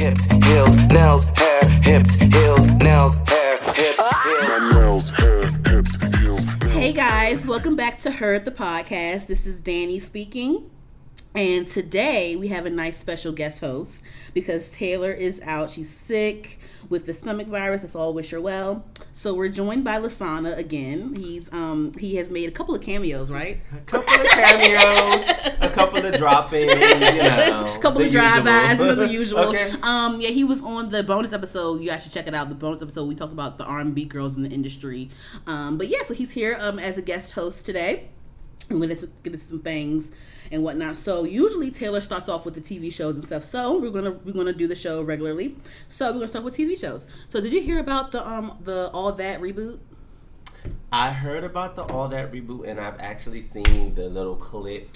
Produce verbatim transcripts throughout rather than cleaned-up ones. hips, heels, nails, hair, hips, heels, nails, hair, hips, heels, nails, hair, hips, heels. Hey guys, welcome back to Heard the Podcast. This is Danny speaking. And today we have a nice special guest host because Taylor is out. She's sick with the stomach virus. Let's all wish her well. So we're joined by Lasana again. He's um he has made a couple of cameos, right? A couple of cameos, a couple of drop-ins, you know, a couple of drive-bys, the usual. Okay. Um, yeah, he was on the bonus episode. You guys should check it out. The bonus episode we talked about the R and B girls in the industry. Um, but yeah, so he's here um as a guest host today. I'm going to get into some things and whatnot. So usually Taylor starts off with the T V shows and stuff. So we're gonna we're gonna do the show regularly. So we're gonna start with T V shows. So did you hear about the um the All That reboot? I heard about the All That reboot, and I've actually seen the little clip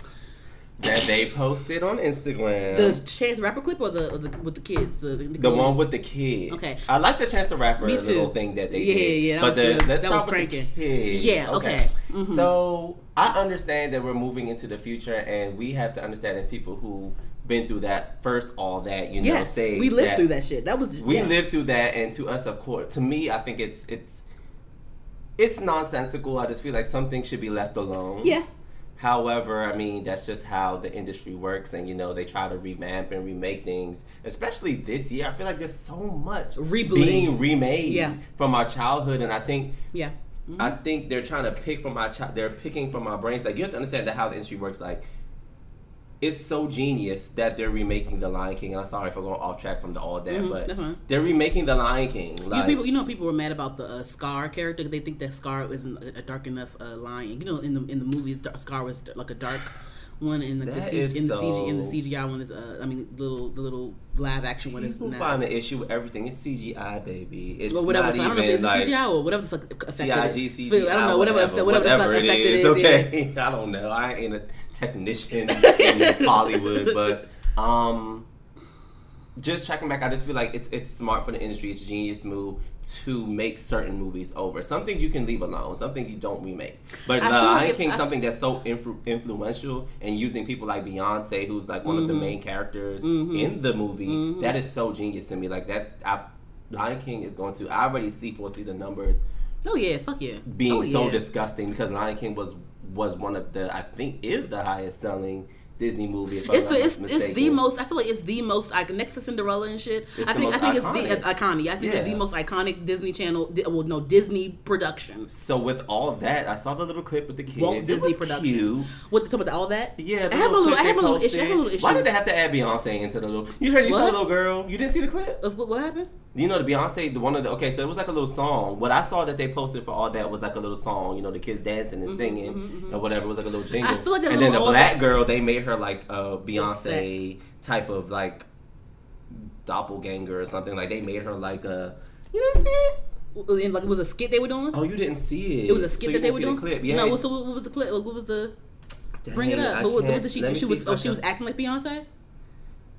that they posted on Instagram. The Chance the Rapper clip or the, or the with the kids? The, the, the, the one with the kids. Okay. I like the Chance the Rapper little thing that they yeah, did. Yeah, yeah, that but was the, let's that start was with the kids. Yeah, okay. okay. Mm-hmm. So I understand that we're moving into the future, and we have to understand as people who been through that first all that, you know, yes, stage. We lived that, through that shit. That was We yeah. lived through that, and to us, of course, to me, I think it's it's it's nonsensical. I just feel like something should be left alone. Yeah. However, I mean, that's just how the industry works. And, you know, they try to revamp and remake things, especially this year. I feel like there's so much Rebooting. being remade yeah. from our childhood. And I think yeah, mm-hmm. I think they're trying to pick from our chi- they're picking from our brains. Like, you have to understand that how the industry works. Like, it's so genius that they're remaking The Lion King. And I'm sorry if I'm going off track from the all that, mm-hmm, but uh-huh. they're remaking The Lion King. Like, you, people, you know, people were mad about the uh, Scar character. They think that Scar isn't a dark enough uh, lion. You know, in the in the movie, Scar was like a dark one, and the, the, C G, in the so... C G in the C G I one is, uh, I mean, little the little live action one is. People now find an issue with everything. It's C G I, baby. It's well, whatever. Not I don't even know if it's like C G I or whatever the fuck effect C I G, it is. C G I, I don't know whatever whatever, whatever, whatever the fuck it effect is. It is. Okay, yeah. I don't know. I ain't a technician in Hollywood, but um, just checking back, I just feel like it's it's smart for the industry. It's a genius move to make certain movies over. Some things you can leave alone. Some things you don't remake. But The Lion King, something that's so influ- influential and using people like Beyonce, who's like one mm-hmm. of the main characters mm-hmm. in the movie, mm-hmm. that is so genius to me. Like that, I, Lion King is going to. I already see foresee the numbers. Oh yeah, fuck yeah. Being oh, yeah. so disgusting because Lion King was was one of the I think is the highest selling Disney movie. If it's, I'm the, not it's, mistaken. It's the most. I feel like it's the most iconic next to Cinderella and shit. It's I think I think iconic. it's the uh, iconic. I think yeah. it's the most iconic Disney Channel. Well, no Disney production. So with all that, I saw the little clip with the kids. Walt Disney was production. Cute. What the, with all that? Yeah, the I have a little. I have a little issue. I have a little issue. Why did they have to add Beyonce into the little? You heard you what? saw the little girl. You didn't see the clip. What, what happened? You know the Beyonce, the one of the okay. So it was like a little song. What I saw that they posted for all that was like a little song. You know the kids dancing and mm-hmm, singing mm-hmm, and whatever. It was like a little jingle. I feel like that and then the black girl they made her like a Beyonce type of like doppelganger or something. Like they made her like a you didn't see it. And like it was a skit they were doing. Oh, you didn't see it. It was a skit so that they were doing. The clip. Yeah. No, so what was the clip? What was the? Dang, bring it up. I but what, what did she do? She was oh, she was acting like Beyonce.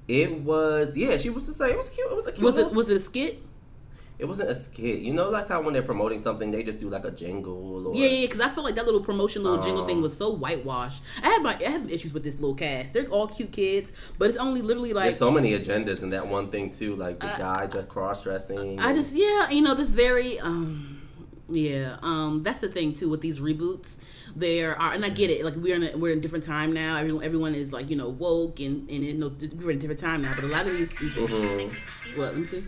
It was yeah. She was just like it was cute. It was a cute. Was it was it a skit? It wasn't a skit. You know, like how when they're promoting something, they just do like a jingle. Or, yeah, yeah. Because I feel like that little promotion, little um, jingle thing was so whitewashed. I have my I have issues with this little cast. They're all cute kids, but it's only literally like there's so many agendas in that one thing too. Like the I, guy just cross dressing. I just yeah, you know, this very um yeah um that's the thing too with these reboots. There are, and I get it. Like we're in, a, we're in a different time now. Everyone, everyone is like you know woke, and and you know, we're in a different time now. But a lot of these, mm-hmm. what? Let me see.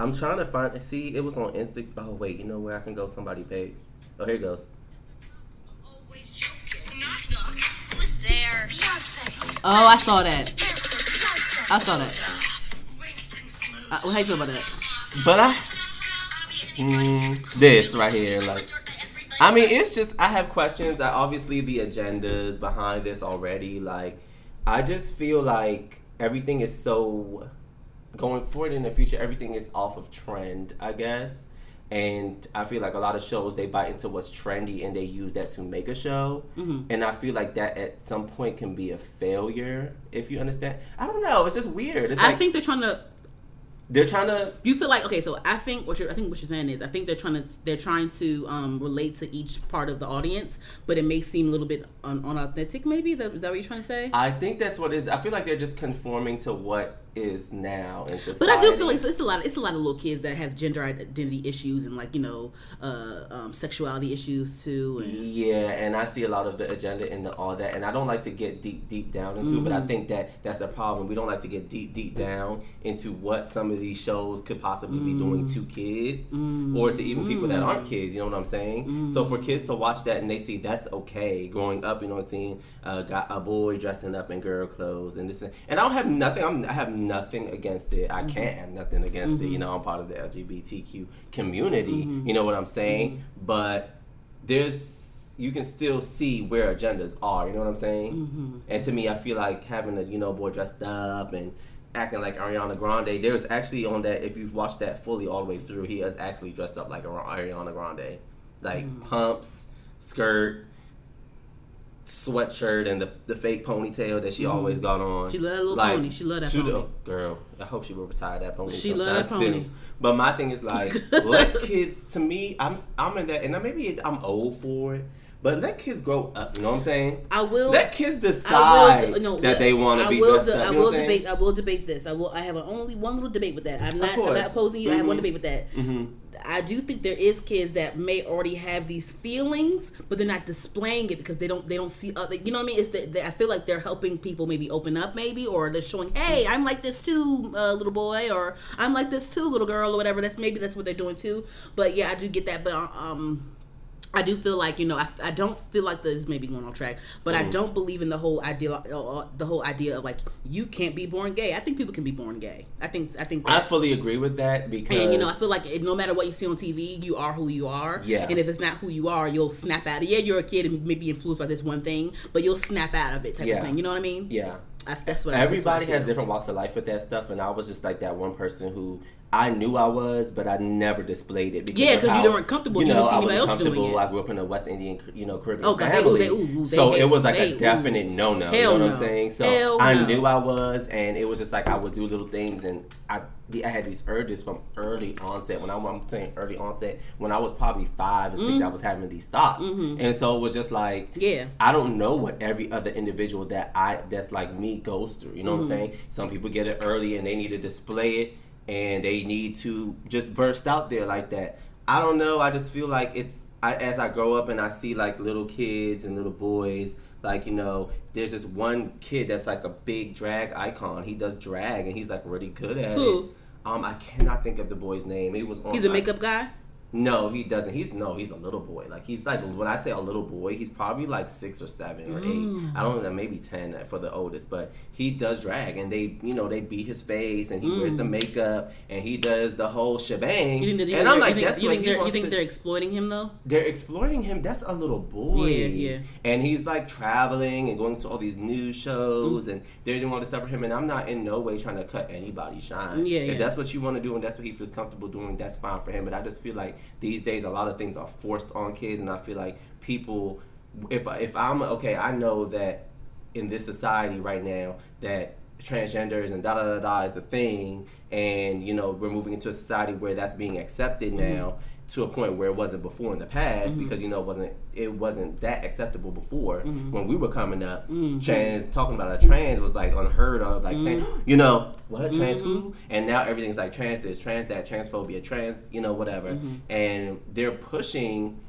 I'm trying to find. See, it was on Insta. Oh wait, you know where I can go? Somebody paid. Oh, here it goes. Who's there? Oh, I saw that. I saw that. Uh, how do you feel about that? But I, mm, this right here, like. I mean, it's just, I have questions. I obviously, the agendas behind this already. Like, I just feel like everything is so, going forward in the future, everything is off of trend, I guess. And I feel like a lot of shows, they bite into what's trendy and they use that to make a show. Mm-hmm. And I feel like that at some point can be a failure, if you understand. I don't know. It's just weird. It's I like, think they're trying to... They're trying to. You feel like okay, so I think what you're. I think what you're saying is I think they're trying to. They're trying to um, relate to each part of the audience, but it may seem a little bit un- unauthentic. Maybe that, is that what you're trying to say? I think that's what it is. I feel like they're just conforming to what is now in society. But I do feel like so it's a lot. Of, it's a lot of little kids that have gender identity issues and like you know, uh, um, sexuality issues too. And yeah, and I see a lot of the agenda in the, all that, and I don't like to get deep, deep down into. Mm-hmm. But I think that that's the problem. We don't like to get deep, deep down into what some of these shows could possibly mm-hmm. be doing to kids mm-hmm. or to even people mm-hmm. that aren't kids. You know what I'm saying? Mm-hmm. So for kids to watch that and they see that's okay. Growing up, you know, seeing uh, got a boy dressing up in girl clothes and this and, and I don't have nothing. I'm, I have. nothing against it. I mm-hmm. can't have nothing against mm-hmm. it. You know, I'm part of the L G B T Q community. Mm-hmm. You know what I'm saying? Mm-hmm. But there's, you can still see where agendas are. You know what I'm saying? Mm-hmm. And to me, I feel like having a, you know, boy dressed up and acting like Ariana Grande. There's actually on that, if you've watched that fully all the way through, he is actually dressed up like Ariana Grande. Like mm-hmm. pumps, skirt, sweatshirt and the the fake ponytail that she mm. always got on. She loved a little like, pony. She loved that she, pony. Oh, girl, I hope she will retire that pony. She loved that pony. Soon. But my thing is like, let kids. To me, I'm I'm in that, and maybe I'm old for it. But let kids grow up. You know what I'm saying? I will let kids decide will, no, that they want to be dressed up. I will debate. I will debate this. I will. I have a, only one little debate with that. I'm not. I'm not opposing you. Mm-hmm. I have one debate with that. Mm-hmm. I do think there is kids that may already have these feelings, but they're not displaying it because they don't they don't see other. You know what I mean? It's that I feel like they're helping people maybe open up, maybe, or they're showing, hey, I'm like this too, uh, little boy, or I'm like this too, little girl, or whatever. That's maybe that's what they're doing too. But yeah, I do get that. But um. I do feel like, you know, I, I don't feel like this may be going off track, but mm. I don't believe in the whole idea, uh, the whole idea of like you can't be born gay. I think people can be born gay. I think I think that, I fully agree with that because and you know I feel like it, no matter what you see on T V, you are who you are. Yeah. And if it's not who you are, you'll snap out of it. Yeah, you're a kid and maybe influenced by this one thing, but you'll snap out of it type yeah. of thing. You know what I mean? Yeah. I, that's what everybody I has different walks of life with that stuff, and I was just like that one person who I knew I was, but I never displayed it. Because yeah, because you weren't comfortable. You, you know, I wasn't else comfortable. Doing it. I grew up in a West Indian, you know, Caribbean oh, family, they, ooh, they, ooh, so they, it was like they, a definite no no. You know what no. I'm saying? So hell I no. knew I was, and it was just like I would do little things, and I I had these urges from early onset. When I, I'm saying early onset, when I was probably five or six, mm. I was having these thoughts, mm-hmm. and so it was just like, yeah, I don't know what every other individual that I that's like me. goes through, you know mm-hmm. what I'm saying? Some people get it early and they need to display it and they need to just burst out there like that. I don't know. I just feel like it's I, as I grow up and I see like little kids and little boys, like, you know, there's this one kid that's like a big drag icon. He does drag and he's like really good at Who? it. Um, I cannot think of the boy's name. He was on He's a makeup guy? No, he doesn't. He's no, he's a little boy. Like he's like when I say a little boy, he's probably like six or seven or mm. eight. I don't know, maybe ten for the oldest. But he does drag, and they, you know, they beat his face, and he mm. wears the makeup, and he does the whole shebang. You think and I'm like, you that's think, what you think, he wants you think to, they're exploiting him though? They're exploiting him. That's a little boy. Yeah, yeah. And he's like traveling and going to all these news shows, mm. and they're doing all this stuff for him. And I'm not in no way trying to cut anybody's shine. Yeah, if yeah. that's what you want to do, and that's what he feels comfortable doing, that's fine for him. But I just feel like. These days, a lot of things are forced on kids, and I feel like people, if if I'm okay, I know that in this society right now that transgenders and da da da da is the thing, and you know we're moving into a society where that's being accepted now mm-hmm. to a point where it wasn't before in the past mm-hmm. because you know it wasn't it wasn't that acceptable before mm-hmm. when we were coming up. Mm-hmm. Trans talking about a trans was like unheard of, like mm-hmm. saying you know. What trans mm-hmm. who? And now everything's like trans this, trans that, transphobia, trans, you know, whatever. Mm-hmm. And they're pushing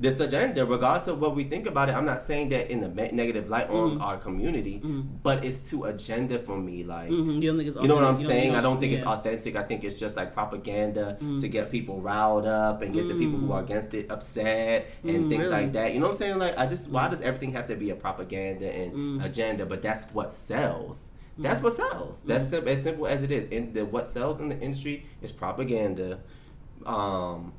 this agenda, regardless of what we think about it. I'm not saying that in a negative light on mm-hmm. our community, mm-hmm. but it's too agenda for me. Like, mm-hmm. you, you know what I'm saying? I don't think it's authentic. I think it's just like propaganda mm-hmm. to get people riled up and get mm-hmm. the people who are against it upset and mm-hmm. things really? like that. You know what I'm saying? Like, I just mm-hmm. why does everything have to be a propaganda and mm-hmm. agenda? But that's what sells. That's what sells. That's mm-hmm. as simple as it is. And the, what sells in the industry is propaganda, um,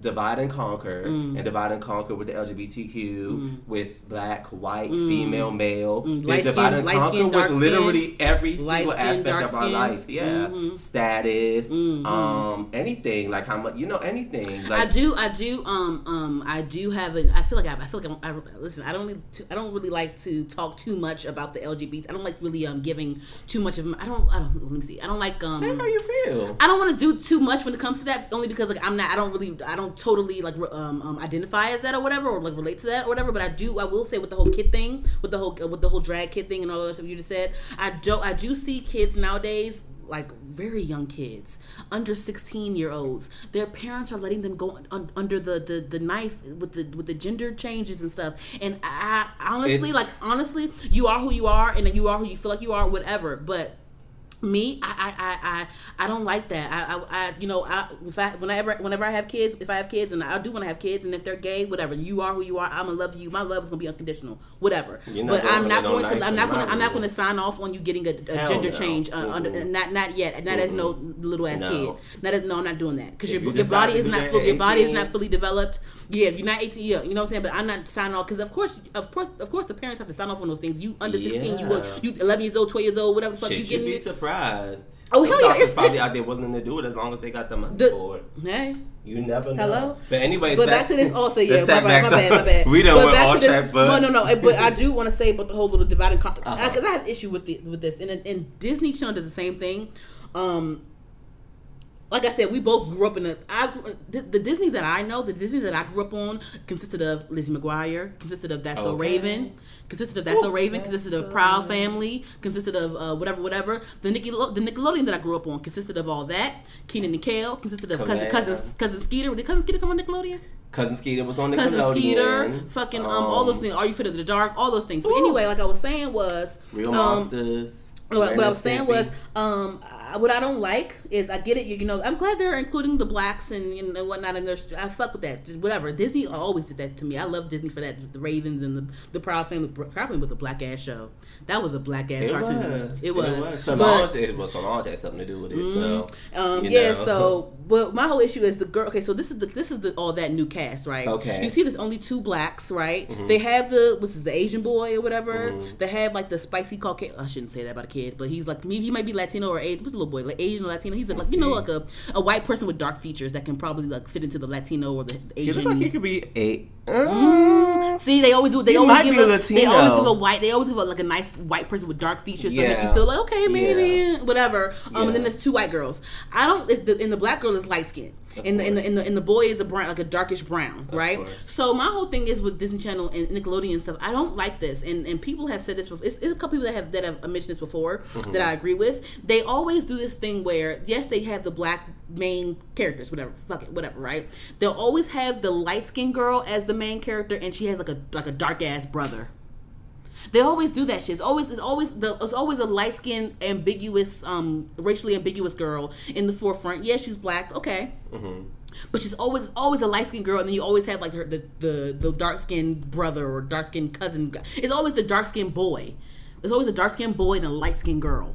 divide and conquer, mm. and divide and conquer with the L G B T Q, mm. with black, white, mm. female, male. Mm. They divide and conquer with literally every single aspect of our life. Yeah, mm-hmm. status, mm-hmm. um, anything like how much you know anything. Like, I do, I do, um, um, I do have an. I feel like I, I feel like I, I listen. I don't, really to, I don't really like to talk too much about the L G B T. I don't like really um giving too much of. My, I don't, I don't. Let me see. I don't like um. Say how you feel. I don't want to do too much when it comes to that, only because like I'm not. I don't really. I don't totally like um, um, identify as that or whatever, or like relate to that or whatever. But I do. I will say with the whole kid thing, with the whole with the whole drag kid thing and all that stuff you just said, I do I do see kids nowadays, like very young kids, under sixteen year olds, their parents are letting them go un- under the, the, the knife with the with the gender changes and stuff. And I, I honestly, it's... like honestly, you are who you are, and you are who you feel like you are, whatever. But me, I, I, I, I don't like that. I, I, I you know, I, if I, whenever, whenever I have kids, if I have kids, and I do want to have kids, and if they're gay, whatever, you are who you are. I'm gonna love you. My love is gonna be unconditional, whatever. But I'm not going to, I'm not going to, I'm not going to sign off on you getting a, a gender no. change. Uh, mm-hmm. under, not, not yet. Not mm-hmm. as no little ass no. kid. Not as, no, I'm not doing that because your, you your body is not, full, your body is not fully developed. Yeah, if you're not eighteen, yeah, you know what I'm saying. But I'm not signing off because of course, of course, of course, the parents have to sign off on those things. You under yeah. sixteen, you were, you eleven years old, twelve years old, whatever the fuck Shit, you getting. You'd be surprised. Oh hell yeah, it's probably out there willing to do it as long as they got the money the, for it. Hey, you never know. Hello. But anyways, but back, back to this also. Yeah, my, my, my bad, my bad. We done went all track, but no, no, no. But I do want to say about the whole little dividing because uh-huh. I have an issue with the, with this, and and Disney Channel does the same thing. Um. Like I said, we both grew up in a... I, the, the Disney that I know, the Disney that I grew up on, consisted of Lizzie McGuire, consisted of That's So Raven, consisted of That's So Raven, consisted of Proud Family, consisted of uh, whatever, whatever. The Nickel- the Nickelodeon that I grew up on consisted of All That, Keenan and Kale, consisted of Cousin Cousin Cousin Skeeter. Did Cousin Skeeter come on Nickelodeon? Cousin Skeeter was on Nickelodeon. Cousin Skeeter, fucking um, um, all those things. Are You Fit Under the Dark? All those things. But anyway, like I was saying was... Real um, Monsters. What, what I was saying was... um. What I don't like is I get it, you know. I'm glad they're including the blacks and, and whatnot, and I fuck with that. Just whatever. Disney always did that to me. I love Disney for that. The Ravens and the the Proud Family. Proud Family was a black ass show. That was a black ass cartoon. Was. It was. It was. Solange, it was Solange had something to do with it. Mm-hmm. So um, yeah. Know. So, but my whole issue is the girl. Okay, so this is the this is the all that new cast, right? Okay. You see, there's only two blacks, right? Mm-hmm. They have the what's this, the Asian boy or whatever. Mm-hmm. They have like the spicy Caucasian. I shouldn't say that about a kid, but he's like maybe he might be Latino or Asian. Little boy, like Asian or Latino. He's like, like you know, like a, a white person with dark features that can probably like fit into the Latino or the Asian. He looks like he could be eight. Mm. See, they always do. They he always give. A, they always give a white. They always give a, like a nice white person with dark features. So yeah. Make you feel like okay, maybe yeah. whatever. Um, yeah. And then there's two white girls. I don't. The, and the black girl is light skinned. And the, and the and the and the boy is a brown, like a darkish brown, right? So my whole thing is with Disney Channel and Nickelodeon and stuff. I don't like this, and and people have said this before. It's, it's a couple people that have that have mentioned this before mm-hmm. that I agree with. They always do this thing where yes, they have the black main characters, whatever, fuck it, whatever, right? They'll always have the light skinned girl as the main character, and she has like a like a dark ass brother. They always do that shit. It's always it's always the it's always a light skinned, ambiguous, um, racially ambiguous girl in the forefront. Yeah, she's black. Okay. Mm-hmm. But she's always always a light skinned girl, and then you always have like her the the, the dark skinned brother or dark skinned cousin. It's always the dark skinned boy. It's always a dark skinned boy and a light skinned girl.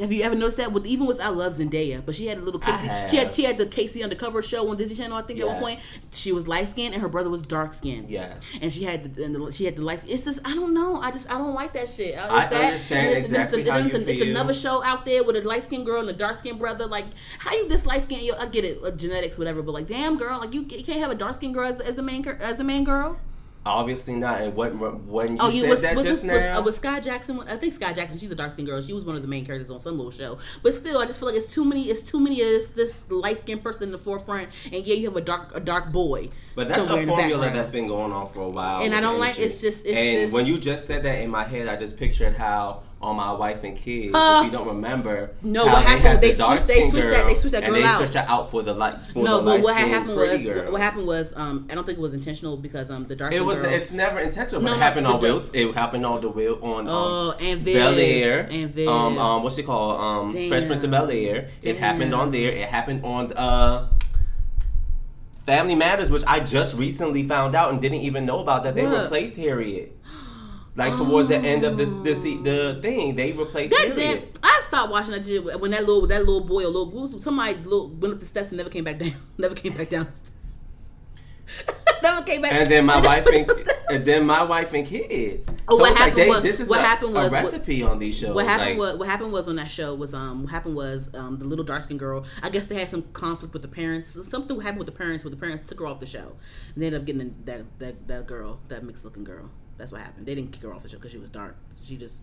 Have you ever noticed that? With even with I love Zendaya, but she had a little Casey. She had she had the Casey Undercover show on Disney Channel. I think yes. at one point she was light skinned and her brother was dark skinned. Yeah, and she had the, and the she had the light. It's just I don't know. I just I don't like that shit. It's I that, understand it's, exactly it's, it's, how it's, you it's, feel. It's another show out there with a light skinned girl and a dark skinned brother. Like how you this light skinned? I get it, like, genetics, whatever. But like damn girl, like you, you can't have a dark skinned girl as the, as the main as the main girl. Obviously not. And what when you oh, said was, that was just this, now, was, uh, was Sky Jackson? I think Sky Jackson. She's a dark skinned girl. She was one of the main characters on some little show. But still, I just feel like it's too many. It's too many of this, this light skinned person in the forefront, and yeah, you have a dark a dark boy. But that's a formula that's been going on for a while. And I don't like. It's just. It's and just, when you just said that in my head, I just pictured how. On My Wife and Kids, uh, if you don't remember, no, what happened? They, they, the switched, they switched that. They switched that girl out. And they switched her out for the light. For no, the but what happened was, girl. what happened was, um, I don't think it was intentional because um, the dark. It was. Girl, it's never intentional. But no, it happened on Will. It happened on the Will on. Oh, um, and Bel Air. And Viv. Um, um, what's she called? Um, Damn. Fresh Prince of Bel Air. It happened on there. It happened on uh. Family Matters, which I just recently found out and didn't even know about that they what? replaced Harriet. Like towards oh. the end of this, this the, the thing they replaced. That damn, I stopped watching that shit when that little that little boy or little somebody little, went up the steps and never came back down. Never came back down. never came back. And then my wife and, and then my wife and kids. Oh, so what happened like they, was this is what like happened was a recipe what, on these shows. What happened like, was what happened was on that show was um what happened was um the little dark skinned girl. I guess they had some conflict with the parents. Something happened with the parents. Where the parents took her off the show. And they ended up getting that that that girl, that mixed looking girl. That's what happened. They didn't kick her off the show because she was dark. She just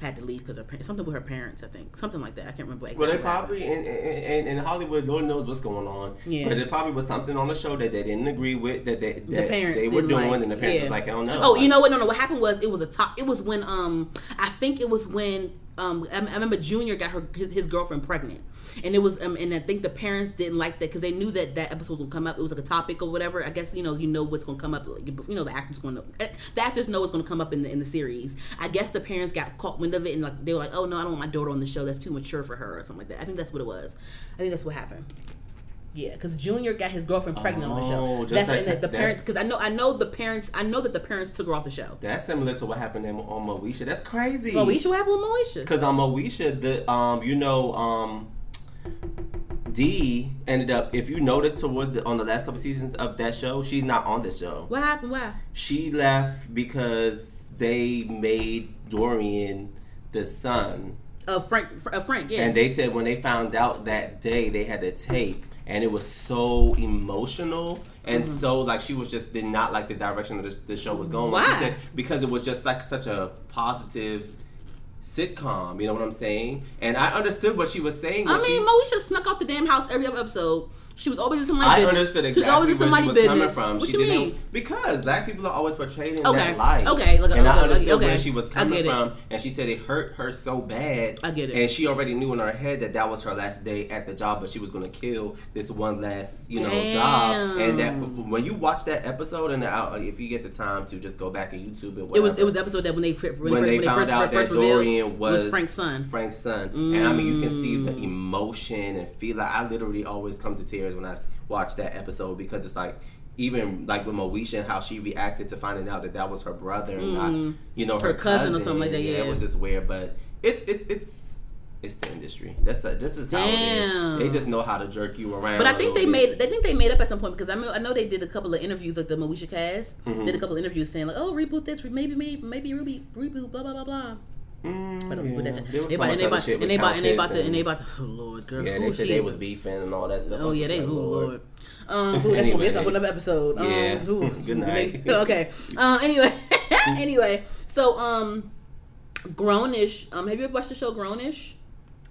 had to leave because her parents, something with her parents, I think, something like that. I can't remember exactly. Well, they probably in, in, in Hollywood, Lord knows what's going on. Yeah. But it probably was something on the show that they didn't agree with that they that the parents they were doing, like, and the parents yeah. was like, I don't know. Oh, like, you know what? No, no. What happened was it was a top. It was when um I think it was when um I, I remember Junior got her his, his girlfriend pregnant. And it was, um, and I think the parents didn't like that because they knew that that episode was gonna come up. It was like a topic or whatever. I guess you know, you know what's gonna come up. You know, the actors going to, the actors know what's gonna come up in the in the series. I guess the parents got caught wind of it and like they were like, oh no, I don't want my daughter on the show. That's too mature for her or something like that. I think that's what it was. I think that's what happened. Yeah, because Junior got his girlfriend pregnant oh, on the show. Just that's like, and the, the that's, parents, because I know, I know the parents, I know that the parents took her off the show. That's similar to what happened on Moesha. That's crazy. Moesha, what happened with Moesha? Because on Moesha, the um, you know, um. Dee ended up, if you notice towards the on the last couple seasons of that show, she's not on the show. What happened? Why? She left because they made Dorian the son of Frank. Of Frank, yeah. And they said when they found out that day, they had to tape, and it was so emotional. And mm-hmm. so, like, she was just did not like the direction that the show was going. Why? She said, because it was just like such a positive sitcom, you know what I'm saying? And I understood what she was saying. I mean, she, Moesha snuck out the damn house every other episode. She was always in somebody's I business. I understood exactly she was where she was business. coming from. What she you didn't, mean? Because black people are always portrayed in okay. that light. Okay, look, and look, I understood okay. where she was coming from. And she said it hurt her so bad. I get it. And she already knew in her head that that was her last day at the job, but she was going to kill this one last, you know, damn. job. And that when you watch that episode, and if you get the time to just go back and YouTube it, whatever. It was it was the episode that when they when, when, they, when found they first out first that Dorian was, was Frank's son. Frank's son, mm. and I mean, you can see the emotion and feel like I literally always come to tears when I watched that episode, because it's like, even like with Moesha and how she reacted to finding out that that was her brother and mm-hmm. not, you know, her, her cousin, cousin or something like that. Yeah, yeah, it was just weird, but it's it's it's it's the industry. That's the, this is how Damn. it is. They just know how to jerk you around. But I think they bit. made they think they made up at some point, because I mean, I know they did a couple of interviews, like the Moesha cast mm-hmm. did a couple of interviews saying like, oh, reboot this, maybe maybe maybe Ruby reboot blah blah blah blah. Mm, I don't yeah. that shit. They bought and they bought and they bought and they bought the and they bought the oh Lord girl. Yeah, they ooh, said they was beefing and all that stuff. Oh yeah, they oh Lord. Lord. Um, ooh, that's gonna be another episode. Yeah. Um, Good night. Okay. Uh, anyway, anyway. So um, Grownish. Um, have you ever watched the show Grownish?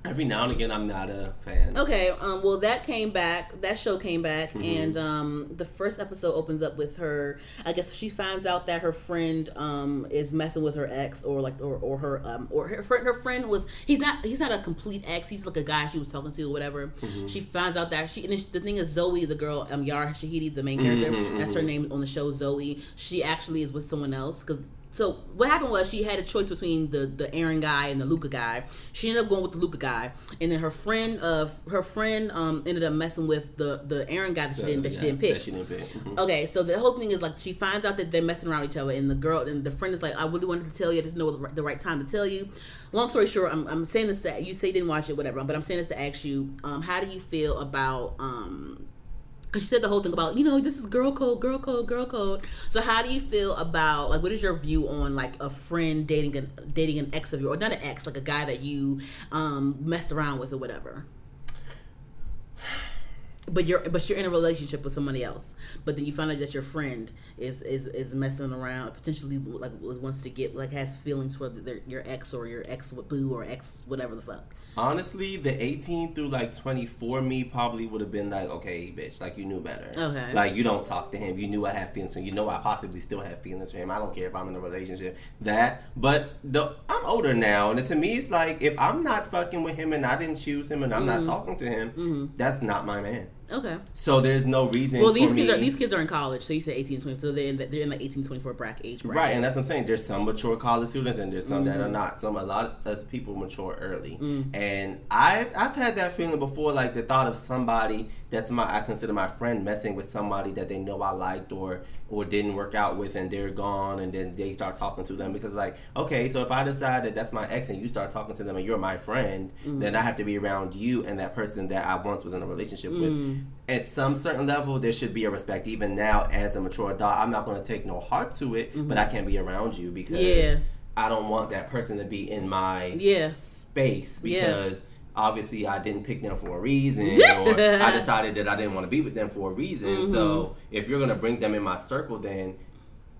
Every now and again, I'm not a fan. Okay. Um. Well, that came back. That show came back, mm-hmm. and um, the first episode opens up with her. I guess she finds out that her friend um is messing with her ex, or like, or, or her um, or her friend. Her friend was he's not he's not a complete ex. He's like a guy she was talking to, or whatever. Mm-hmm. She finds out that she and the thing is Zoe, the girl, um, Yara Shahidi, the main character. Mm-hmm. That's her name on the show. Zoe. She actually is with someone else because. So what happened was she had a choice between the, the Aaron guy and the Luca guy. She ended up going with the Luca guy, and then her friend of her friend um, ended up messing with the, the Aaron guy that she didn't that she didn't pick. That she didn't pick. Mm-hmm. Okay, so the whole thing is like she finds out that they're messing around with each other, and the girl and the friend is like, I really wanted to tell you, I just know the right time to tell you. Long story short, I'm I'm saying this to you say you didn't watch it, whatever, but I'm saying this to ask you, um, how do you feel about um, because she said the whole thing about, you know, this is girl code, girl code, girl code. So how do you feel about, like, what is your view on, like, a friend dating an, dating an ex of yours? Or not an ex, like a guy that you um, messed around with or whatever. But you're but you're in a relationship with somebody else. But then you find out that your friend is is, is messing around, potentially, like, wants to get, like, has feelings for their, your ex or your ex-boo or ex whatever the fuck. Honestly, the eighteen through like twenty-four me probably would have been like, okay, bitch, like you knew better. Okay. Like you don't talk to him. You knew I had feelings for him. You know I possibly still have feelings for him. I don't care if I'm in a relationship. That. But the I'm older now, and to me it's like if I'm not fucking with him and I didn't choose him and I'm mm-hmm. not talking to him, mm-hmm. that's not my man. Okay. So there's no reason. Well, these for kids me. are these kids are in college. So you said eighteen, twenty. So they're in the, they're in the eighteen, twenty-four bracket age bracket. Right, and that's what I'm saying. There's some mature college students, and there's some mm-hmm. that are not. Some a lot of people mature early, mm. and I I've had that feeling before. Like the thought of somebody that's my I consider my friend messing with somebody that they know I liked or or didn't work out with, and they're gone, and then they start talking to them because like okay, so if I decide that that's my ex and you start talking to them and you're my friend, mm. then I have to be around you and that person that I once was in a relationship mm. with. At some certain level, there should be a respect. Even now, as a mature adult, I'm not going to take no heart to it, mm-hmm. but I can't be around you because yeah. I don't want that person to be in my yeah. space because yeah. obviously I didn't pick them for a reason or I decided that I didn't want to be with them for a reason. Mm-hmm. So if you're going to bring them in my circle, then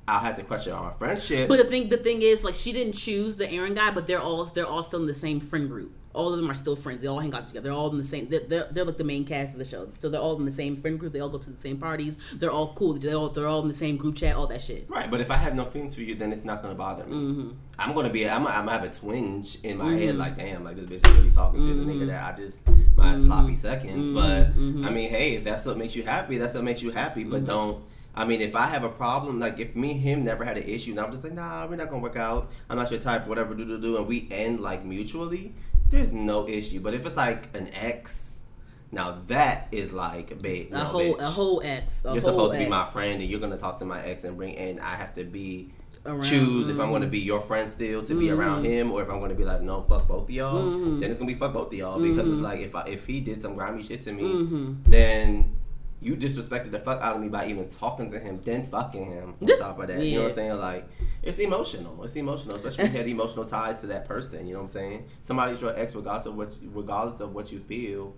I'll have to question our friendship. But the thing, the thing is, like, she didn't choose the Aaron guy, but they're all, they're all still in the same friend group. All of them are still friends. They all hang out together. They're all in the same. They're, they're, they're like the main cast of the show. So they're all in the same friend group. They all go to the same parties. They're all cool. They all, they're all in the same group chat. All that shit. Right. But if I have no feelings for you, then it's not gonna bother me. Mm-hmm. I'm gonna be. I'm. I'm gonna have a twinge in my mm-hmm. head. Like, damn. Like, this bitch is really talking mm-hmm. to the nigga that I just my mm-hmm. sloppy seconds. Mm-hmm. But mm-hmm. I mean, hey, if that's what makes you happy, that's what makes you happy. But mm-hmm. don't. I mean, if I have a problem, like if me and him never had an issue, and I'm just like, nah, we're not gonna work out. I'm not your type. Whatever. Do do do. And we end like mutually. There's no issue. But if it's like an ex, now that is like, babe, no, a whole bitch. a whole ex. A you're whole supposed to be ex. my friend, and you're gonna talk to my ex and bring in. I have to be around, choose mm. if I'm gonna be your friend still to mm. be around him, or if I'm gonna be like, no, fuck both of y'all. Mm. Then it's gonna be fuck both of y'all mm-hmm. because it's like if I, if he did some grimy shit to me, mm-hmm. then you disrespected the fuck out of me by even talking to him, then fucking him on top of that. Yeah. You know what I'm saying? Like, it's emotional. It's emotional, especially when you have emotional ties to that person. You know what I'm saying? Somebody's your ex, regardless of what, regardless of what you feel.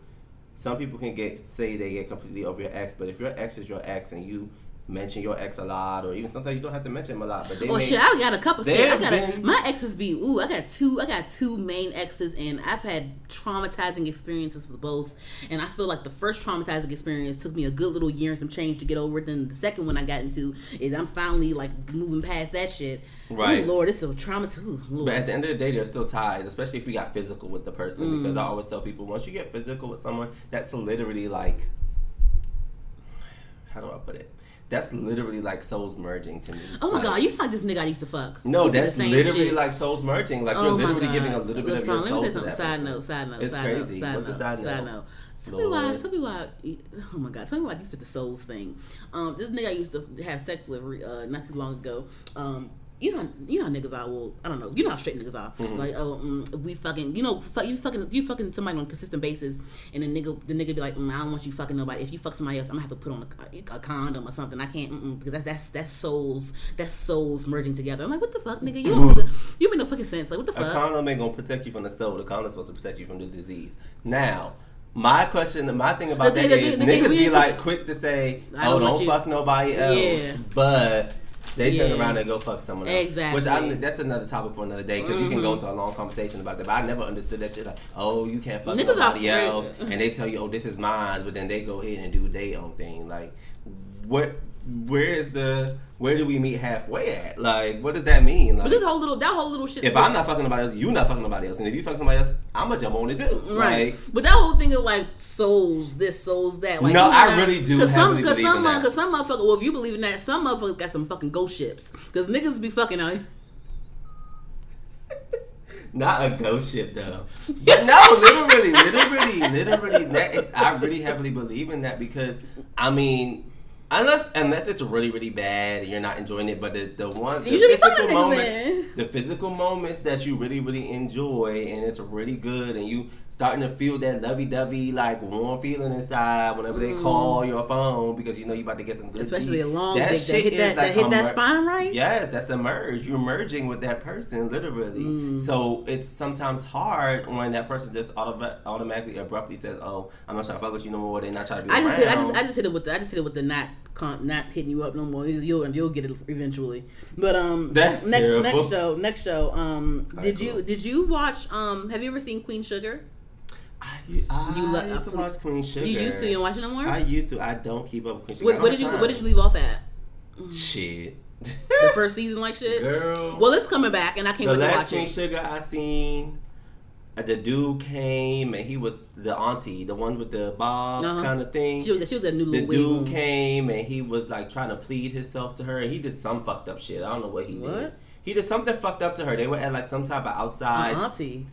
Some people can get say they get completely over your ex, but if your ex is your ex and you mention your ex a lot, or even sometimes you don't have to mention him a lot. But they oh made, shit, I got a couple. Shit, I got a, my exes be ooh. I got two. I got two main exes, and I've had traumatizing experiences with both. And I feel like the first traumatizing experience took me a good little year and some change to get over it. Then the second one I got into is I'm finally like moving past that shit. Right, ooh, Lord, it's so trauma too. Lord. But at the end of the day, there's still ties, especially if you got physical with the person. Mm. Because I always tell people, once you get physical with someone, that's literally like, how do I put it? That's literally like souls merging to me. Oh my like, god, you sound like this nigga I used to fuck. No, He's that's literally shit. like souls merging. Like, oh, you're literally god. giving a little bit Let's of your soul to that side person. note, side note, it's side crazy. note, side What's note, the side, side note? note. Tell me why. Tell me why. Oh my god. Tell me why I used to the souls thing. Um, this nigga I used to have sex with uh, not too long ago. Um. You know, you know how niggas are. Well, I don't know. You know how straight niggas are. Mm-hmm. Like, oh, mm, we fucking. You know, fuck, you fucking. You fucking somebody on a consistent basis, and the nigga, the nigga be like, mm, I don't want you fucking nobody. If you fuck somebody else, I'm gonna have to put on a, a condom or something. I can't mm-mm, because that's that's that's souls. That's souls merging together. I'm like, what the fuck, nigga? You don't the, you make no fucking sense. Like, what the fuck? A condom ain't gonna protect you from the soul. The condom's supposed to protect you from the disease. Now. My question, my thing about the, that the, is, the, the, niggas the, be like the, quick to say, oh, don't, don't fuck nobody else, yeah. but. They yeah. turn around and go fuck someone else. Exactly. Which I'm, that's another topic for another day because mm-hmm. you can go into a long conversation about that. But I never understood that shit. Like, oh, you can't fuck Niggas nobody else, and they tell you, oh, this is mine, but then they go ahead and do their own thing. Like, what? Where is the? Where do we meet halfway at? Like, what does that mean? Like, but this whole little, that whole little shit. If I'm not fucking nobody else, you not fucking nobody else, and if you fuck somebody else, I'ma jump on it too. Right. Like, but that whole thing of like souls, this souls that. Like, no, I not, really do. Because some, because some, because some motherfucker. Well, if you believe in that, some motherfuckers got some fucking ghost ships. Because niggas be fucking out. Not a ghost ship though. But no, literally, literally, literally. That is, I really heavily believe in that because I mean. Unless, unless it's really, really bad and you're not enjoying it, but the, the one, the physical moments, the physical moments that you really, really enjoy and it's really good and you starting to feel that lovey-dovey, like warm feeling inside whenever mm. they call your phone because you know you about to get some good. Especially beat. a long that dick shit that hit that, like that, hit that mer- spine, right? Yes, that's a merge. You're merging with that person, literally. Mm. So it's sometimes hard when that person just auto- automatically, abruptly says, "Oh, I'm not trying to fuck with you no more." They're not trying to be I around. Just hit, I just, I just hit it with, the, I just hit it with the not. Can't, not hitting you up no more. You'll you'll get it eventually. But um, That's next terrible. next show next show um, All did right, you cool. did you watch um? Have you ever seen Queen Sugar? I, I you lo- used to watch Queen Sugar. You used to you don't watch it no more. I used to. I don't keep up with Queen Sugar. What, what did you time. What did you leave off at? Shit. The first season like shit. Girl. Well, it's coming back, and I can't wait to watch it. The last Queen Sugar I seen. The dude came and he was the auntie, the one with the bob uh-huh. kind of thing. She was, she was a new little The dude wig. came and he was like trying to plead himself to her. He did some fucked up shit. I don't know what he what? did. He did something fucked up to her. They were at like some type of outside. The auntie.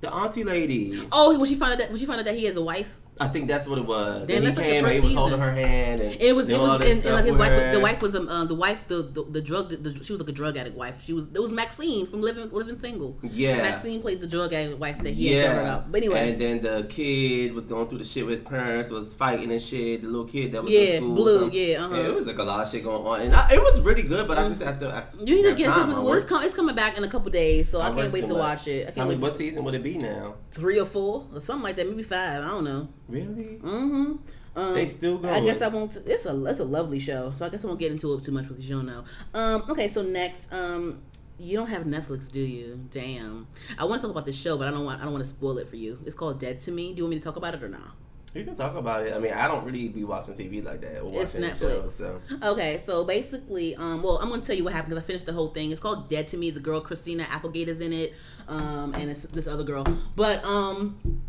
The auntie lady. Oh, when she found out that, when she found out that he has a wife. I think that's what it was. Then and he came like and he was holding her hand. And it was it was and, and like his wife her. the wife was um, um the wife the the, the drug the, the, she was like a drug addict wife. She was it was Maxine from Living Living Single. Yeah. Maxine played the drug addict wife that he yeah. had covered up. But anyway. And then the kid was going through the shit with his parents, was fighting and shit. The little kid that was yeah, in school. Blue, so, yeah, uh-huh. yeah, it was like a lot of shit going on. And I, it was really good, but mm-hmm. I just have to I, You need to get shit with well, it's, com- it's coming back in a couple days, so I, I can't wait to much. watch it. I can't I mean, wait. What season would it be now? Three or four or something like that, maybe five, I don't know. Really? Mm-hmm. Um, they still going. I guess I won't. It's a it's a lovely show, so I guess I won't get into it too much because you don't know. Um, okay, so next, um, you don't have Netflix, do you? Damn, I want to talk about this show, but I don't want I don't want to spoil it for you. It's called Dead to Me. Do you want me to talk about it or not? You can talk about it. I mean, I don't really be watching T V like that. Or it's Netflix. Shows, so. Okay, so basically, um, well, I'm going to tell you what happened because I finished the whole thing. It's called Dead to Me. The girl Christina Applegate is in it, um, and it's this other girl. But um,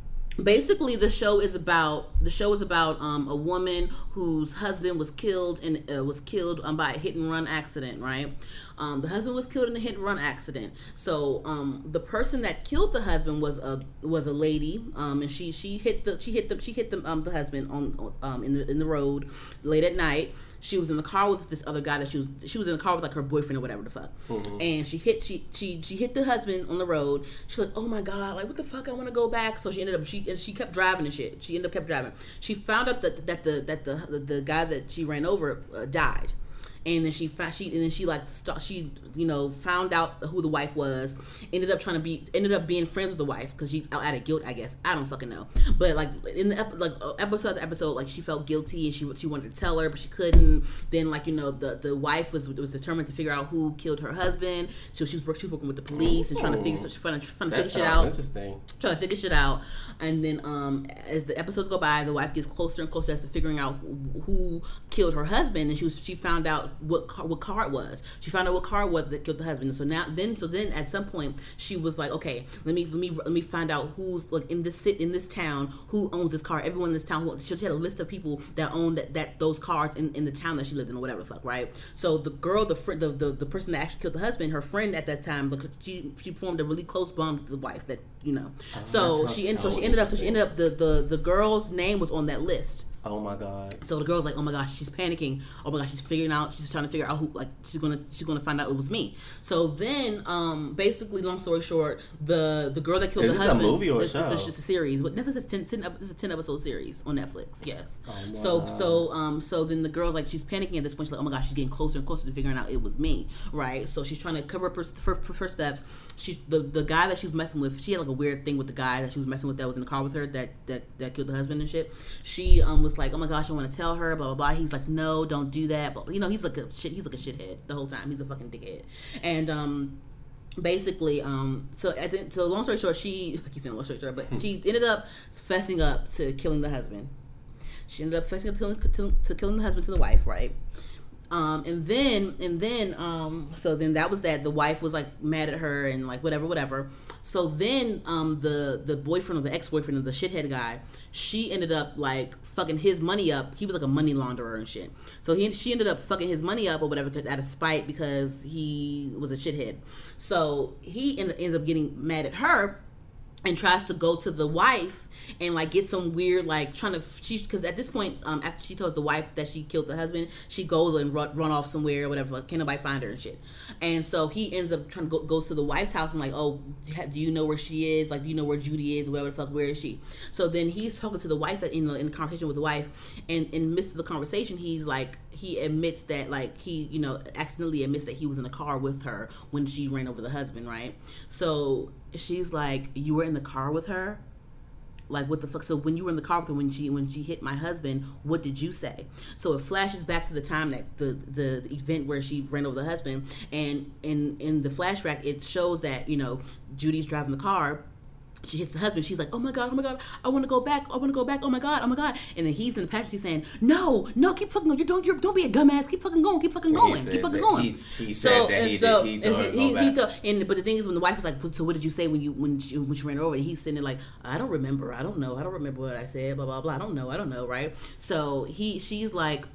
basically, the show is about the show is about um, a woman whose husband was killed and uh, was killed um, by a hit and run accident, right? Um, the husband was killed in a hit and run accident. So um, the person that killed the husband was a was a lady, um, and she she hit the she hit the she hit the um, the husband on um, in the in the road late at night. She was in the car with this other guy that she was she was in the car with like her boyfriend or whatever the fuck. Mm-hmm. And she hit she, she she hit the husband on the road. She's like, oh my god, like what the fuck, I want to go back. So she ended up she and she kept driving and shit. She ended up kept driving. She found out that that the that the the, the guy that she ran over uh, died. And then she, she, and then she like, she, you know, found out who the wife was. Ended up trying to be, ended up being friends with the wife because she out of guilt, I guess. I don't fucking know. But like in the ep- like episode after episode, like she felt guilty and she she wanted to tell her, but she couldn't. Then like you know the, the wife was was determined to figure out who killed her husband. So she was working, she was working with the police and trying to figure such fun trying to figure shit out. Interesting. Trying to figure shit out. And then um as the episodes go by, the wife gets closer and closer as to figuring out who killed her husband. And she was she found out. What car, what car it was? She found out what car it was that killed the husband. And so now, then, so then, at some point, she was like, "Okay, let me let me let me find out who's like in this sit in this town who owns this car. Everyone in this town." Who, she had a list of people that owned that, that those cars in, in the town that she lived in, or whatever the fuck, right? So the girl, the fr- the, the the person that actually killed the husband, her friend at that time, like she she formed a really close bond with the wife that you know. Oh, so she so, so she ended up so she ended up the, the, the girl's name was on that list. Oh my god! So the girl's like, oh my gosh, she's panicking. Oh my gosh, she's figuring out. She's trying to figure out who. Like she's gonna, she's gonna find out it was me. So then, um, basically, long story short, the the girl that killed Is the this husband. Is a movie or a show? It's just a series. What Netflix is ten, ten it's a ten episode series on Netflix. Yes. Oh my so god. so um so then the girl's like she's panicking at this point. She's like, oh my gosh, she's getting closer and closer to figuring out it was me, right? So she's trying to cover up her, her, her steps. She the the guy that she was messing with. She had like a weird thing with the guy that she was messing with that was in the car with her that that, that killed the husband and shit. She um was. Like, oh my gosh, I want to tell her, blah blah blah. He's like, no, don't do that. But you know, he's like a shit. He's like a shithead the whole time. He's a fucking dickhead. And um, basically, um, so I think so. Long story short, she I keep saying long story short, but she ended up fessing up to killing the husband. She ended up fessing up to, to, to killing the husband to the wife, right? Um, and then and then um, so then that was that. The wife was like mad at her and like whatever, whatever. So then um, the the boyfriend or the ex boyfriend of the shithead guy, she ended up like fucking his money up. He was like a money launderer and shit. So he she ended up fucking his money up or whatever out of spite because he was a shithead. So he end, ends up getting mad at her and tries to go to the wife. And like get some weird like trying to she because at this point um after she tells the wife that she killed the husband she goes and run, run off somewhere or whatever like can nobody find her and shit and so he ends up trying to go goes to the wife's house and like oh do you know where she is like do you know where Judy is whatever the fuck where is she so then he's talking to the wife in the, in the conversation with the wife and in the midst of the conversation he's like he admits that like he you know accidentally admits that he was in the car with her when she ran over the husband right so she's like you were in the car with her. Like, what the fuck? So when you were in the car with her, when she when she hit my husband, what did you say? So it flashes back to the time that the, the, the event where she ran over the husband. And in, in the flashback, it shows that, you know, Judy's driving the car. She hits the husband. She's like, oh, my God, oh, my God. I want to go back. I want to go back. Oh, my God. Oh, my God. And then he's in the passenger seat saying, no, no, keep fucking going. You don't, you're, don't be a dumbass. Keep fucking going. Keep fucking going. Keep fucking going. He, he said so, that he so, did. He told her he, he told, and, but the thing is, when the wife was like, so what did you say when you when she, when she ran over? And he's sitting there like, I don't remember. I don't know. I don't remember what I said. Blah, blah, blah. I don't know. I don't know. Right? So he she's like.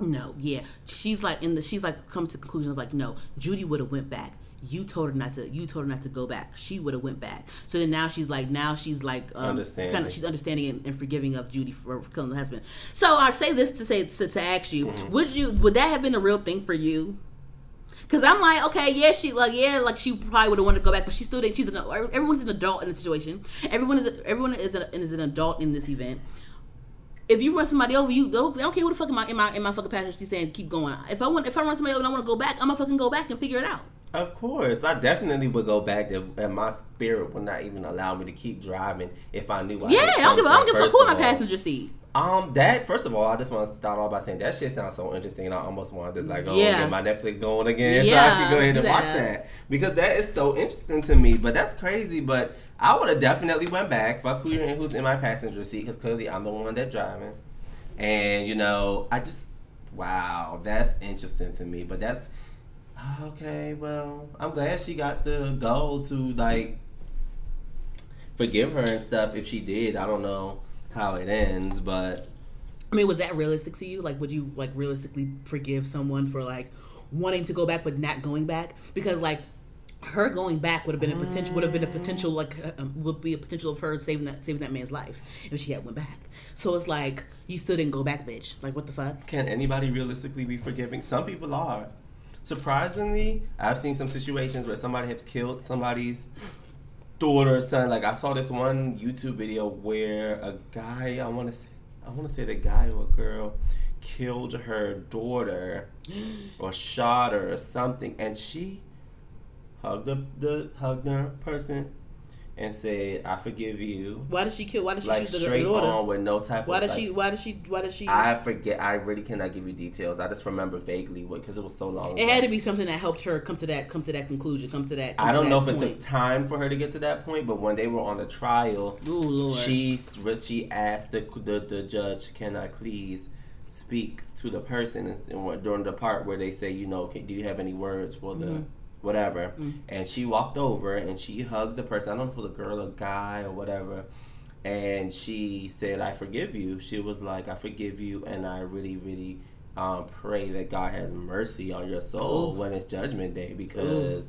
No. Yeah. She's like in the she's like come to conclusions like, no, Judy would have went back. You told her not to. You told her not to go back. She would have went back. So then now she's like, now she's like, um, kind of, she's understanding and, and forgiving of Judy for, for killing the husband. So I say this to say to, to ask you, mm-hmm. would you would that have been a real thing for you? Because I'm like, okay, yeah, she like, yeah, like she probably would have wanted to go back, but she still didn't. She's an, everyone's an adult in the situation. Everyone is everyone is a, is an adult in this event. If you run somebody over, you don't, I don't care what the fuck in my in my in my fucking passion she's saying, keep going. If I want, if I run somebody over and I want to go back, I'm gonna fucking go back and figure it out. Of course, I definitely would go back if, and my spirit would not even allow me to keep driving if I knew. I yeah, I don't give, I don't give a fuck who in my passenger seat. Um, that first of all, I just want to start off by saying that shit sounds so interesting, and I almost want to just like go yeah. and get my Netflix going again, yeah, so I can go ahead and yeah. watch that because that is so interesting to me. But that's crazy. But I would have definitely went back. Fuck who you're in, who's in my passenger seat, because clearly I'm the one that's driving, and you know, I just wow, that's interesting to me. But that's. Okay, well, I'm glad she got the goal to, like, forgive her and stuff if she did. I don't know how it ends, but... I mean, was that realistic to you? Like, would you, like, realistically forgive someone for, like, wanting to go back but not going back? Because, like, her going back would have been a potential, would have been a potential, like, um, would be a potential of her saving that saving that man's life if she had went back. So it's like, you still didn't go back, bitch. Like, what the fuck? Can anybody realistically be forgiving? Some people are. Surprisingly, I've seen some situations where somebody has killed somebody's daughter or son. Like I saw this one YouTube video where a guy, I want to say, I want to say the guy or a girl killed her daughter or shot her or something, and she hugged the, the hugged her person and said, "I forgive you." Why did she kill? Why did she like shoot the straight daughter? On with no type why of. Why did she? Why did she? Why did she? I forget. I really cannot give you details. I just remember vaguely what because it was so long. It ago. Had to be something that helped her come to that come to that conclusion. Come to that. Come I don't know if point. It took time for her to get to that point, but when they were on the trial, ooh, Lord. she she asked the, the the judge, "Can I please speak to the person?" And during the part where they say, "You know, can, do you have any words for the?" Mm-hmm. Whatever, mm. and she walked over and she hugged the person. I don't know if it was a girl or a guy or whatever, and she said, "I forgive you." She was like, "I forgive you, and I really, really um, pray that God has mercy on your soul Ooh. When it's Judgment Day because Ooh.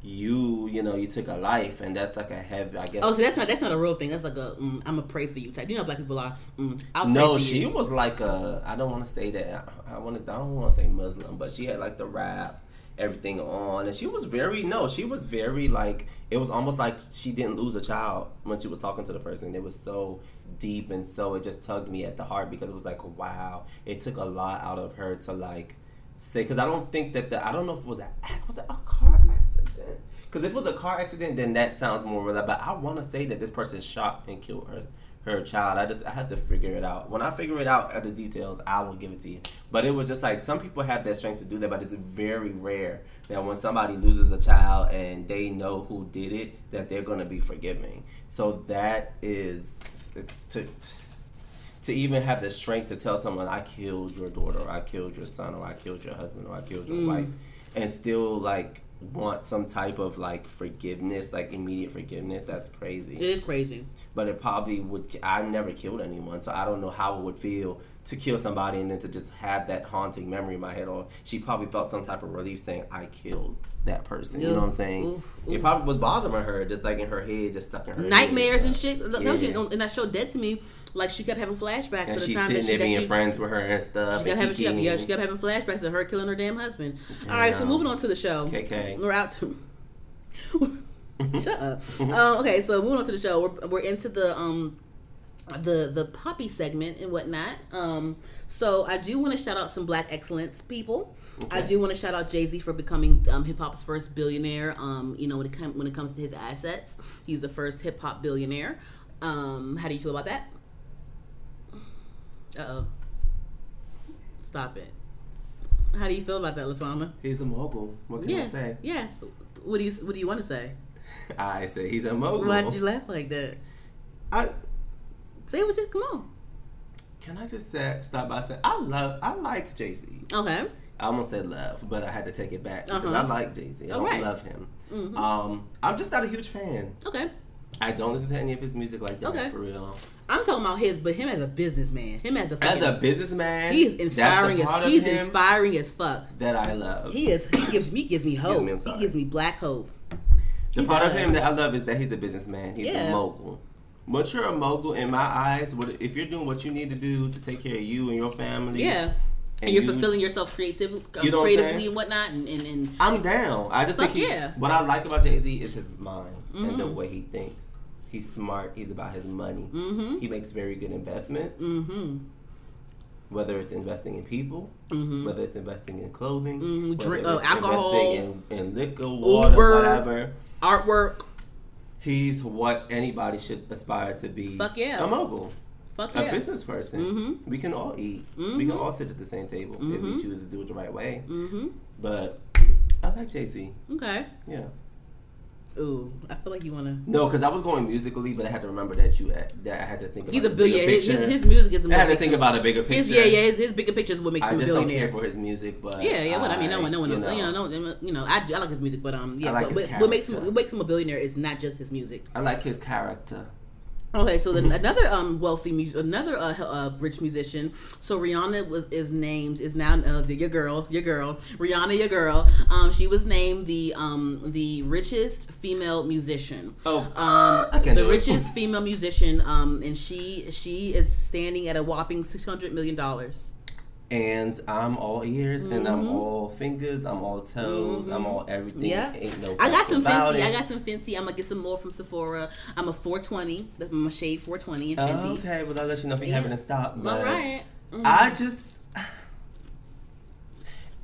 you, you know, you took a life, and that's like a heavy. I guess. Oh, so that's not that's not a real thing. That's like a mm, I'm a pray for you type. You know, black people are. Mm, I'll pray no, for she you. Was like a. I don't want to say that. I want to. I don't want to say Muslim, but she had like the rap. Everything on, and she was very no she was very like it was almost like she didn't lose a child when she was talking to the person. It was so deep, and so it just tugged me at the heart because it was like, wow, it took a lot out of her to like say, because I don't think that the I don't know if it was an act was it a car accident, because if it was a car accident then that sounds more real, but I want to say that this person shot and killed her her child. I just, I had to figure it out. When I figure it out, other details, I will give it to you. But it was just like, some people have that strength to do that, but it's very rare that when somebody loses a child and they know who did it, that they're going to be forgiving. So that is, it's to, to even have the strength to tell someone, I killed your daughter, or I killed your son, or I killed your husband, or I killed your mm. wife, and still like, want some type of like forgiveness, like immediate forgiveness. That's crazy. It is crazy. But it probably would. I never killed anyone, so I don't know how it would feel to kill somebody and then to just have that haunting memory in my head. Or she probably felt some type of relief saying, I killed that person. Ooh, you know what I'm saying? Ooh, ooh. It probably was bothering her, just like in her head, just stuck in her nightmares head, you know? And shit. Yeah. She, on, and that show Dead to Me, like she kept having flashbacks. And to the time that she sitting there being friends with her and stuff. She kept having, she kept, yeah, she kept having flashbacks of her killing her damn husband. Damn. All right, so moving on to the show. K K. We're out to. Shut up. uh, okay, so moving on to the show. We're we're into the um. the the poppy segment and whatnot. Um, so I do want to shout out some black excellence people. Okay. I do want to shout out Jay-Z for becoming um, hip hop's first billionaire. Um, you know, when it com- when it comes to his assets, he's the first hip hop billionaire. Um, how do you feel about that? Uh oh, stop it. How do you feel about that, Lasana? He's a mogul. What can yes. I say? Yes. What do you What do you want to say? I say he's a mogul. Why did you laugh like that? I. Say what you come on. Can I just say, stop by saying I love I like Jay-Z. Okay. I almost said love, but I had to take it back because uh-huh. I like Jay-Z. I All don't right. love him. Mm-hmm. Um, I'm just not a huge fan. Okay. I don't listen to any of his music like that okay. for real. I'm talking about his, but him as a businessman, him as a as a businessman, he is inspiring as he's inspiring as fuck. That I love. He is. He gives me gives me hope. Me, he gives me black hope. The he part does. Of him that I love is that he's a businessman. He's yeah. a mogul. But you're a mogul in my eyes. If you're doing what you need to do to take care of you and your family, yeah, and, and you're you, fulfilling yourself creatively, you know creatively and whatnot, and, and, and I'm down. I just think he's, yeah. what I like about Jay-Z is his mind mm-hmm. and the way he thinks. He's smart. He's about his money. Mm-hmm. He makes very good investment. Mm-hmm. whether it's investing in people, mm-hmm. whether it's investing in clothing, mm-hmm. drink, uh, alcohol, in, in liquor, water, Uber, whatever, artwork. He's what anybody should aspire to be. Fuck yeah, a mogul. Fuck a yeah. business person. Mm-hmm. We can all eat. Mm-hmm. We can all sit at the same table mm-hmm. if we choose to do it the right way. Mm-hmm. But I like Jay-Z. Okay. Yeah. Ooh, I feel like you wanna. No, because I was going musically, but I had to remember that you had, that I had to think. He's about a billionaire. His, his, his music is. I had to think him. about a bigger picture. His, yeah, yeah. His, his bigger picture is what makes I him billionaire. I just don't care for his music, but yeah, yeah. What I, I mean, no one, no one, you know, you know, no, you know I, I like his music, but um, yeah. I like but, his but what makes him, what makes him a billionaire is not just his music. I like his character. Okay, so then another um wealthy music, another uh, uh rich musician. So Rihanna was is named is now uh, the, your girl, your girl, Rihanna, your girl. Um, she was named the um the richest female musician. Oh, um, I can the do richest it. female musician. Um, and she she is standing at a whopping six hundred million dollars. And I'm all ears, mm-hmm. and I'm all fingers, I'm all toes, mm-hmm. I'm all everything. Yeah. Ain't no I got some fancy. It. I got some fancy. I'm gonna get some more from Sephora. I'm a four twenty. I'm a shade four twenty and Fenty. Oh, okay, well I'll let you know if you yeah. haven't stopped. But all right. Mm-hmm. I just,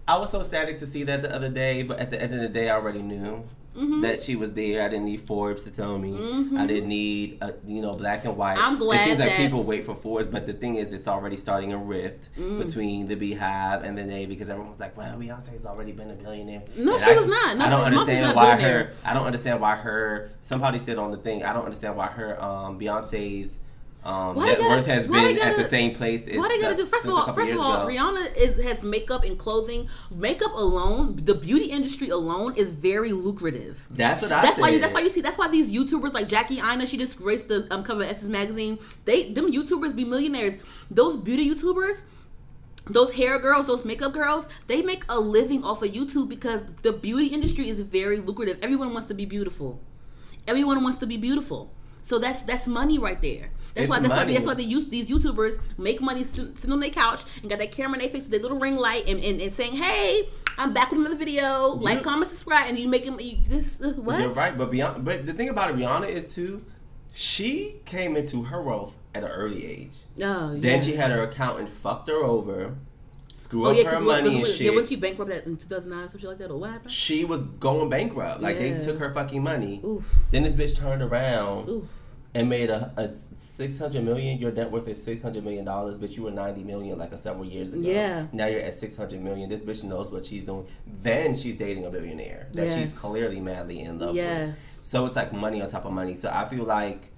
I was so ecstatic to see that the other day, but at the end of the day, I already knew. Mm-hmm. That she was there. I didn't need Forbes to tell me. Mm-hmm. I didn't need, a, you know, black and white. I'm glad It seems that like people wait for Forbes, but the thing is, it's already starting a rift mm. between the Beehive and the Navy because everyone's like, "Well, Beyonce's already been a billionaire." No, and she I, was not. No, I don't understand why her. I don't understand why her. Somebody said on the thing. I don't understand why her um, Beyonce's um, net worth has been gotta, at the same place. Why they gotta do? First of all, first of all, ago. Rihanna is has makeup and clothing. Makeup alone, the beauty industry alone is very lucrative. That's what I. That's said. why. You, that's why you see. That's why these YouTubers like Jackie Ina, she disgraced the um, cover of Essence magazine. They them YouTubers be millionaires. Those beauty YouTubers. Those hair girls, those makeup girls, they make a living off of YouTube because the beauty industry is very lucrative. Everyone wants to be beautiful. Everyone wants to be beautiful. So that's that's money right there. That's it's why that's money. why that's why they use, these YouTubers make money sitting sit on their couch and got that camera in their face with their little ring light and, and, and saying, "Hey, I'm back with another video. Like, yeah. comment, subscribe," and you make them you, this uh, what? You're right, but Beyonce, but the thing about Rihanna is too, she came into her wealth at an early age. Oh, yeah. Then she had her accountant fucked her over. Screw oh, up yeah, her money was, and was, shit. Yeah, wasn't she bankrupt in two thousand nine or something like that? Or what happened? She was going bankrupt. Like, yeah. they took her fucking money. Oof. Then this bitch turned around Oof. and made a, a six hundred million dollars. Your net worth is six hundred million dollars, but you were ninety million dollars like a several years ago. Yeah. Now you're at six hundred million dollars. This bitch knows what she's doing. Then she's dating a billionaire that yes. she's clearly madly in love yes. with. So it's like money on top of money. So I feel like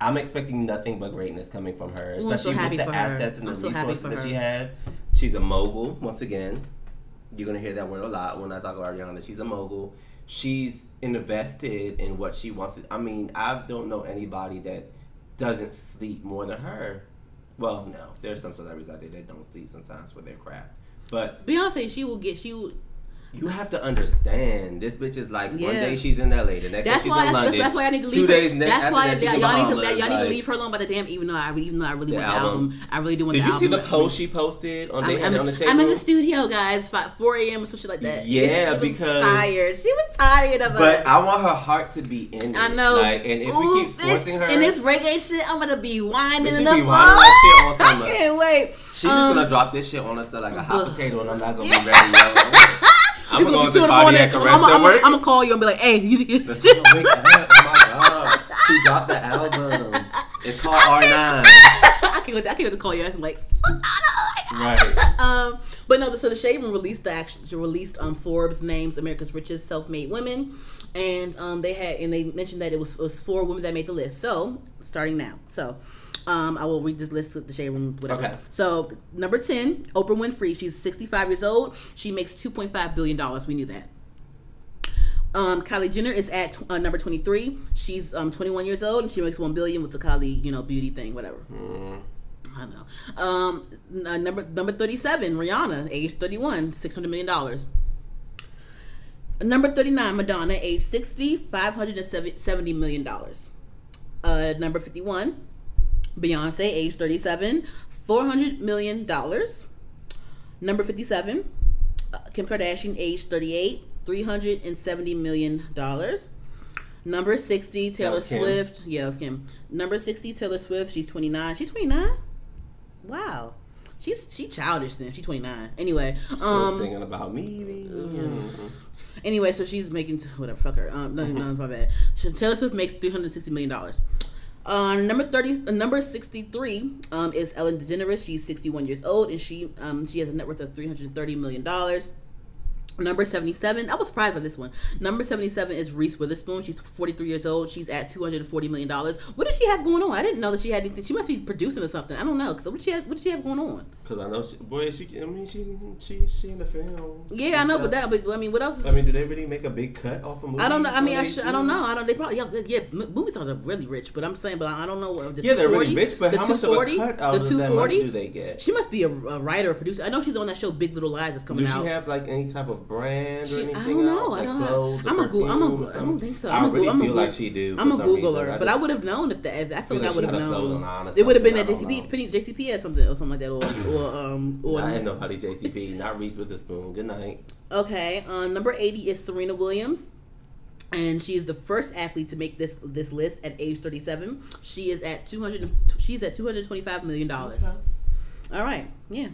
I'm expecting nothing but greatness coming from her, especially so with the assets her. and the I'm resources so that she has. She's a mogul. Once again, you're going to hear that word a lot when I talk about Rihanna. She's a mogul. She's invested in what she wants to. I mean, I don't know anybody that doesn't sleep more than her. Well, no. There's some celebrities out there that don't sleep sometimes for their craft. But Beyonce, she will get... she. Will, You have to understand, this bitch is like yeah. one day she's in L A, the next that's day she's why, in London. That's, that's why I need to leave. Two her, days next, that's why that y'all, y'all, need to, y'all need to leave her alone by the damn. Even though I, even though I really want album. the album, I really do want Did the album. Did you see the post she posted on the on the shade I'm room? in the studio, guys, four a.m. or some shit like that. Yeah, she was because tired. She was tired of it. But I want her heart to be in it. I know. Like, and if Ooh, we keep forcing her in this reggae shit, I'm gonna be whining and up. I can't wait. She's just gonna drop this shit on us like a hot potato, and I'm not gonna be very low. I'm gonna, gonna go into cardiac arrest at work. I'm gonna call you and be like, "Hey, you did wake up." Oh my god, she dropped the album. It's called R nine. I can't. I can't call you. I'm like, right. Um, but no. So the Shade Room released the actual released um Forbes names America's richest self-made women, and um they had and they mentioned that it was, it was four women that made the list. So starting now, so. Um, I will read this list with the Shade Room, whatever. Okay. So, number ten, Oprah Winfrey. She's sixty-five years old. She makes two point five billion dollars. We knew that. Um, Kylie Jenner is at t- uh, number twenty-three. She's um, twenty-one years old, and she makes one billion dollars with the Kylie, you know, beauty thing, whatever. Mm. I know. Um, n- number number thirty-seven, Rihanna, age thirty-one, six hundred million dollars. Number thirty-nine, Madonna, age sixty, five hundred seventy million dollars. Uh, number fifty-one. Beyonce, age thirty-seven, four hundred million dollars. Number fifty-seven, uh, Kim Kardashian, age thirty-eight, three hundred seventy million dollars. Number sixty, Taylor Swift. Yeah, it was Kim. Number sixty, Taylor Swift. She's twenty-nine. She's twenty-nine? Wow. She's she childish then. She's twenty-nine. Anyway. Still um, singing about me. Mm-hmm. Anyway, so she's making... Whatever, fuck her. Um, no, mm-hmm. no, my bad. So Taylor Swift makes three hundred sixty million dollars. Uh, number thirty, uh, number sixty-three um, is Ellen DeGeneres. She's sixty-one years old, and she um, she has a net worth of three hundred thirty million dollars. Number seventy-seven, I was surprised by this one. Number seventy-seven is Reese Witherspoon. She's forty-three years old. She's at two hundred forty million dollars. What does she have going on? I didn't know that she had anything. She must be producing or something. I don't know. Cause what she has, what does she have going on? Because I know, she, boy, she, I mean, she, she, she in the films. Yeah, I know, but that, but I mean, what else? Is, I mean, do they really make a big cut off of movies? I don't know. I mean, I, should, I don't know. I don't. They probably, yeah, yeah, movie stars are really rich, but I'm saying, but I don't know. The yeah, they're really rich, but the how much of a cut out of that money do they get? She must be a, a writer or producer. I know she's on that show Big Little Lies that's coming out. Does she have like any type of brand she, or anything? I don't know. Like I don't know. I'm a Google. I'm a. I don't think so. I'm I really a, I'm feel a, like she do. I'm a Googler, but just, I would have known if that. If, I feel like I would have known. It would have been at J C P, J C P or something, or something like that, or or um. Or I ain't nobody J C P. Not Reese Witherspoon. Good night. Okay. Um, number eighty is Serena Williams. And she is the first athlete to make this this list at age thirty-seven. She is at two hundred. She's at two hundred twenty-five million dollars. Okay. All right. Yeah.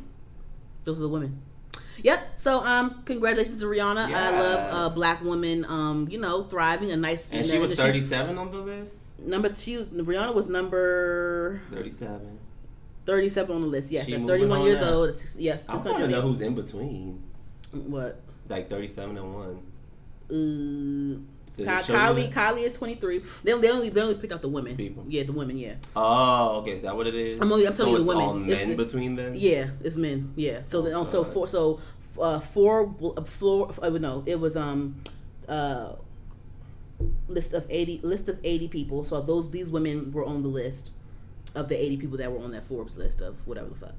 Those are the women. Yep. So, um, congratulations to Rihanna. Yes. I love a black woman, um, you know, thriving. A nice. And, and she was thirty-seven on the list. Number she was Rihanna was number thirty-seven. thirty-seven on the list. Yes, she at thirty-one years now. Old. Six, yes. I want to know who's in between. What? Like thirty-seven and one. Uh. Kylie, Kylie is twenty-three. They, they only they only picked out the women. People. Yeah, the women. Yeah. Oh, okay. Is that what it is? I'm only I'm telling so you the women. All men it's men between them. Yeah, it's men. Yeah. So oh, the, um, so four so uh, four uh, floor. Uh, no, it was um uh list of eighty list of eighty people. So those these women were on the list of the eighty people that were on that Forbes list of whatever the fuck.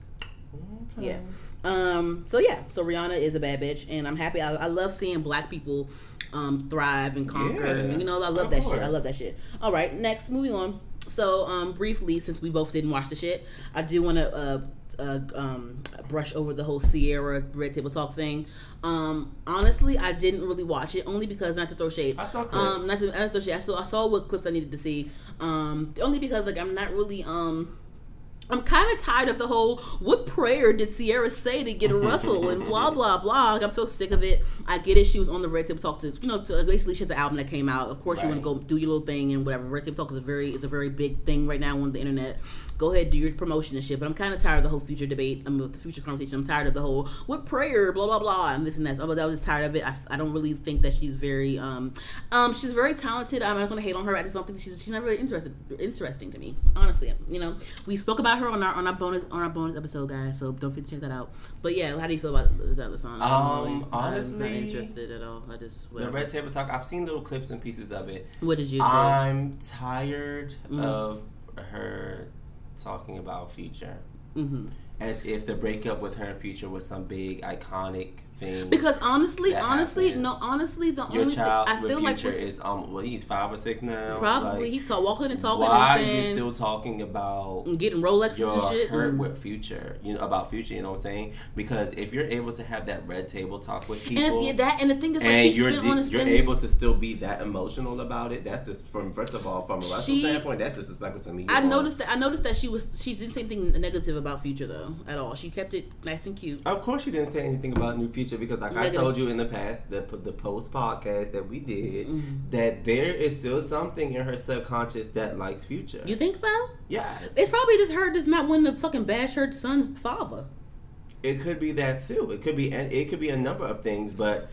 Okay. Yeah. Um. So yeah. So Rihanna is a bad bitch, and I'm happy. I, I love seeing black people. Um, thrive and conquer. Yeah, you know, I love that course. shit. I love that shit. All right, next, moving on. So, um, briefly, since we both didn't watch the shit, I do want to uh, uh, um, brush over the whole Sierra Red Table Talk thing. Um, honestly, I didn't really watch it only because not to throw shade. I saw clips. Um, not to, not to throw shade. I saw I saw what clips I needed to see. Um, only because like I'm not really um. I'm kind of tired of the whole, what prayer did Sierra say to get Russell and blah, blah, blah. Like, I'm so sick of it. I get it. She was on the Red Table Talk to, you know, to, basically she has an album that came out. Of course, right. You want to go do your little thing and whatever. Red Table Talk is a very, is a very big thing right now on the internet. Go ahead, do your promotion and shit. But I'm kind of tired of the whole future debate. I mean, the future conversation. I'm tired of the whole, what prayer, blah, blah, blah, and this and that. So I was, I was just tired of it. I, I don't really think that she's very, um, um, she's very talented. I'm not going to hate on her. I just don't think she's, she's not really interested, interesting to me. Honestly, you know, we spoke about her on our on our bonus on our bonus episode, guys. So don't forget to check that out. But yeah, how do you feel about that, Lasana? Um, really, honestly, I'm not interested at all. I just whatever. The Red Table Talk. I've seen little clips and pieces of it. What did you say? I'm tired mm-hmm. of her talking about Future, mm-hmm. as if the breakup with her and Future was some big iconic thing. Because honestly, honestly, happened. no, honestly, the Your only child thing I with feel Future like is um, well, he's five or six now. Probably like, he talk, walking and talking. Why and saying, are you still talking about getting Rolexes your and shit? Hurt mm. with Future, you know about Future. You know what I'm saying? Because if you're able to have that Red Table Talk with people, and if, yeah, that and the thing is, like, and you're de- you're and able to still be that emotional about it. That's just from first of all, from a Russell standpoint, that's disrespectful to me. I know. noticed that. I noticed that she was she didn't say anything negative about Future though at all. She kept it nice and cute. Of course, she didn't say anything about new Future. Because like Negative. I told you in the past, the, the post podcast that we did, mm-hmm. that there is still something in her subconscious that likes Future. You think so? Yes. It's probably just her just not wanting to fucking bash her son's father. It could be that too. It could be and it could be a number of things, but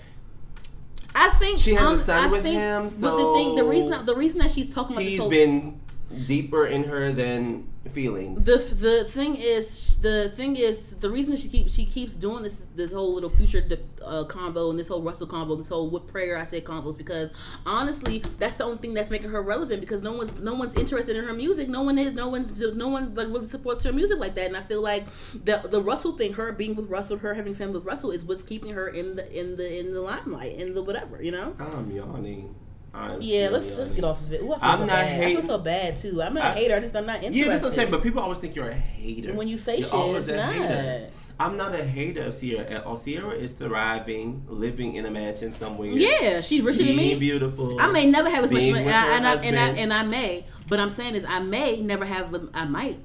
I think she has um, a son I with think, him. So but the thing, the reason, the reason that she's talking about he's this whole, been deeper in her than feelings. The the thing is, the thing is, the reason she keeps she keeps doing this this whole little future uh, convo and this whole Russell convo, this whole what prayer I say convos, because honestly, that's the only thing that's making her relevant. Because no one's no one's interested in her music. No one is. No one's. No one like really supports her music like that. And I feel like the the Russell thing, her being with Russell, her having family with Russell, is what's keeping her in the in the in the limelight, in the whatever. You know. I'm yawning. I'm yeah, let's yawning. Let's get off of it. Ooh, I feel I'm so not bad. I feel so bad too. I'm not I, a hater. I'm just I'm not interested. Yeah, that's what I'm saying. But people always think you're a hater when you say you're shit. It's not. Hater. I'm not a hater of Sierra at all. Sierra is thriving, living in a mansion somewhere. Yeah, she's richer than me. Beautiful. I may never have as much money, and I, and I and I may. But I'm saying is, I may never have. I might.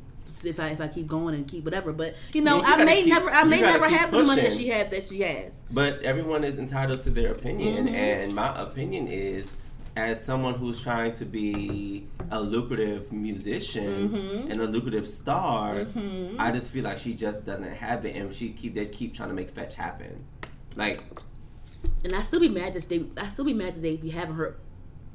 if I if I keep going and keep whatever. But you know, yeah, you I may keep, never I may never have pushing. the money that she had that she has. But everyone is entitled to their opinion, mm-hmm. and my opinion is, as someone who's trying to be a lucrative musician mm-hmm. and a lucrative star, mm-hmm. I just feel like she just doesn't have it, and she keep they keep trying to make fetch happen, like. And I still be mad that they I still be mad that they be having her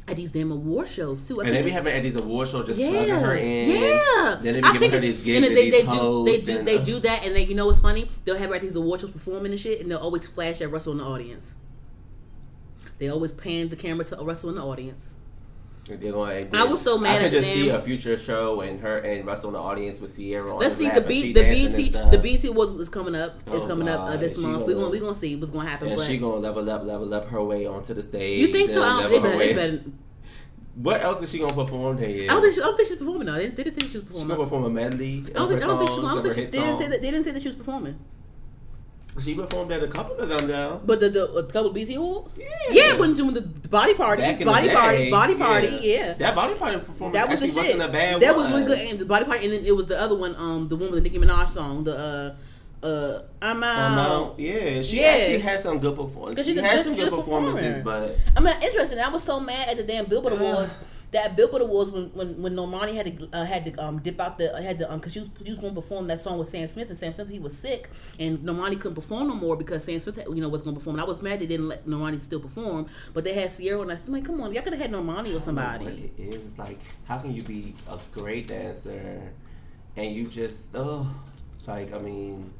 at these damn award shows too. I and think they be having at these award shows just yeah, plugging her in. Yeah, then they be I giving her these gigs. They, these they do they do and, they do that, and they you know what's funny? They'll have her at these award shows performing and shit, and they'll always flash at Russell in the audience. They always pan the camera to Russell in the audience. Like, I was so mad I at the I could just see a future show and her and Russell in the audience with Sierra. Let's see the B, the B T the B T Awards is coming up. Oh, it's coming God. up uh, this and month. We're gonna we gonna see what's gonna happen. And but she gonna level up, level up her way onto the stage. You think so? I don't, it better, it better. What else is she gonna perform? Then I don't think she, I don't think she's performing. No, they didn't say she was performing. She gonna perform a medley. I don't think. I don't think she. I don't think she they didn't say that. They didn't say that she was performing. She performed at a couple of them now. But the, the a couple of B T Awards? Yeah. Yeah, when doing the body party. Back in body the day, party, body party, yeah. yeah. That body party performance that was actually the shit. wasn't a bad that one. That was really good. And the body party, and then it was the other one, um, the one with the Nicki Minaj song, the uh, uh, I'm Out. I'm Out. Yeah, she yeah. actually had some good performances. She had good, some good performances, performer. but. I mean, interesting. I was so mad at the damn Billboard Awards. That Billboard Awards when when when Normani had to uh, had to um, dip out the had to um because she was, she was going to perform that song with Sam Smith, and Sam Smith he was sick and Normani couldn't perform no more because Sam Smith had, you know was going to perform. And I was mad they didn't let Normani still perform, but they had Sierra, and I was like, come on, y'all could have had Normani or somebody. I don't know what it is like, how can you be a great dancer and you just oh like I mean.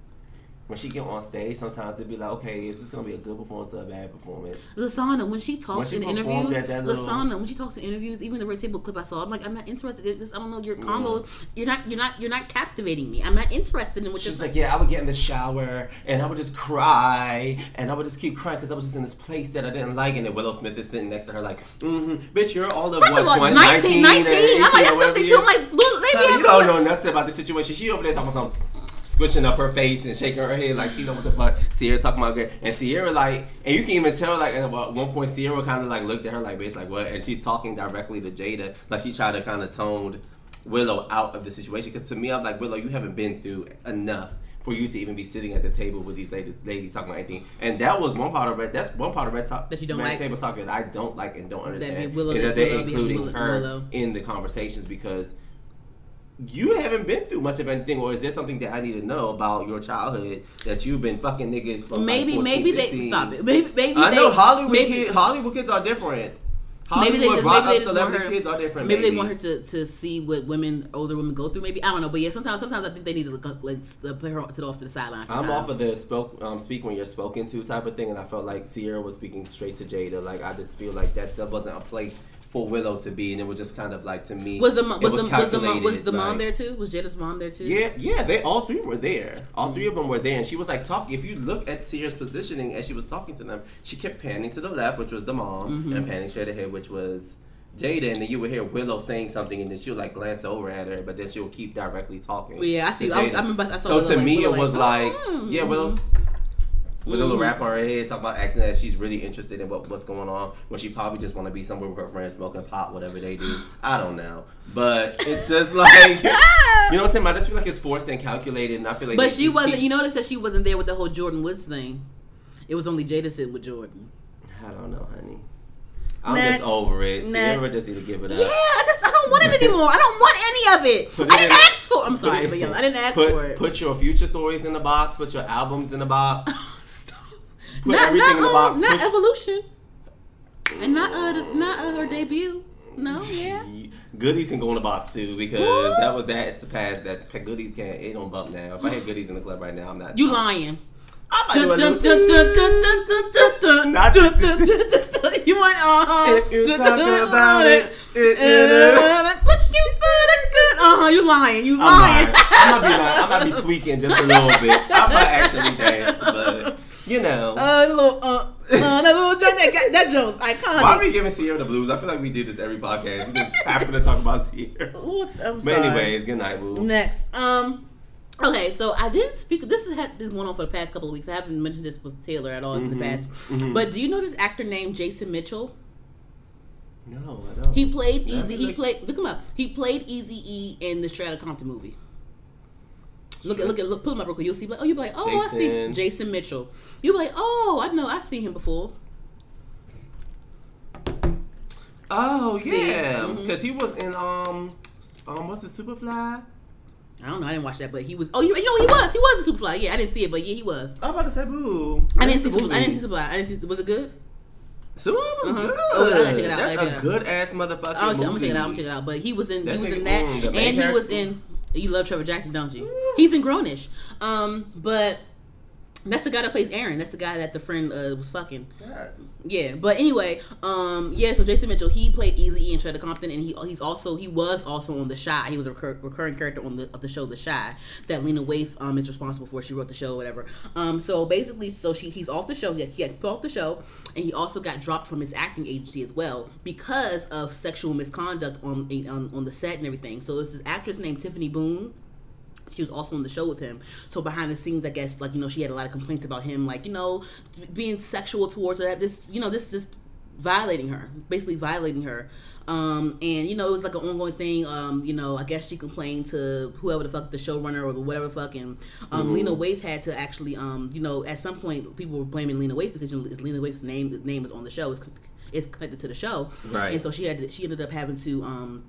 When she get on stage, sometimes they'd be like, okay, is this going to be a good performance or a bad performance? Lasana, when she talks when she in interviews, that, that little... Lasana, when she talks in interviews, even the Red Table clip I saw, I'm like, I'm not interested in this. I don't know, your combo, yeah. you're not you're not, you're not, not captivating me. I'm not interested in what She's you're like, yeah, I would get in the shower, and I would just cry, and I would just keep crying, because I was just in this place that I didn't like, and then Willow Smith is sitting next to her like, mm-hmm, bitch, you're all of what's one, nineteen, nineteen, nineteen. I'm like, that's nothing too. I'm like, maybe you don't know nothing about the situation. She over there talking something. Switching up her face and shaking her head like she know what the fuck Sierra talking about. And Sierra like, and you can even tell like at one point Sierra kind of like looked at her like bitch like what, and she's talking directly to Jada like she tried to kind of tone Willow out of the situation, because to me I'm like, Willow, you haven't been through enough for you to even be sitting at the table with these ladies, ladies talking about anything. And that was one part of Red. That's one part of Red Talk. That you don't red like. Table Talk that I don't like and don't understand. Willow, is that they're Willow, including Willow, her Willow. in the conversations because. You haven't been through much of anything, or is there something that I need to know about your childhood that you've been fucking niggas from maybe like fourteen, maybe fifteen? They stop it. Maybe maybe I they, know Hollywood maybe, kids Hollywood kids are different. Hollywood maybe they just, brought maybe up they celebrity her, kids are different. Maybe, maybe they want her to, to see what women older women go through. Maybe I don't know, but yeah, sometimes sometimes I think they need to look up, like put her off to the sidelines. I'm off of the spoke um, speak when you're spoken to type of thing, and I felt like Sierra was speaking straight to Jada. Like I just feel like that that wasn't a place for Willow to be, and it was just kind of like to me. Was the mom, was, was, the, was the mom, was the mom like, there too? Was Jada's mom there too? Yeah, yeah. They all three were there. All mm-hmm. three of them were there, and she was like talking. If you look at Sierra's positioning as she was talking to them, she kept panning to the left, which was the mom, mm-hmm. and panning straight ahead, which was Jada. And then you would hear Willow saying something, and then she would like glance over at her, but then she would keep directly talking. Well, yeah, I see. I, was, I remember. I saw so Willow to like, me, Willow it was like, like mm-hmm. yeah, Willow. With mm-hmm. a little rap on her head, talking about acting that she's really interested in what, what's going on, when she probably just want to be somewhere with her friends smoking pot, whatever they do. I don't know. But it's just like, you know what I'm saying? I just feel like it's forced and calculated, and I feel like... But she wasn't, keep... you notice that she wasn't there with the whole Jordan Woods thing. It was only Jada sitting with Jordan. I don't know, honey. I'm Next. just over it. Next. Sierra just need to give it up. Yeah, I just I don't want it anymore. I don't want any of it. I didn't ask for it. I'm sorry, but yeah, I didn't ask put, for it. Put your future stories in the box. Put your albums in the box. Put not everything not, in the box. Um, not push. Evolution, and not uh, not uh, her debut. No, yeah. Goodies can go in the box too, because Ooh. that was that. It's the past that goodies can't. It don't bump now. If I had goodies in the club right now, I'm not. You lying? You want uh-huh. If you're talking about it, it's looking for the good. Uh huh. You lying? You lying? I'm not be lying. I might be tweaking just a little bit. I might actually dance, but. You know, uh, little, uh, uh, that little that that joke's iconic. Why are we giving Sierra the blues? I feel like we do this every podcast. We just happen to talk about Sierra. Ooh, I'm but sorry. anyways, good night, boo. Next, um, okay, so I didn't speak. This has been going on for the past couple of weeks. I haven't mentioned this with Taylor at all mm-hmm. in the past. Mm-hmm. But do you know this actor named Jason Mitchell? No, I don't. He played Easy. He like... played. Look him up. He played Eazy-E in the Straight Outta Compton movie. Look at, look at, look, pull him up real quick. You'll see, like, oh, you'll be like, oh, Jason. I see Jason Mitchell. You'll be like, oh, I know, I've seen him before. Oh, see? Yeah, because mm-hmm. he was in, um, um, what's the Superfly? I don't know. I didn't watch that, but he was. Oh, you, you know, he was. He was a Superfly. Yeah, I didn't see it, but yeah, he was. I was about to say boo. I, I didn't see. Super, I didn't see Superfly. I didn't see. Was it good? Superfly was uh-huh. good. Oh, I check it out. That's I check a good ass motherfucking I'll, movie. I'm gonna check it out. I'm gonna check it out. But he was in. That he was in that, and character. He was in. You love Trevor Jackson, don't you? Mm. He's in Grownish. Um, but that's the guy that plays Aaron. That's the guy that the friend uh, was fucking. God. Yeah, but anyway, um, yeah. So Jason Mitchell, he played Eazy-E and Shredda Compton, and he he's also he was also on The Chi. He was a recur- recurring character on the of the show The Chi that Lena Waithe um is responsible for. She wrote the show, or whatever. Um, so basically, so she he's off the show. He had, he had put off the show, and he also got dropped from his acting agency as well because of sexual misconduct on on, on the set and everything. So there's this actress named Tiffany Boone. She was also on the show with him. So behind the scenes, I guess, like, you know, she had a lot of complaints about him, like, you know, being sexual towards her, this, you know, this just violating her, basically violating her. Um, and, you know, it was like an ongoing thing. Um, you know, I guess she complained to whoever the fuck, the showrunner or the whatever the fuck. And um, mm-hmm. Lena Waithe had to actually, um, you know, at some point, people were blaming Lena Waithe because, you know, it's Lena Waithe's name, the name is on the show, it's, it's connected to the show. Right. And so she had to, she ended up having to, um,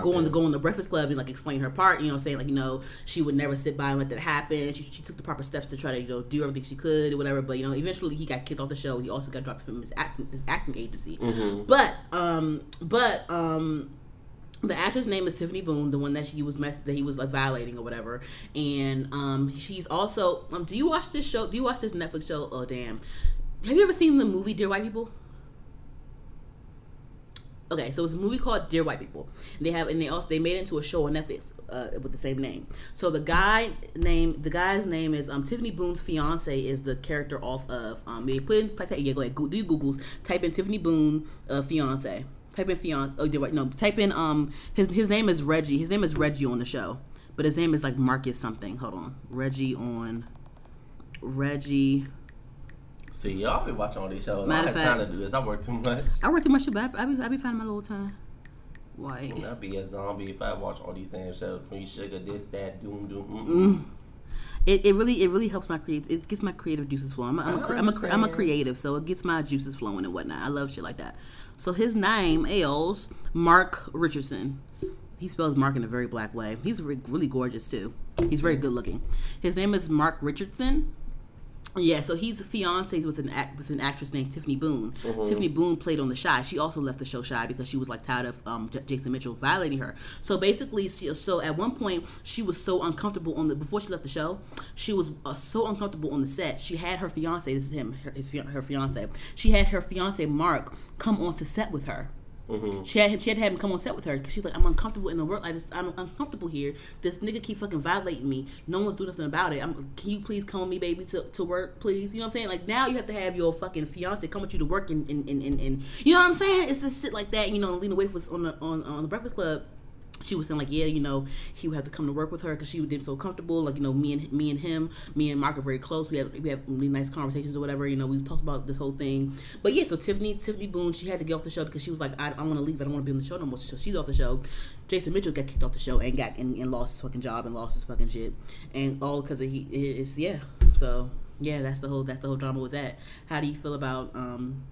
Go on, the, go on the Breakfast Club and, like, explain her part, you know what I'm saying? Like, you know, she would never sit by and let that happen. She, she took the proper steps to try to, you know, do everything she could or whatever. But, you know, eventually he got kicked off the show. He also got dropped from his, act, his acting agency. Mm-hmm. But, um, but, um... the actress' name is Tiffany Boone, the one that she was mess- that he was like violating or whatever. And um, she's also... Um, do you watch this show? Do you watch this Netflix show? Oh, damn. Have you ever seen the movie Dear White People? Okay, so it's a movie called Dear White People. And they have, and they also they made it into a show on Netflix uh, with the same name. So the guy name, the guy's name is um, Tiffany Boone's fiance is the character off of. Um, they put in, yeah, go ahead, do your Googles. Type in Tiffany Boone uh, fiance. Type in fiance. Oh, Dear White. No, type in um his his name is Reggie. His name is Reggie on the show, but his name is like Marcus something. Hold on, Reggie on Reggie. See, y'all be watching all these shows. Matter I don't have fact, time to do this. I work too much. I work too much, but I be, I be finding my little time. Why? I'd be a zombie if I watch all these damn shows. Queen Sugar, this, that, doom, doom, mm. It it really it really helps my create. It gets my creative juices flowing. I'm a, I'm, a, I'm, a, I'm a creative, so it gets my juices flowing and whatnot. I love shit like that. So his name is Mark Richardson. He spells Mark in a very black way. He's re- really gorgeous too. He's very good looking. His name is Mark Richardson. Yeah, so he's fiancé with an act, with an actress named Tiffany Boone. Mm-hmm. Tiffany Boone played on The Chi. She also left the show Chi because she was like tired of um, J- Jason Mitchell violating her. So basically, she, so at one point she was so uncomfortable on the before she left the show. She was uh, so uncomfortable on the set. She had her fiancé. This is him. Her, his her fiancé. She had her fiancé Mark come onto set with her. Mm-hmm. She had she had to have him come on set with her because she's like, I'm uncomfortable in the world. I just, I'm uncomfortable here. This nigga keep fucking violating me. No one's doing nothing about it. I'm, can you please come with me, baby, to, to work, please? You know what I'm saying? Like, now you have to have your fucking fiance come with you to work and, and, and, and, and you know what I'm saying? It's just shit like that. You know, Lena Waithe was on the, on, on the Breakfast Club. She was saying, like, yeah, you know, he would have to come to work with her because she didn't feel comfortable. Like, you know, me and me and him, me and Mark are very close. We have we have really nice conversations or whatever. You know, we've talked about this whole thing. But, yeah, so Tiffany Tiffany Boone, she had to get off the show because she was like, I, I want to leave. I don't want to be on the show no more. So she's off the show. Jason Mitchell got kicked off the show and got and, and lost his fucking job and lost his fucking shit. And all because of he is, yeah. So, yeah, that's the whole that's the whole drama with that. How do you feel about, um,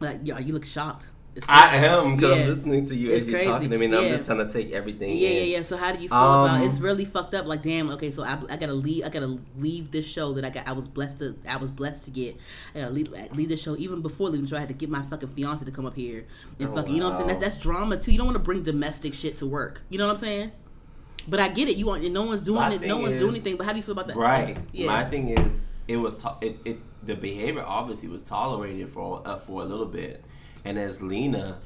like, yeah, you look shocked. I am, because yeah. I'm listening to you it's as you're crazy. Talking to me, and yeah. I'm just trying to take everything yeah, in. Yeah, yeah, so how do you feel um, about it? It's really fucked up. Like, damn, okay, so I, I gotta leave I gotta leave this show that I got. I was blessed to I was blessed to get. I gotta leave, leave this show. Even before leaving the show, I had to get my fucking fiancé to come up here. And oh, fucking, you know wow. what I'm saying? That's, that's drama, too. You don't want to bring domestic shit to work. You know what I'm saying? But I get it. You want, and no one's doing my it. No one's is, doing anything. But how do you feel about that? Right. Yeah. My thing is, it was to- it, it the behavior obviously was tolerated for uh, for a little bit. And as Lena,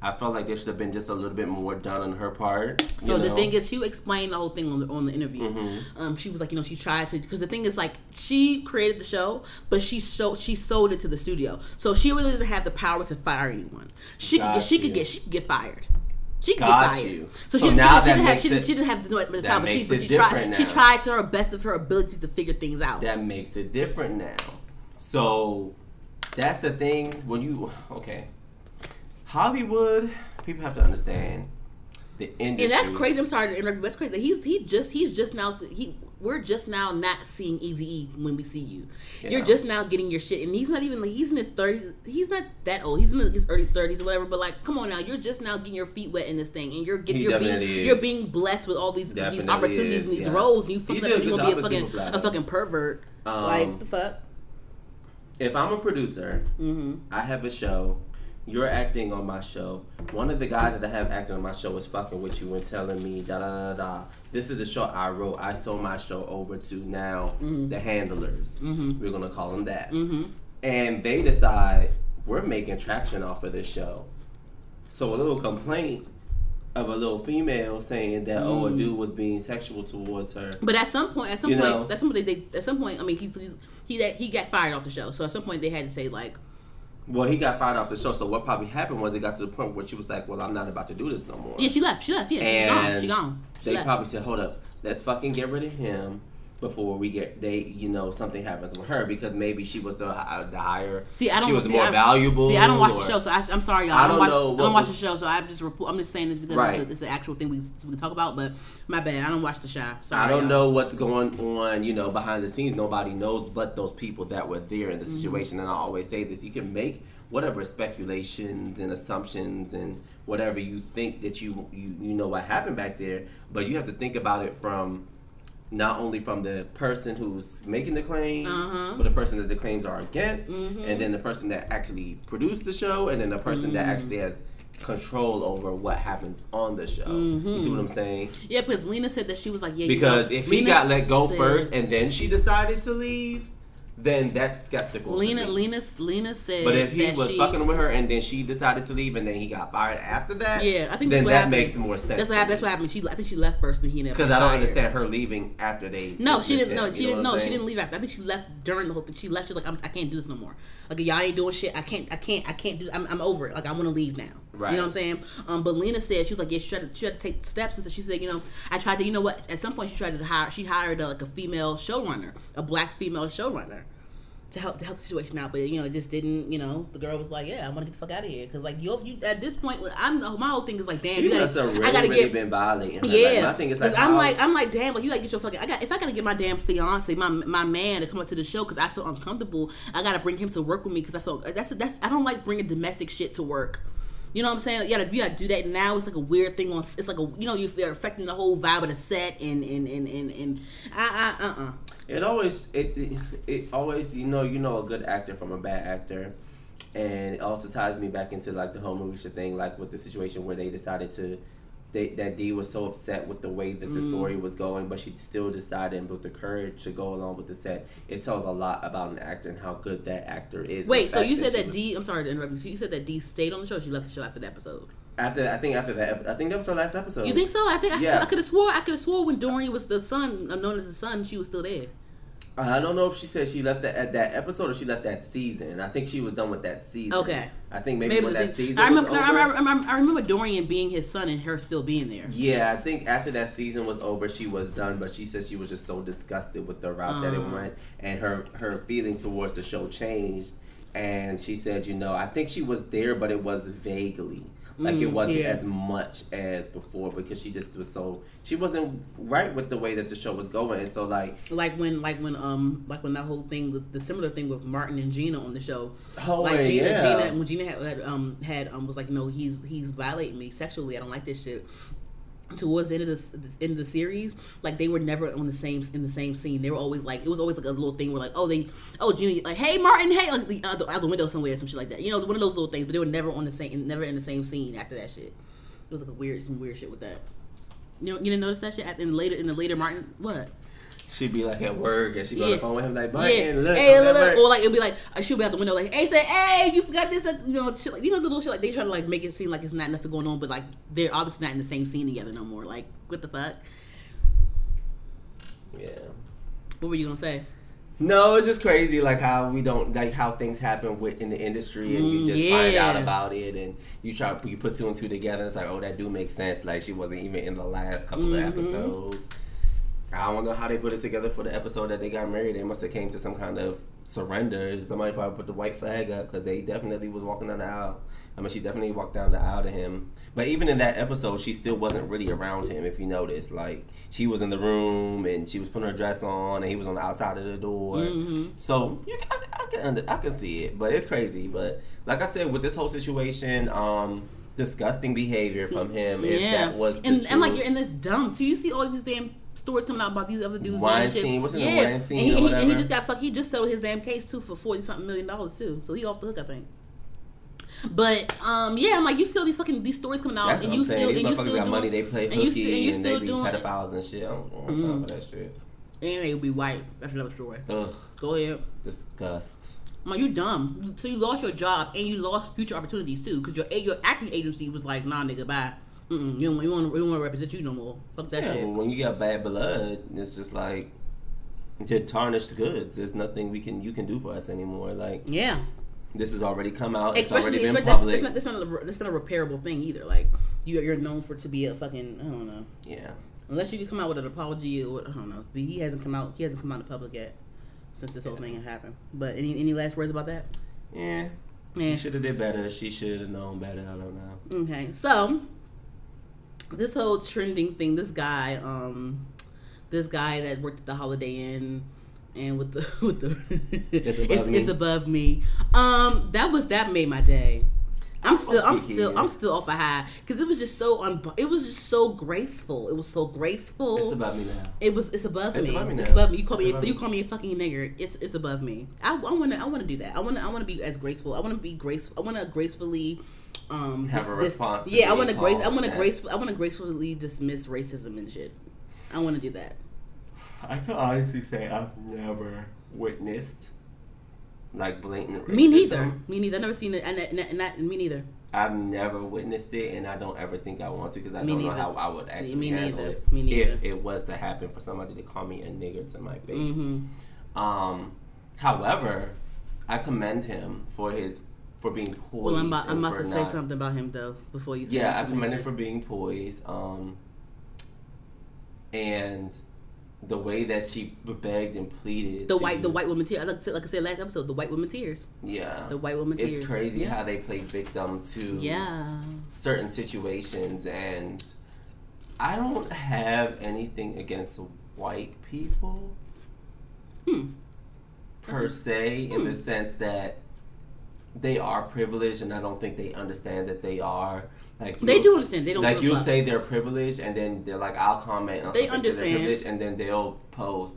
I felt like there should have been just a little bit more done on her part. So the know? thing is, she explained the whole thing on the on the interview. Mm-hmm. Um, she was like, you know, she tried to because the thing is, like, she created the show, but she so she sold it to the studio, so she really doesn't have the power to fire anyone. She Got could get, she you. could get she could get fired. She could Got get fired. You. So, so she, now she, she, didn't have, she, didn't, it, she didn't have she didn't have the power, but she, but she tried now. she tried to her best of her abilities to figure things out. That makes it different now. So. That's the thing. When you okay, Hollywood people have to understand the industry. And that's crazy. I'm sorry to interrupt you. That's crazy. He's he just he's just now he we're just now not seeing Eazy-E when we see you. Yeah. You're just now getting your shit. And he's not even, like, he's in his thirties. He's not that old. He's in his early thirties or whatever. But, like, come on now. You're just now getting your feet wet in this thing. And you're getting, you're being, you're being blessed with all these, these opportunities is, and these yeah. roles. And you fucking up. You're going to be a fucking, a fucking pervert. Um, like, the fuck? If I'm a producer, mm-hmm. I have a show. You're acting on my show. One of the guys that I have acting on my show is fucking with you and telling me da da da da. This is the show I wrote. I sold my show over to now mm-hmm. the handlers. Mm-hmm. We're gonna call them that. Mm-hmm. And they decide we're making traction off of this show. So a little complaint of a little female saying that mm. oh, a dude was being sexual towards her. But at some point, at some you point, know? at some point, they, at some point, I mean, he's, he's, he that he got fired off the show. So at some point, they had to say like. Well, he got fired off the show, so what probably happened was it got to the point where she was like, well, I'm not about to do this no more. Yeah, she left. She left. Yeah, and she gone. She gone. She they left. Probably said, hold up. Let's fucking get rid of him before we get, they, you know, something happens with her because maybe she was the, uh, the higher. See, I don't, she was see, more I, valuable. See, I don't watch or, the show, so I, I'm sorry, y'all. I don't, I don't watch, know. What, I don't watch the show, so I'm just, I'm just saying this because right. it's, a, it's an actual thing we, we can talk about, but my bad. I don't watch the show. Sorry, I don't y'all. know what's going on, you know, behind the scenes. Nobody knows but those people that were there in the mm-hmm. situation, and I always say this. You can make whatever speculations and assumptions and whatever you think that you you, you know what happened back there, but you have to think about it from... Not only from the person who's making the claims, uh-huh. but the person that the claims are against, mm-hmm. and then the person that actually produced the show, and then the person mm. that actually has control over what happens on the show. Mm-hmm. You see what I'm saying? Yeah, because Lena said that she was like, yeah, because you know, if he Lena got let go said, first and then she decided to leave, then that's skeptical. Lena, Lena, Lena said, but if he that was she, fucking with her and then she decided to leave and then he got fired after that, yeah, I think then that happened. Makes more sense. That's what happened. That's what happened. She, I think she left first and he never. Because I don't fired. understand her leaving after they. No, she didn't. No, she didn't. No, she didn't leave after. I think she left during the whole thing. She left. She's like, I'm, I can't do this no more. Like y'all ain't doing shit. I can't. I can't. I can't do. I'm, I'm over it. Like I want to leave now. Right. You know what I'm saying? Um, but Lena said she was like, yeah, she tried to, she tried to take steps, and so she said, you know, I tried to. You know what? At some point, she tried to hire. She hired a, like a female showrunner, a black female showrunner. To help to help the situation out, but you know it just didn't. You know the girl was like, "Yeah, I want to get the fuck out of here," because like yo, if you at this point, I'm my whole thing is like, "Damn, you, you gotta, really, I gotta really get been violating." Her. Yeah, like, my thing is like, I'm like, I'm like, damn, like you gotta get your fucking. I got if I gotta get my damn fiance, my my man to come up to the show because I feel uncomfortable. I gotta bring him to work with me because I feel that's that's I don't like bringing domestic shit to work. You know what I'm saying? Like, you gotta you gotta do that now. It's like a weird thing on. It's like a you know you're affecting the whole vibe of the set and and and and and I I uh uh. It always it, it it always you know you know a good actor from a bad actor, and it also ties me back into like the whole Moesha thing, like with the situation where they decided to they, that Dee was so upset with the way that the mm. story was going, but she still decided and built the courage to go along with the set. It tells a lot about an actor and how good that actor is. Wait, so you said that, that was, Dee I'm sorry to interrupt you. So you said that Dee stayed on the show. She left the show after the episode. After I think after that I think that was her last episode. You think so? I think I, yeah. I could have swore I could have swore when Dorian was the son, known as the son, she was still there. I don't know if she said she left that at that episode or she left that season. I think she was done with that season. Okay. I think maybe, maybe when that season. I remember, was over, I, remember, I remember Dorian being his son and her still being there. Yeah, I think after that season was over, she was done. But she said she was just so disgusted with the route um. that it went, and her her feelings towards the show changed. And she said, you know, I think she was there, but it was vaguely. Like mm, it wasn't yeah. as much as before because she just was so she wasn't right with the way that the show was going, and so like like when like when um like when that whole thing the similar thing with Martin and Gina on the show, oh, like Gina yeah. Gina when Gina had, had um had um was like no he's he's violating me sexually, I don't like this shit. Towards the end of the, the end of the series, like they were never on the same in the same scene. They were always like it was always like a little thing where like oh they oh Gina like hey Martin hey like the, out, the, out the window somewhere or some shit like that. You know one of those little things, but they were never on the same never in the same scene after that shit. It was like a weird some weird shit with that. You know you didn't notice that shit in later in the later Martin what. She'd be like at work and she'd be on the phone with him like, yeah. look, hey, look, look. Or like it'd be like she'd be out the window like, hey, say, hey, you forgot this, you know, shit like you know little shit like they try to like make it seem like it's not nothing going on, but like they're obviously not in the same scene together no more. Like what the fuck? Yeah. What were you gonna say? No, it's just crazy, like how we don't like how things happen within the industry, and you just yeah. find out about it, and you try you put two and two together. It's like, oh, that do make sense. Like she wasn't even in the last couple mm-hmm. of episodes. I don't know how they put it together for the episode that they got married. They must have came to some kind of surrender. Somebody probably put the white flag up because they definitely was walking down the aisle. I mean, she definitely walked down the aisle to him. But even in that episode, she still wasn't really around him, if you notice. Like, she was in the room, and she was putting her dress on, and he was on the outside of the door. Mm-hmm. So, you, I, I, can under, I can see it, but it's crazy. But, like I said, with this whole situation, um, disgusting behavior from him, yeah. if that was the and, truth. And, like, you're in this dump, too. You see all these damn stories coming out about these other dudes doing shit. Scene. What's in yeah. the one scene and he, or whatever? And he just got fucked. He just sold his damn case, too, for forty-something million dollars, too. So, he off the hook, I think. But um, yeah, I'm like, you see all these fucking these stories coming out, that's and you still and you still doing money. They play hooky and, you st- and, you and still they be pedophiles and shit. I don't want mm. time for that shit. And they be white. That's another story. Ugh. Go ahead. Disgust. I'm like, you dumb. So you lost your job and you lost future opportunities too, because your your acting agency was like, nah, nigga, bye. Mm-mm, you don't you want to represent you no more. Fuck that yeah, shit. When you got bad blood, it's just like you're tarnished goods. There's nothing we can you can do for us anymore. Like yeah. This has already come out. It's Especially, already been public. That's, that's, not, that's, not a, that's not a repairable thing either. Like, you, you're known for to be a fucking, I don't know. Yeah. Unless you can come out with an apology or, I don't know. But he hasn't come out, he hasn't come out in public yet since this yeah. whole thing had happened. But any any last words about that? Yeah. yeah. He should have did better. She should have known better. I don't know. Okay. So, this whole trending thing, this guy, um, this guy that worked at the Holiday Inn, and with the with the it's, above it's, it's above me. Um, that was that made my day. I'm still I'm still I'm still off a high because it was just so un. It was just so graceful. It was so graceful. It's above me now. It was it's above it's me. Above me now. It's above me. You call it's me a, you call me a fucking nigger. It's it's above me. I, I wanna I wanna do that. I wanna I wanna be as graceful. I wanna be graceful. I wanna gracefully. Um, Have dis- a response. Dis- yeah, I wanna grace. I wanna graceful. I wanna gracefully dismiss racism and shit. I wanna do that. I can honestly say I've never witnessed like blatant racism. Me neither. Me neither. I've never seen it. And not, not me neither. I've never witnessed it, and I don't ever think I want to because I me don't neither. know how I would actually me handle neither. it me neither. if it was to happen for somebody to call me a nigger to my face. Mm-hmm. Um, however, I commend him for his for being poised. Well, I'm about, I'm about to not, say something about him though before you. Say yeah, I commend him for being poised. Um, and. The way that she begged and pleaded. The white, use. the white woman tears. Like, like I said last episode, the white woman tears. Yeah. The white woman tears. It's crazy yeah. how they play victim to yeah. certain situations, and I don't have anything against white people hmm. per se, hmm. in the sense that they are privileged, and I don't think they understand that they are. Like they do understand. They don't like you'll say they're privileged, and then they're like, "I'll comment." On they understand, and then they'll post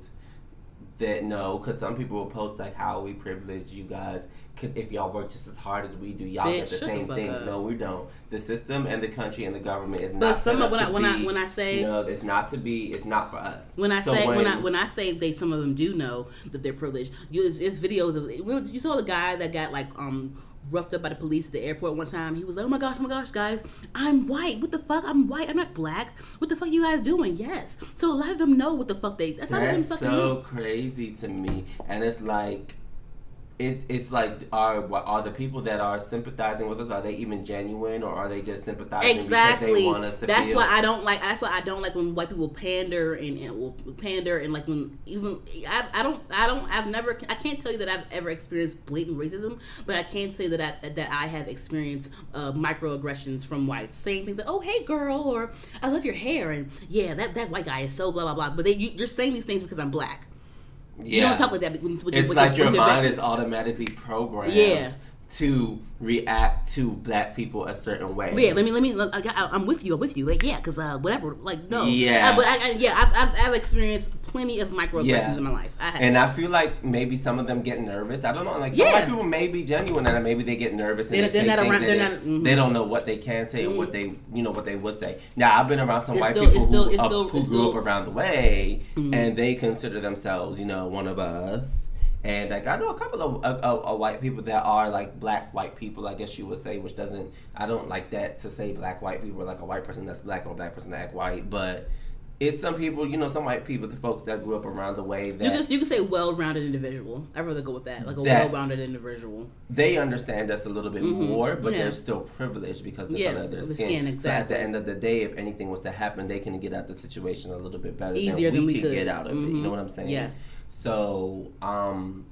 that no, because some people will post like, "How are we privileged? You guys, could, if y'all work just as hard as we do, y'all get the same things." No, we don't. The system and the country and the government is not. But some of when I when I when I say no, it's not to be. It's not for us. When I say when I when I say they, some of them do know that they're privileged. You, it's, it's videos of you saw the guy that got like um. roughed up by the police at the airport one time. He was like, oh my gosh, oh my gosh, guys, I'm white. What the fuck? I'm white. I'm not black. What the fuck you guys doing? Yes. So a lot of them know what the fuck they... That's, that's so me. crazy to me. And it's like... It, it's like, are are the people that are sympathizing with us, are they even genuine, or are they just sympathizing exactly. because they want us to that's feel? That's why I don't like. That's why I don't like when white people pander and, and will pander and like when even I, I don't I don't I've never I can't tell you that I've ever experienced blatant racism, but I can say that I that I have experienced uh, microaggressions from whites saying things like, oh hey girl, or I love your hair, and yeah that, that white guy is so blah blah blah. But they you, you're saying these things because I'm black. Yeah. You don't talk like that. With, with, it's with, like with, your with mind breakfast. is automatically programmed yeah. to react to black people a certain way. Yeah, let me, let me, look, I, I, I'm with you, I'm with you. Like, yeah, because uh, whatever, like, no. Yeah. I, but I, I, yeah, I've, I've, I've experienced plenty of microaggressions yeah. in my life. I and I feel like maybe some of them get nervous. I don't know. Like, some yeah. black people may be genuine and maybe they get nervous and they, they, they're say not around, they're not, mm-hmm. they don't know what they can say mm-hmm. or what they, you know, what they would say. Now, I've been around some it's white still, people still, who, up, still, who grew still, up around the way mm-hmm. and they consider themselves, you know, one of us. And like I know a couple of, of, of, of white people that are like black white people, I guess you would say, which doesn't I don't like that to say black white people, like a white person that's black or a black person that's white, but It's some people, you know, some white people, the folks that grew up around the way that... You can, you can say well-rounded individual. I'd rather go with that. Like a that well-rounded individual. They understand us a little bit mm-hmm. more, but yeah. they're still privileged because of the yeah, color of their skin. skin exactly. So at the end of the day, if anything was to happen, they can get out the situation a little bit better Easier than we, than we could, could get out of mm-hmm. it. You know what I'm saying? Yes. So, um,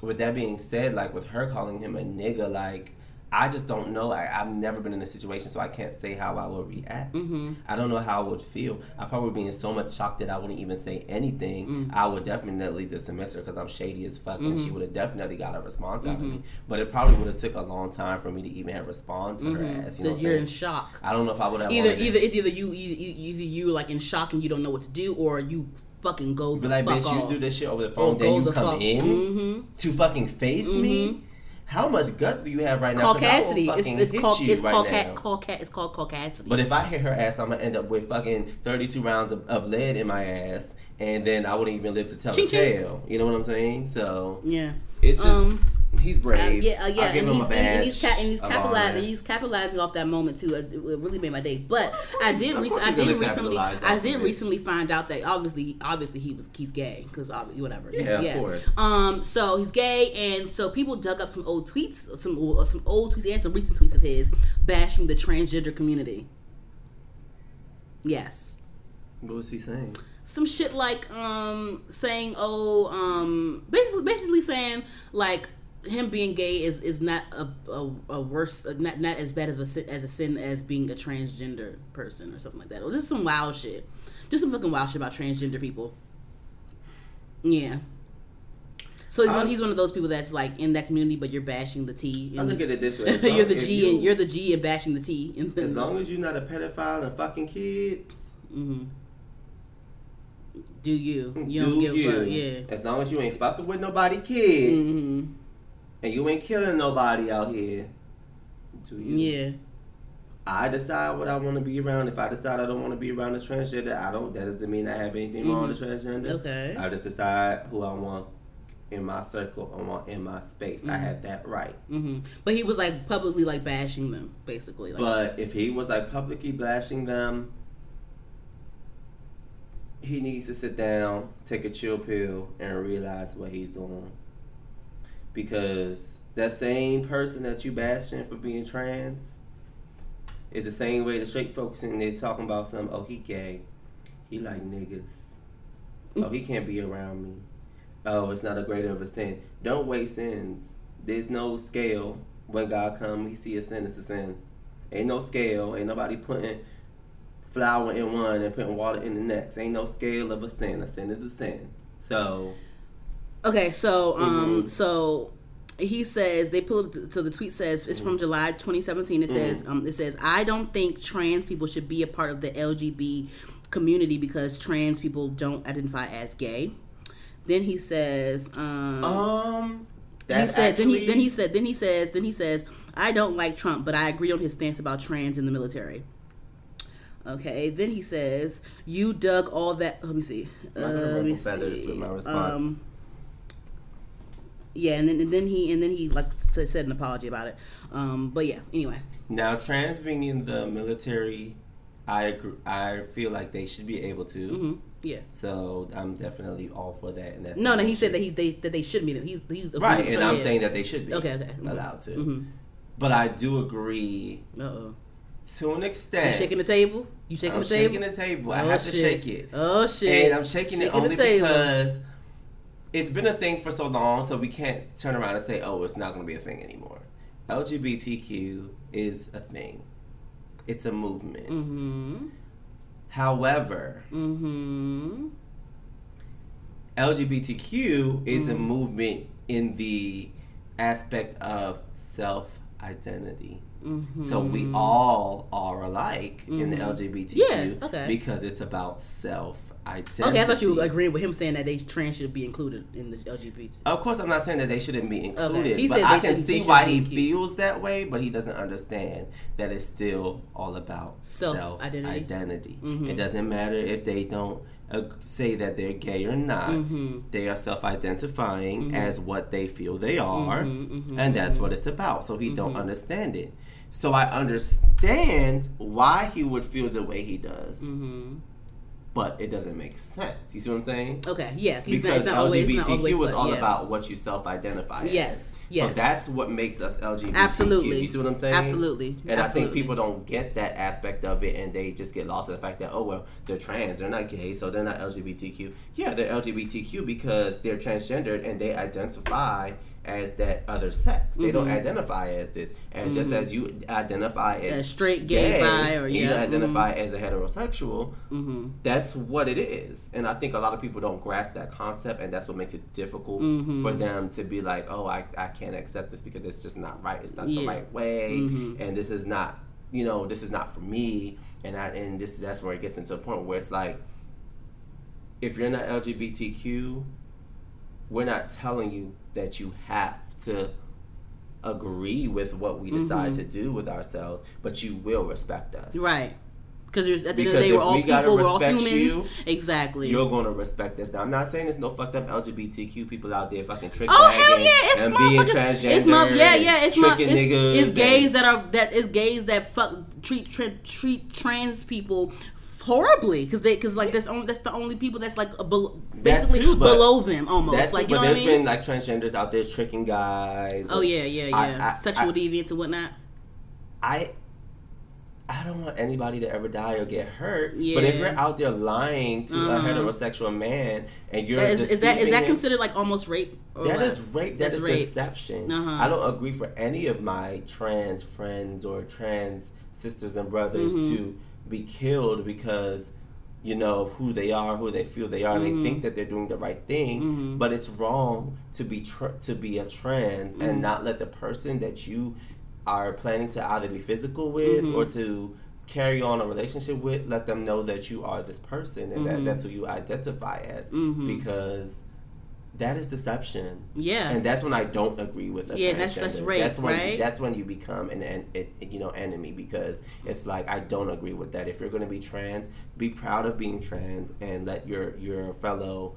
with that being said, like with her calling him a nigga, like... I just don't know. I, I've never been in a situation, so I can't say how I would react. Mm-hmm. I don't know how I would feel. I'd probably be in so much shock that I wouldn't even say anything. Mm-hmm. I would definitely this semester because I'm shady as fuck, mm-hmm. and she would have definitely got a response mm-hmm. out of me. But it probably would have took a long time for me to even have respond to mm-hmm. her ass. You know, you're in shock. I don't know if I would have either. Either it's either you, either you like in shock and you don't know what to do, or you. Fucking go the like, fuck bitch, off. Like, bitch, you do this shit over the phone, then you the come fuck. in mm-hmm. to fucking face mm-hmm. me? How much guts do you have right now? Caucasity. I will fucking it's it's, hit called, you it's right called now. Ca- ca- it's called caucasity. But if I hit her ass, I'm going to end up with fucking thirty-two rounds of, of lead in my ass, and then I wouldn't even live to tell the tale. You know what I'm saying? So, yeah. It's just, um, he's brave. Uh, yeah, uh, yeah. I'll give and him he's, a badge. And he's, ca- and he's, capitalized, and he's capitalizing off that moment, too. It really made my day. But I did, rec- I did recently I did it. recently find out that obviously obviously he was he's gay. Because whatever. Yeah, yeah, of course. Um, so he's gay. And so people dug up some old tweets, some, some old tweets and some recent tweets of his bashing the transgender community. Yes. What was he saying? Some shit like um, saying, oh, um, basically, basically saying, like, him being gay is, is not a, a, a worse, not not as bad of a, as a sin as being a transgender person or something like that. Or just some wild shit. Just some fucking wild shit about transgender people. Yeah. So he's, um, one, he's one of those people that's like in that community, but you're bashing the T. I look at it this way. you're the G you, and you're the G and bashing the T. And as long as you're not a pedophile and fucking kids. Mm-hmm. Do you. You do don't give you. a fuck. Yeah. As long as you ain't fucking with nobody kid. Mm-hmm. And you ain't killing nobody out here, do you? Yeah. I decide what I want to be around. If I decide I don't want to be around a transgender, I don't. That doesn't mean I have anything mm-hmm. wrong with a transgender. Okay. I just decide who I want in my circle, I want in my space. Mm-hmm. I have that right. Mm-hmm. But he was like publicly like bashing them, basically. Like, but if he was like publicly bashing them, he needs to sit down, take a chill pill, and realize what he's doing. Because that same person that you bashing for being trans is the same way the straight folks in there talking about some, oh, he gay. He like niggas. Oh, he can't be around me. Oh, it's not a greater of a sin. Don't weigh sins. There's no scale. When God come, he see a sin, it's a sin. Ain't no scale. Ain't nobody putting flour in one and putting water in the next. Ain't no scale of a sin. A sin is a sin. So... Okay, so um, mm-hmm. so he says they pull up. The, so the tweet says it's mm-hmm. from July twenty seventeen. It mm-hmm. says um, it says I don't think trans people should be a part of the L G B community because trans people don't identify as gay. Then he says um, um that's he said actually... then he then he said then he says then he says I don't like Trump, but I agree on his stance about trans in the military. Okay, then he says you dug all that. Let me see. Uh, let me feathers see. With my response. Um, Yeah, and then and then he and then he like said an apology about it, um, but yeah. Anyway, now trans being in the military, I agree, I feel like they should be able to. Mm-hmm. Yeah. So I'm definitely all for that. And that no, no, he said that he they that they should be. He's he's right, and I'm saying that they should be. Okay, okay, mm-hmm. allowed to. Mm-hmm. But I do agree. Uh-oh. To an extent. You shaking the table? You shaking I'm the table? I'm shaking the table. Oh, I have shit. to shake it. Oh shit! And I'm shaking, shaking it only because. It's been a thing for so long, so we can't turn around and say, oh, it's not going to be a thing anymore. L G B T Q is a thing. It's a movement. Mm-hmm. However, mm-hmm. L G B T Q is mm-hmm. a movement in the aspect of self-identity. Mm-hmm. So we all are alike mm-hmm. in the L G B T Q yeah, okay. because it's about self-identity. Identity. Okay, I thought you agreed with him saying that they trans should be included in the L G B T. Of course, I'm not saying that they shouldn't be included, okay. but I can see why he feels that way, but he doesn't understand that it's still all about self-identity. Self-identity. Mm-hmm. It doesn't matter if they don't uh, say that they're gay or not. Mm-hmm. They are self-identifying mm-hmm. as what they feel they are, mm-hmm, mm-hmm, and that's mm-hmm. what it's about, so he mm-hmm. don't understand it. So I understand why he would feel the way he does. Mm-hmm. but it doesn't make sense. You see what I'm saying? Okay, yeah. Because not, not L G B T Q always, was all yeah. about what you self-identify as. Yes, yes. So that's what makes us L G B T Q. Absolutely. You see what I'm saying? Absolutely. And Absolutely. I think people don't get that aspect of it, and they just get lost in the fact that, oh, well, they're trans, they're not gay, so they're not L G B T Q. Yeah, they're L G B T Q because they're transgendered and they identify as that other sex. They mm-hmm. don't identify as this. And mm-hmm. just as you identify as, as straight, gay, gay, bi, or yeah, you identify mm-hmm. as a heterosexual, mm-hmm. that's what it is. And I think a lot of people don't grasp that concept, and that's what makes it difficult mm-hmm. for them to be like, oh, I, I can't accept this because it's just not right. It's not yeah. the right way. Mm-hmm. And this is not, you know, this is not for me. And I, and this that's where it gets into a point where it's like, if you're not L G B T Q, we're not telling you that you have to agree with what we decide mm-hmm. to do with ourselves, but you will respect us. Right. Because at the end of the day, we're all we people, we're all humans. You, exactly. You're going to respect us. Now, I'm not saying there's no fucked up L G B T Q people out there fucking trick oh, hell yeah, it's and being transgender. It's my, yeah, yeah, it's my, it's, niggas it's gays and, that are, that it's gays that fuck, treat, treat, treat trans people horribly, because they, because like that's only that's the only people that's like a be, basically too, below them almost. That's like, you know what I mean? There's been like transgenders out there tricking guys. Oh yeah, yeah, yeah. I, I, Sexual I, deviants and whatnot. I, I don't want anybody to ever die or get hurt. Yeah. But if you're out there lying to uh-huh. a heterosexual man and you're that is, is that is that considered him, like almost rape? Or that what? Is rape. That that's is rape. Deception. Uh-huh. I don't agree for any of my trans friends or trans sisters and brothers mm-hmm. to be killed because, you know, of who they are, who they feel they are, mm-hmm. they think that they're doing the right thing, mm-hmm. but it's wrong to be tra- to be a trans mm-hmm. and not let the person that you are planning to either be physical with mm-hmm. or to carry on a relationship with, let them know that you are this person and mm-hmm. that that's who you identify as, mm-hmm. because that is deception. Yeah, and that's when I don't agree with a yeah, transgender. That's, that's rape, that's when, right? That's when you become an, an it, you know, enemy, because it's like, I don't agree with that. If you're going to be trans, be proud of being trans and let your your fellow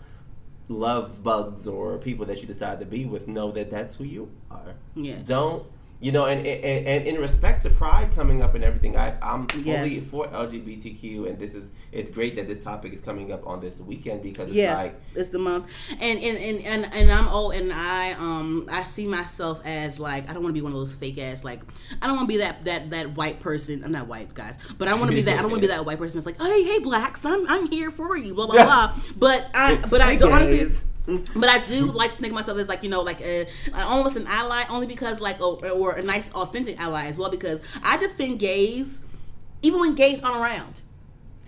love bugs or people that you decide to be with know that that's who you are. Yeah, don't you know? And and, and in respect to Pride coming up and everything, I I'm fully yes. for L G B T Q, and this is. It's great that this topic is coming up on this weekend because it's yeah, like it's the month, and and, and, and and I'm old, and I um I see myself as like, I don't want to be one of those fake ass, like I don't want to be that, that that white person. I'm not white, guys, but I want to be that I don't want to be that white person that's like, hey hey blacks, I'm I'm here for you, blah blah blah. But I but I don't honestly. But I do like to think of myself as like, you know, like a, almost an ally, only because like a, or a nice authentic ally as well, because I defend gays even when gays aren't around.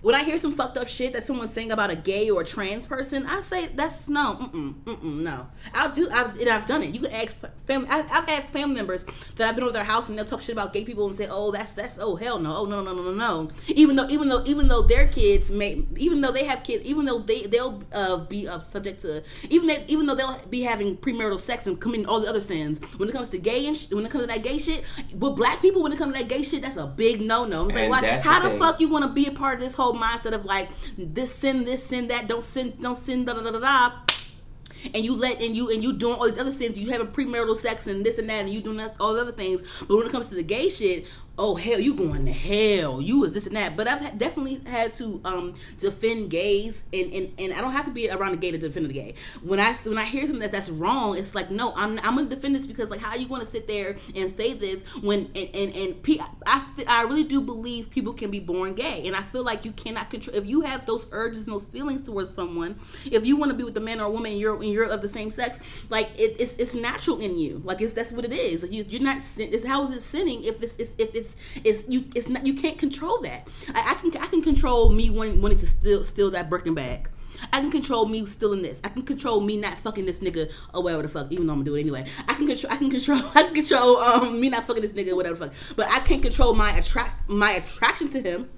When I hear some fucked up shit that someone's saying about a gay or a trans person, I say that's no, mm-mm, mm-mm, no. I'll do, I've, and I've done it. You can ask family. I've, I've had family members that I've been over their house and they'll talk shit about gay people and say, oh, that's that's oh hell no, oh no no no no no. Even though even though even though their kids may, even though they have kids, even though they they'll uh, be uh, subject to, even they, even though they'll be having premarital sex and committing all the other sins. When it comes to gay and sh- when it comes to that gay shit, with black people, when it comes to that gay shit, that's a big no no. I'm like, why? How the, the fuck you want to be a part of this whole mindset of like this sin, this sin, that don't sin, don't sin, da da da da da, and you let and you and you doing all these other sins, you having premarital sex and this and that, and you doing all the other things. But when it comes to the gay shit, oh hell, you going to hell, you is this and that. But I've definitely had to um defend gays, and, and, and I don't have to be around a gay to defend the gay. When I when I hear something that that's wrong, it's like, no, I'm I'm gonna defend this, because like, how you gonna sit there and say this when and and, and pe- I I really do believe people can be born gay, and I feel like you cannot control if you have those urges and those feelings towards someone. If you want to be with a man or a woman, and you're and you're of the same sex, like it, it's it's natural in you, like it's that's what it is. Like you, you're not sin- it's, how is it sinning if it's, it's if it's It's, it's you. It's not. You can't control that. I, I can. I can control me wanting, wanting to steal, steal that Birkin bag. I can control me stealing this. I can control me not fucking this nigga or whatever the fuck. Even though I'm gonna do it anyway. I can control. I can control. I can control um, me not fucking this nigga or whatever the fuck. But I can't control my attract my attraction to him.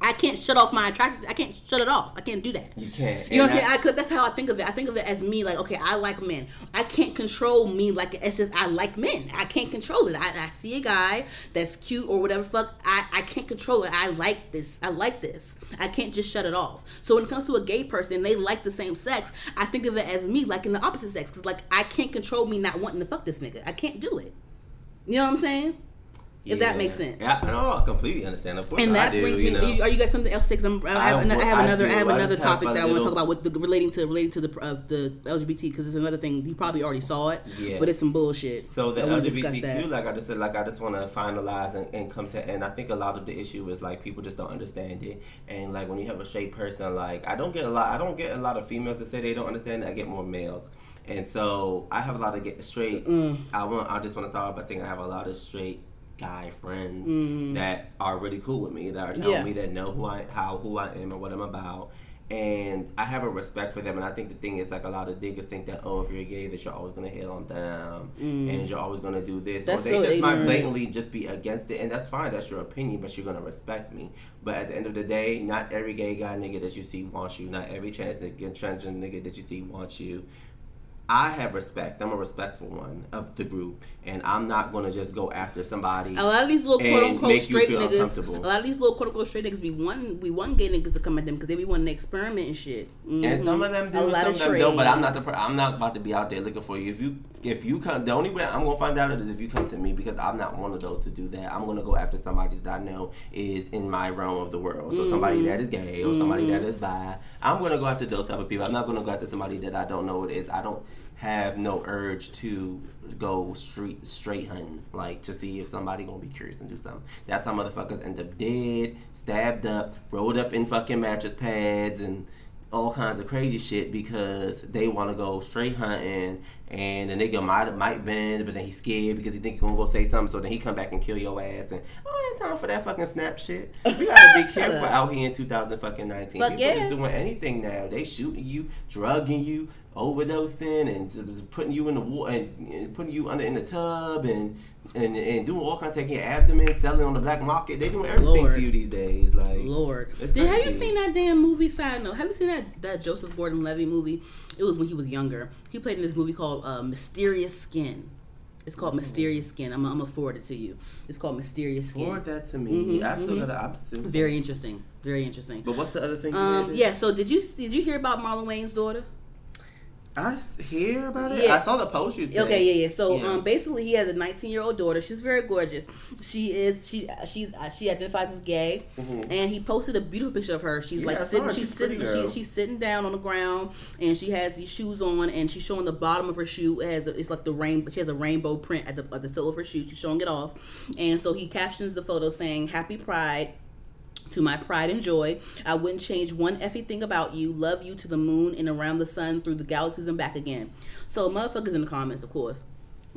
I can't shut off my attraction. I can't shut it off. I can't do that. You can't. You know what I'm saying? I, cause that's how I think of it. I think of it as me, like, okay, I like men. I can't control me. Like, it's just, I like men. I can't control it. I, I see a guy that's cute or whatever fuck. I, I can't control it. I like this. I like this. I can't just shut it off. So when it comes to a gay person, they like the same sex. I think of it as me, like, in the opposite sex. Cause, like, I can't control me not wanting to fuck this nigga. I can't do it. You know what I'm saying? Yeah. If that makes sense. Yeah, no, I completely understand. Of course, and that I do, brings me. You know. you, are you got something else? Because I, I, I have another. I have another, I have another I topic have that I want to talk about with the, relating to relating to the of uh, the L G B T, because it's another thing you probably already saw it. Yeah. But it's some bullshit. So the L G B T Q, like I just said, like I just want to finalize and, and come to. And I think a lot of the issue is like people just don't understand it. And like when you have a straight person, like I don't get a lot. I don't get a lot of females that say they don't understand it. I get more males. And so I have a lot of get straight. Mm. I want. I just want to start by saying I have a lot of straight guy friends mm. that are really cool with me, that are telling yeah. me that know who I how who I am and what I'm about. And I have a respect for them. And I think the thing is, like, a lot of niggas think that, oh, if you're gay, that you're always going to hit on them. Mm. And you're always going to do this. That's or they so just ignorant. might blatantly just be against it. And that's fine. That's your opinion. But you're going to respect me. But at the end of the day, not every gay guy nigga that you see wants you. Not every trans nigga, transgender nigga that you see wants you. I have respect. I'm a respectful one of the group, and I'm not gonna just go after somebody. A lot of these little quote unquote straight niggas, a lot of these little quote unquote straight niggas be one, we want gay niggas to come at them because they be wanting to experiment and shit. Mm-hmm. And some of them do, a lot some of them don't. But I'm not the, per- I'm not about to be out there looking for you. If you, if you come, the only way I'm gonna find out is if you come to me, because I'm not one of those to do that. I'm gonna go after somebody that I know is in my realm of the world. So mm-hmm. somebody that is gay or mm-hmm. somebody that is bi. I'm gonna go after those type of people. I'm not gonna go after somebody that I don't know what it is. I don't. Have no urge to go street straight hunting, like to see if somebody gonna be curious and do something. That's how motherfuckers end up dead, stabbed up, rolled up in fucking mattress pads and all kinds of crazy shit, because they want to go straight hunting and a nigga might might bend, but then he's scared because he think he gonna go say something, so then he come back and kill your ass. And oh, ain't time for that fucking snap shit. We gotta be careful out here in two thousand nineteen. Fuck people yeah. just doing anything now. They shooting you, drugging you, overdosing, and putting you in the water, and, and putting you under in the tub, and and, and doing all kinds of taking your abdomen, selling on the black market. They doing everything Lord. to you these days. Like Lord, it's crazy. Then have you seen that damn movie? Side note, have you seen that that Joseph Gordon-Levitt movie? It was when he was younger. He played in this movie called uh, Mysterious Skin. It's called mm-hmm. Mysterious Skin. I'm I'm gonna forward it to you. It's called Mysterious Skin. Forward that to me. Mm-hmm, I still mm-hmm. got the opposite. Very interesting. Very interesting. But what's the other thing? Um, yeah. So did you did you hear about Marlon Wayne's daughter? I hear about it. Yeah. I saw the post you said. Okay, yeah, yeah. So, yeah. um, basically, he has a nineteen-year-old daughter. She's very gorgeous. She is. She she's uh, she identifies as gay, mm-hmm. and he posted a beautiful picture of her. She's yeah, like sitting. She's, she's sitting. She's she's sitting down on the ground, and she has these shoes on, and she's showing the bottom of her shoe. It has a, it's like the rainbow. She has a rainbow print at the at the sole of her shoe. She's showing it off, and so he captions the photo saying, "Happy Pride." To my pride and joy, I wouldn't change one effy thing about you. Love you to the moon and around the sun, through the galaxies and back again. So motherfuckers in the comments, of course,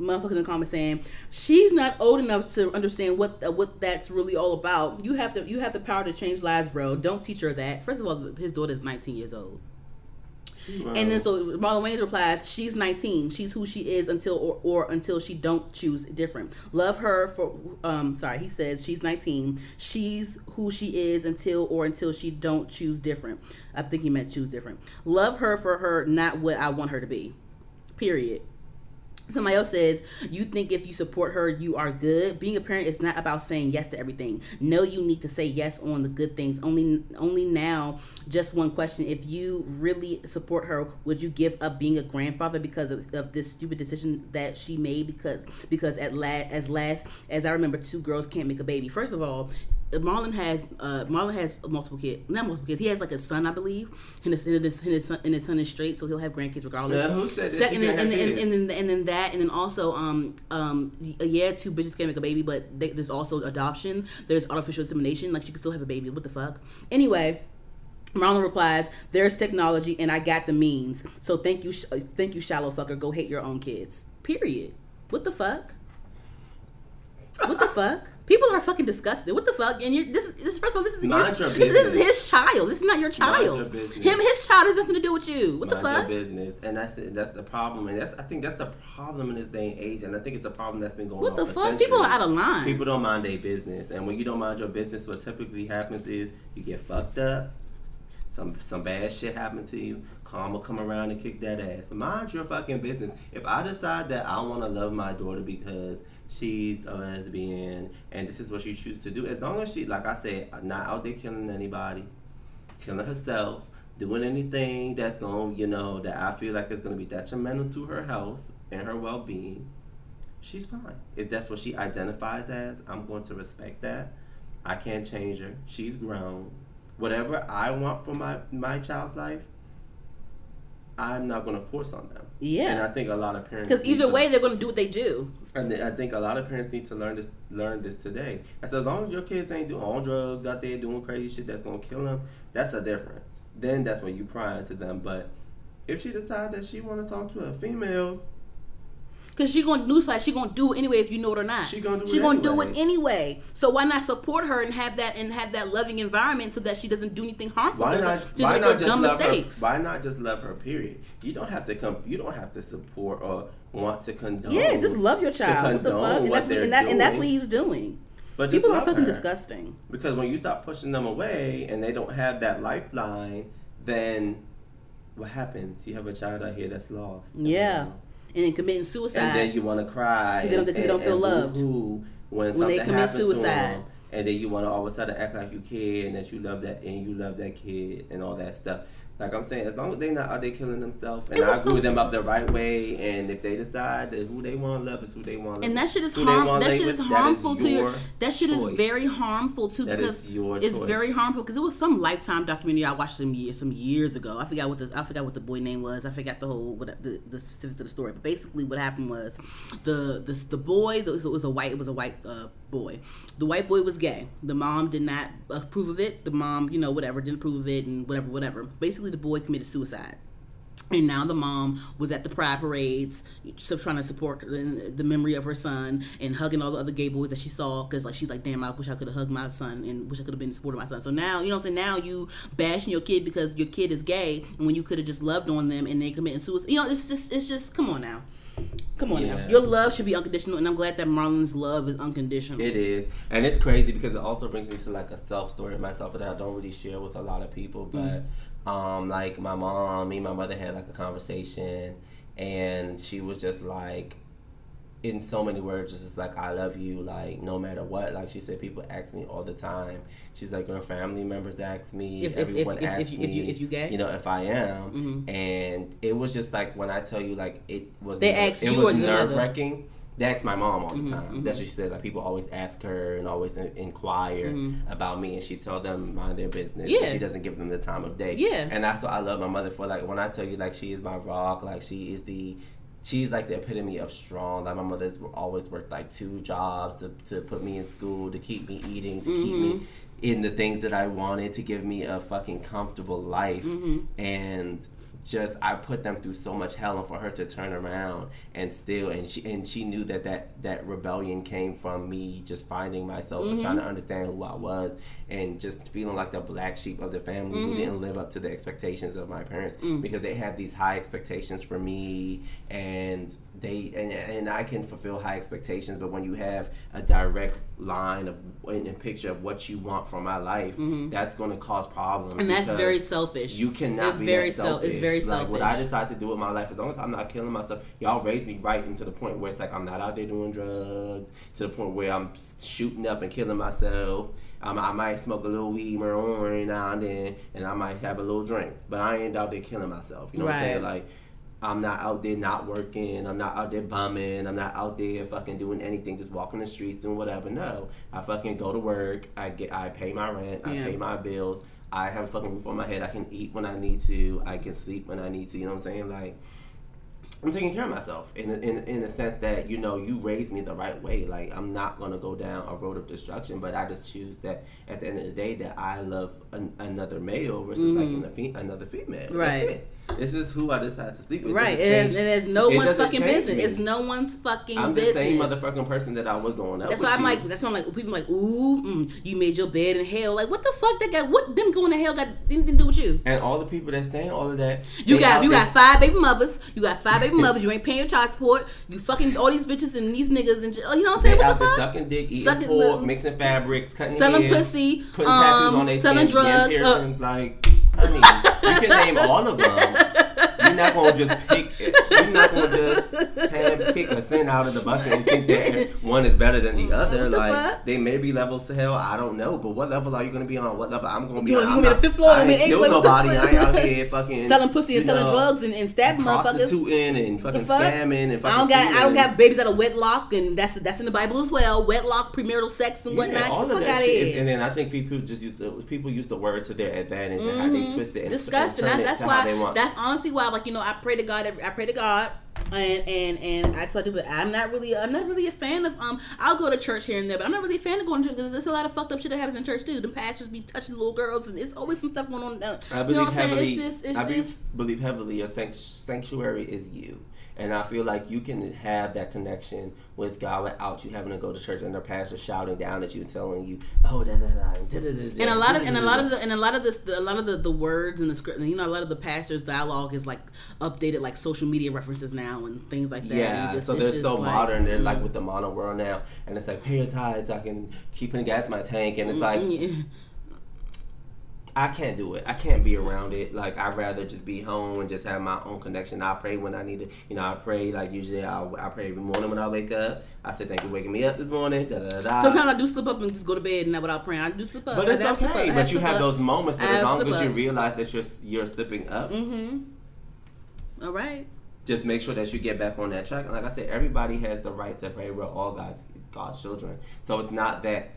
motherfuckers in the comments saying she's not old enough to understand what uh, what that's really all about. You have to you have the power to change lives, bro. Don't teach her that. First of all, his daughter's nineteen years old. Wow. And then so Marlon Wayans replies, she's nineteen. She's who she is until or, or until she don't choose different. Love her for, um, sorry, he says she's nineteen. She's who she is until or until she don't choose different. I think he meant choose different. Love her for her, not what I want her to be. Period. Somebody else says, you think if you support her, you are good. Being a parent is not about saying yes to everything. No, you need to say yes on the good things. Only only now, just one question. If you really support her, would you give up being a grandfather because of, of this stupid decision that she made? Because because at la- as last, as I remember, two girls can't make a baby. First of all, Marlon has uh, Marlon has multiple kids. Not multiple kids. He has like a son, I believe, and his, and his, and his, son, and his son is straight, so he'll have grandkids regardless. Yeah, who said that? And, and, and, and, and, and, and then that, and then also, um, um, yeah, two bitches can't make a baby, but they, there's also adoption. There's artificial insemination. Like, she can still have a baby. What the fuck? Anyway, Marlon replies, "There's technology, and I got the means. So thank you, sh- thank you, shallow fucker. Go hate your own kids." Period. What the fuck? What the fuck? People are fucking disgusted. What the fuck? And you this this first of all, this is Mind his, your business. This is his child. This is not your child. Mind your business. Him, his child has nothing to do with you. What Mind the fuck? Your business. And that's that's the problem. And that's I think that's the problem in this day and age. And I think it's a problem that's been going what on. What the fuck? Centuries. People are out of line. People don't mind their business. And when you don't mind your business, what typically happens is you get fucked up. Some some bad shit happened to you. Karma come around and kick that ass. Mind your fucking business. If I decide that I want to love my daughter because she's a lesbian and this is what she chooses to do, as long as she, like I said, not out there killing anybody, killing herself, doing anything that's going, you know, that I feel like is going to be detrimental to her health and her well-being, she's fine. If that's what she identifies as, I'm going to respect that. I can't change her. She's grown. Whatever I want for my, my child's life, I'm not going to force on them. Yeah. And I think a lot of parents... Because either way, to, they're going to do what they do. And I think a lot of parents need to learn this learn this today. And so as long as your kids ain't doing all drugs out there, doing crazy shit that's going to kill them, that's a difference. Then that's when you pry into them. But if she decides that she want to talk to her females... Because she going to newsflash, she going to do it anyway if you know it or not. She going to do it she gonna anyway. do it anyway. So why not support her and have that and have that loving environment so that she doesn't do anything harmful why to not, her to why make not those dumb mistakes? Her, why not just love her, period? You don't have to come you don't have to support or want to condone. Yeah, just love your child. What the fuck? And, what that's what, and, that, and that's what he's doing. But just people are fucking disgusting. Because when you stop pushing them away and they don't have that lifeline, then what happens? You have a child out here that's lost. Yeah. Know. And committing suicide. And then you want to cry. Because they don't, and, they don't and, feel and loved. When, when they commit suicide. Them, and then you want to all of a sudden act like you care and that you love that and you love that kid and all that stuff. Like I'm saying, as long as they're not out there killing themselves, and I grew so them up the right way, and if they decide that who they want to love is who they want to love. And that shit is, harm, that shit is harmful that is to your, that shit choice. Is very harmful too that because it's choice. very harmful because it was some Lifetime documentary I watched some years some years ago. I forgot what this I forgot what the boy name was. I forgot the whole what the, the specifics of the story. But basically, what happened was the the, the boy the, it was a white it was a white uh, boy. The white boy was gay. The mom did not approve of it. The mom, you know, whatever didn't approve of it and whatever whatever. Basically. The boy committed suicide, and now the mom was at the pride parades, so trying to support the memory of her son and hugging all the other gay boys that she saw because, like, she's like, damn, I wish I could have hugged my son and wish I could have been in support of my son. So now, you know what I'm saying? Now you bashing your kid because your kid is gay, and when you could have just loved on them and they committing suicide, you know, it's just, it's just, come on now. Come on yeah. now. Your love should be unconditional, and I'm glad that Marlon's love is unconditional. It is. And it's crazy because it also brings me to, like, a self-story of myself that I don't really share with a lot of people, but... Mm-hmm. Um, like my mom, me and my mother had like a conversation, and she was just like, in so many words, just like, I love you, like, no matter what. Like she said, people ask me all the time. She's like, your family members ask me, if, everyone if, if, asks if, if, me, if you, if you gay, you know, if I am. Mm-hmm. And it was just like, when I tell you, like, it was they ner- asked it you was nerve wracking. They ask my mom all the time. Mm-hmm, mm-hmm. That's what she said. Like, people always ask her and always in- inquire mm-hmm. about me, and she tell them mind their business. Yeah. She doesn't give them the time of day. Yeah. And that's what I love my mother for. Like, when I tell you, like, she is my rock. Like, she is the... She's like the epitome of strong. Like, my mother's always worked like two jobs to, to put me in school, to keep me eating, to mm-hmm. keep me in the things that I wanted, to give me a fucking comfortable life. Mm-hmm. And... Just I put them through so much hell, and for her to turn around and still, and she and she knew that that, that rebellion came from me just finding myself mm-hmm. and trying to understand who I was, and just feeling like the black sheep of the family mm-hmm. who didn't live up to the expectations of my parents mm-hmm. because they had these high expectations for me, and they and and I can fulfill high expectations, but when you have a direct line of and a picture of what you want for my life, mm-hmm. that's going to cause problems, and that's very selfish. You cannot it's be very that selfish. It's very Like selfish. What I decide to do with my life, as long as I'm not killing myself, y'all raised me right into the point where it's like I'm not out there doing drugs, to the point where I'm shooting up and killing myself. Um, I might smoke a little weed marijuana now and then, and I might have a little drink, but I ain't out there killing myself. You know right. what I'm saying? Like, I'm not out there not working. I'm not out there bumming. I'm not out there fucking doing anything, just walking the streets, doing whatever. No, I fucking go to work. I get, I pay my rent. I yeah. pay my bills. I have a fucking roof on my head. I can eat when I need to. I can sleep when I need to. You know what I'm saying? Like, I'm taking care of myself in in in the sense that, you know, you raised me the right way. Like, I'm not going to go down a road of destruction, but I just choose that at the end of the day that I love an, another male versus mm-hmm. like an, another female. Right. That's it. This is who I decide to sleep with. Right. It is, it is no it one's fucking business. Me. It's no one's fucking business. I'm the business. same motherfucking person that I was growing up that's with. Why I'm like, that's why I'm like, people are like, ooh, mm, you made your bed in hell. Like, what the fuck? That got, what them going to hell got anything to do with you? And all the people that's saying all of that. You got you this. got five baby mothers. You got five baby mothers. You ain't paying your child support. You fucking all these bitches and these niggas. And, you know what I'm saying? They what the fuck? Sucking dick, eating Suck pork, the, mixing fabrics, cutting selling ears, pussy, putting um, tattoos on their selling skin, drugs. Uh, like, honey, you can name all of them. You're not gonna just pick it. You're not gonna just hand pick pick a sin out of the bucket and think that one is better than the other. The like, fuck? They may be levels to hell. I don't know. But what level are you going to be on? What level I'm going to be on? You going to be the fifth floor? I ain't I killed nobody. I ain't out here fucking selling pussy and selling know, drugs and, and stabbing prostituting motherfuckers. Prostituting and fucking fuck? scamming and fucking I don't got. Stealing. I don't got babies out of wedlock, and that's that's in the Bible as well. Wedlock, premarital sex, and whatnot. Yeah, all the of fuck that shit. Is, and then I think people just use the, people use the word to their advantage mm-hmm. and how they twist it and disgusting. And turn that's, it that's to why. How they that's honestly why. Like you know, I pray to God. I pray to God. And and and I try to, but I'm not really I'm not really a fan of um. I'll go to church here and there, but I'm not really a fan of going to church because there's a lot of fucked up shit that happens in church too. The pastors be touching little girls, and it's always some stuff going on. Uh, I believe you know what heavily. It's just, it's I just, believe heavily. Your sanctuary is you, and I feel like you can have that connection with God without you having to go to church and the pastor shouting down at you, telling you, oh, da da da, da, da, da, da. And a lot of and a lot of the and a lot of this the, a lot of the, the words and the script, and you know, a lot of the pastor's dialogue is like updated, like social media references now and things like that. Yeah, and just, so they're just so like, modern. They're mm-hmm. like with the modern world now, and it's like pay your tithes, I can keep in gas in my tank, and it's like. Mm-hmm. I can't do it. I can't be around it. Like, I'd rather just be home and just have my own connection. I pray when I need to. You know, I pray. Like, usually I, I pray every morning when I wake up. I say, thank you for waking me up this morning. Da, da, da. Sometimes I do slip up and just go to bed and without praying. I do slip up. But it's okay. But you have, you have those moments. But as long as you realize that you're, you're slipping up. Mm-hmm. All right. Just make sure that you get back on that track. And like I said, everybody has the right to pray. We're all God's, God's children. So it's not that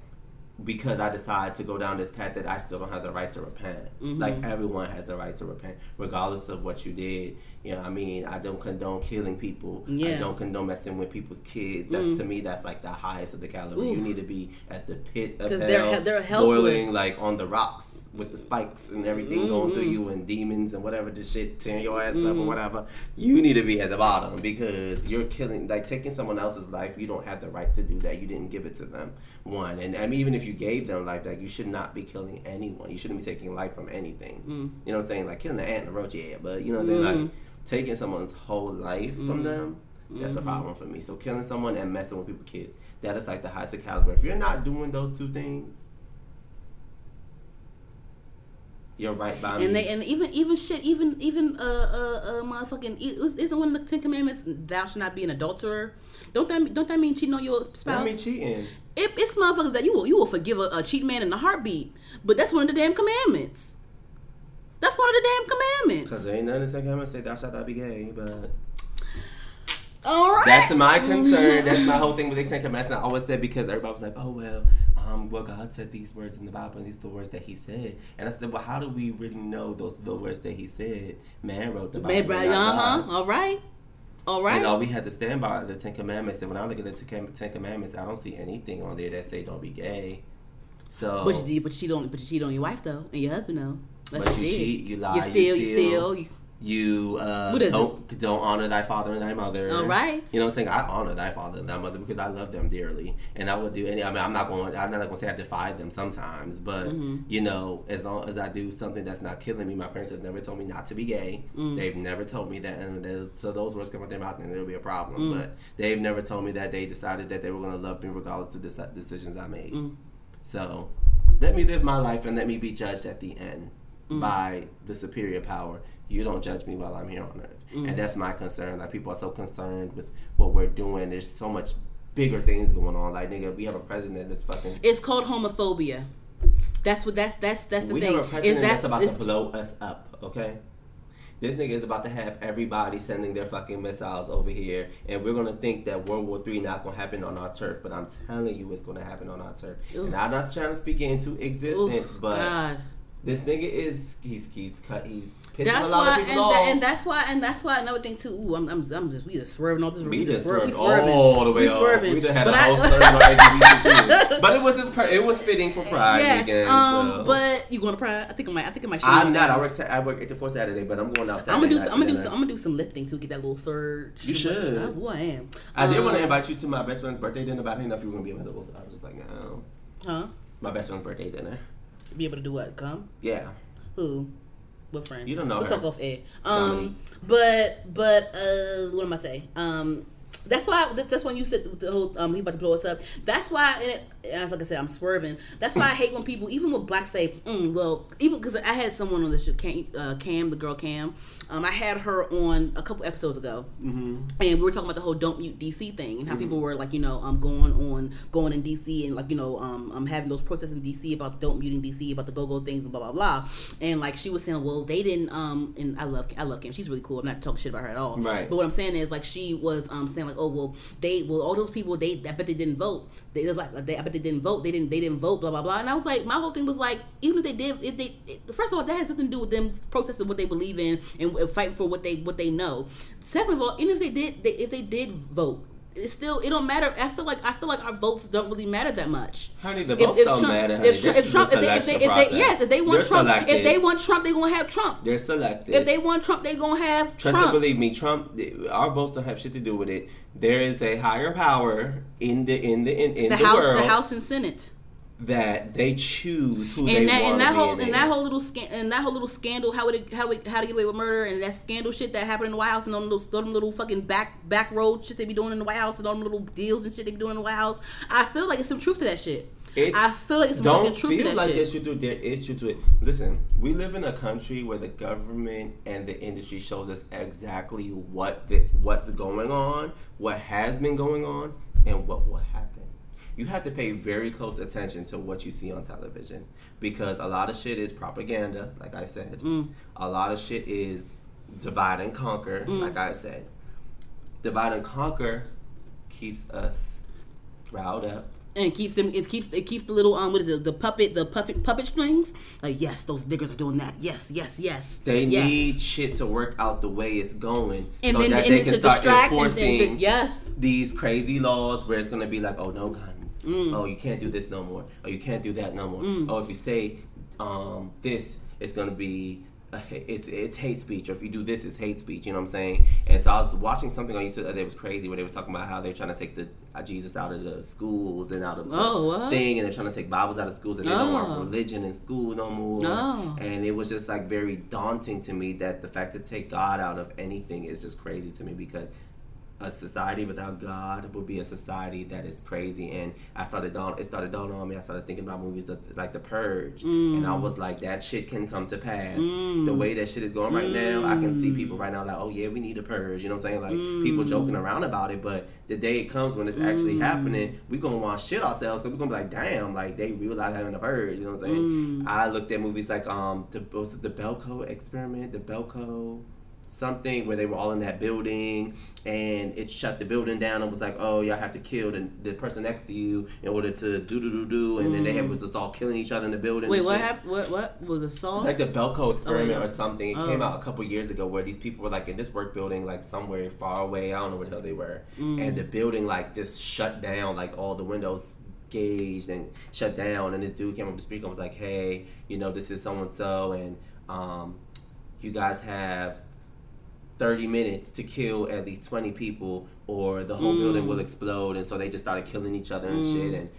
because I decide to go down this path that I still don't have the right to repent. Mm-hmm. Like, everyone has the right to repent, regardless of what you did. You know what I mean? I don't condone killing people. Yeah. I don't condone messing with people's kids. That's, mm. to me, that's, like, the highest of the calorie. Ooh. You need to be at the pit of hell, they're, they're helpless. Boiling, like, on the rocks with the spikes and everything mm-hmm. going through you and demons and whatever, this shit tearing your ass mm-hmm. up or whatever. You need to be at the bottom because you're killing, like, taking someone else's life. You don't have the right to do that. You didn't give it to them, one. And, I mean, even if you gave them life, like, you should not be killing anyone. You shouldn't be taking life from anything. Mm. You know what I'm saying? Like, killing an ant and a roach, yeah, but you know what I'm mm. saying? Like, taking someone's whole life mm. from them, that's mm-hmm. a problem for me. So killing someone and messing with people's kids, that is like the highest of caliber. If you're not doing those two things, you're right by and me. And they and even even shit even even uh uh, uh motherfucking isn't one of the Ten Commandments thou shalt not be an adulterer? Don't that don't that mean cheating on your spouse? That mean cheating. It, it's motherfuckers that you will you will forgive a, a cheat man in a heartbeat, but that's one of the damn commandments. That's one of the damn commandments. Cause there ain't nothing in the Ten Commandments say thou shalt not be gay, but. All right. That's my concern. That's my whole thing with the Ten Commandments. And I always said because everybody was like, oh, well, um, well, God said these words in the Bible, and these are the words that he said. And I said, well, how do we really know those are the words that he said? Man wrote the Bible. Uh-huh. All right. All right. And all we had to stand by the Ten Commandments. And when I look at the Ten Commandments, I don't see anything on there that say don't be gay. So, but you, but you don't, but you cheat on your wife, though, and your husband, though. That's but you did. Cheat, you lie, you steal, you steal. You steal. You uh, don't, don't honor thy father and thy mother. All right. You know what I'm saying? I honor thy father and thy mother because I love them dearly, and I would do any. I mean, I'm not going. I'm not going to say I defy them sometimes, but mm-hmm. you know, as long as I do something that's not killing me, my parents have never told me not to be gay. Mm. They've never told me that, and so those words come out their mouth, and there'll be a problem. Mm. But they've never told me that they decided that they were going to love me regardless of the decisions I made. Mm. So, let me live my life and let me be judged at the end mm. by the superior power. You don't judge me while I'm here on earth. Mm. And that's my concern. Like, people are so concerned with what we're doing. There's so much bigger things going on. Like, nigga, we have a president that's fucking... It's called homophobia. That's what, that's, that's, that's the we thing. We have a president that's, that's about to blow us up, okay? This nigga is about to have everybody sending their fucking missiles over here, and we're going to think that World War Three not going to happen on our turf, but I'm telling you it's going to happen on our turf. Oof. And I'm not trying to speak it into existence, Oof, but... God. This nigga is he's he's cut he's pissing that's a lot why, of people and, off. That, and that's why and that's why another thing too. Ooh, I'm I'm, I'm just we just swerving all this. We, we just swerving, swerving all the way. We swerving. We just had but a whole sermon on H B C U. But it was just per, it was fitting for Pride yes, weekend. Um, so. But you going to Pride? I think I might. I think I might. I'm not. Down. I work. I work eight to four Saturday, but I'm going out Saturday. I'm gonna do. Some, I'm gonna do. Some, I'm gonna do some lifting to get that little surge. You should. I, well, I am. I um, did want to invite you to my best friend's birthday dinner, but I didn't know if you were gonna be available. So I was just like, no. Huh? My best friend's birthday dinner. Be able to do what? Come? Yeah. Who? What friend? You don't know. Let's her. Talk off air. Um, but but uh, what am I saying? Um, That's why. That's when you said the whole um, he about to blow us up. That's why. And it, like I said, I'm swerving. That's why I hate when people, even when blacks say, mm, "Well," even because I had someone on the show, Cam, uh, Cam, the girl Cam. Um, I had her on a couple episodes ago, mm-hmm. and we were talking about the whole "Don't Mute D C" thing and how mm-hmm. people were like, you know, um, going on, going in D C and like, you know, um, um, having those protests in D C about don't muting D C about the go-go things and blah blah blah. And like she was saying, well, they didn't. Um, and I love, I love Cam. She's really cool. I'm not talking shit about her at all. Right. But what I'm saying is, like, she was um saying like. Oh well, they well all those people they I bet they didn't vote. They like they I bet they didn't vote. They didn't they didn't vote. Blah blah blah. And I was like, my whole thing was like, even if they did, if they it, first of all, that has nothing to do with them protesting what they believe in and fighting for what they what they know. Second of all, even if they did they, if they did vote. It's still, it don't matter. I feel like I feel like our votes don't really matter that much. Honey, the votes if, if don't Trump, matter. Honey. If, Trump, if, Trump, if, they, if, they, if they yes, if they want They're Trump, selected. If they want Trump, they gonna have Trump. They're selected. If they want Trump, they gonna have Trust Trump. And believe me, Trump. Our votes don't have shit to do with it. There is a higher power in the in the in, in the, the house, world. The House and Senate. That they choose who and they that, want and that to whole and in. that whole little scan and that whole little scandal how it how it how to get away with murder and that scandal shit that happened in the White House and all them little, all them little fucking back back road shit they be doing in the White House and all them little deals and shit they be doing in the White House. I feel like it's some truth to that shit. It's, I feel like it's some fucking truth to that like shit. Don't feel like there's truth to it. There is truth to it. Listen, we live in a country where the government and the industry shows us exactly what the, what's going on, what has been going on, and what will happen. You have to pay very close attention to what you see on television because a lot of shit is propaganda, like I said. Mm. A lot of shit is divide and conquer, mm. like I said. Divide and conquer keeps us riled up. And it keeps them. It keeps. It keeps the little. Um. What is it? The puppet. The puppet. Puppet strings. Like yes, those niggas are doing that. Yes. Yes. Yes. They yes. need shit to work out the way it's going, and so then, that and they and can start enforcing and to, yes. these crazy laws where it's gonna be like, oh no guns. Mm. Oh you can't do this no more. Oh you can't do that no more. Mm. Oh if you say, um, this it's gonna be. It's it's hate speech, or if you do this, it's hate speech. You know what I'm saying? And so I was watching something on YouTube that was crazy, where they were talking about how they're trying to take the uh, Jesus out of the schools and out of the oh, thing, and they're trying to take Bibles out of schools, and they oh. don't want religion in school no more. Oh. And it was just like very daunting to me that the fact to take God out of anything is just crazy to me because a society without God would be a society that is crazy. And I started dawn, it started dawning on me. I started thinking about movies like The Purge, mm. and I was like, that shit can come to pass. Mm. The way that shit is going right mm. now, I can see people right now like, oh yeah, we need a purge. You know what I'm saying? Like mm. people joking around about it, but the day it comes when it's mm. actually happening, we gonna want shit ourselves because we gonna be like, damn, like they realize having a purge. You know what I'm saying? Mm. I looked at movies like um, the was it the Belko experiment, the Belko. something where they were all in that building and it shut the building down and was like, oh, y'all have to kill the, the person next to you in order to do do do do, and mm. then they had, was just all killing each other in the building. Wait, what happened? What what was assault? It's like the Belko experiment oh, or something. It oh. came out a couple years ago where these people were like in this work building, like somewhere far away. I don't know where the hell they were, mm. and the building like just shut down, like all the windows gauged and shut down. And this dude came up to speak and was like, hey, you know, this is so and so, and um, you guys have thirty minutes to kill at least twenty people or the whole mm. building will explode. And so they just started killing each other and mm. shit. And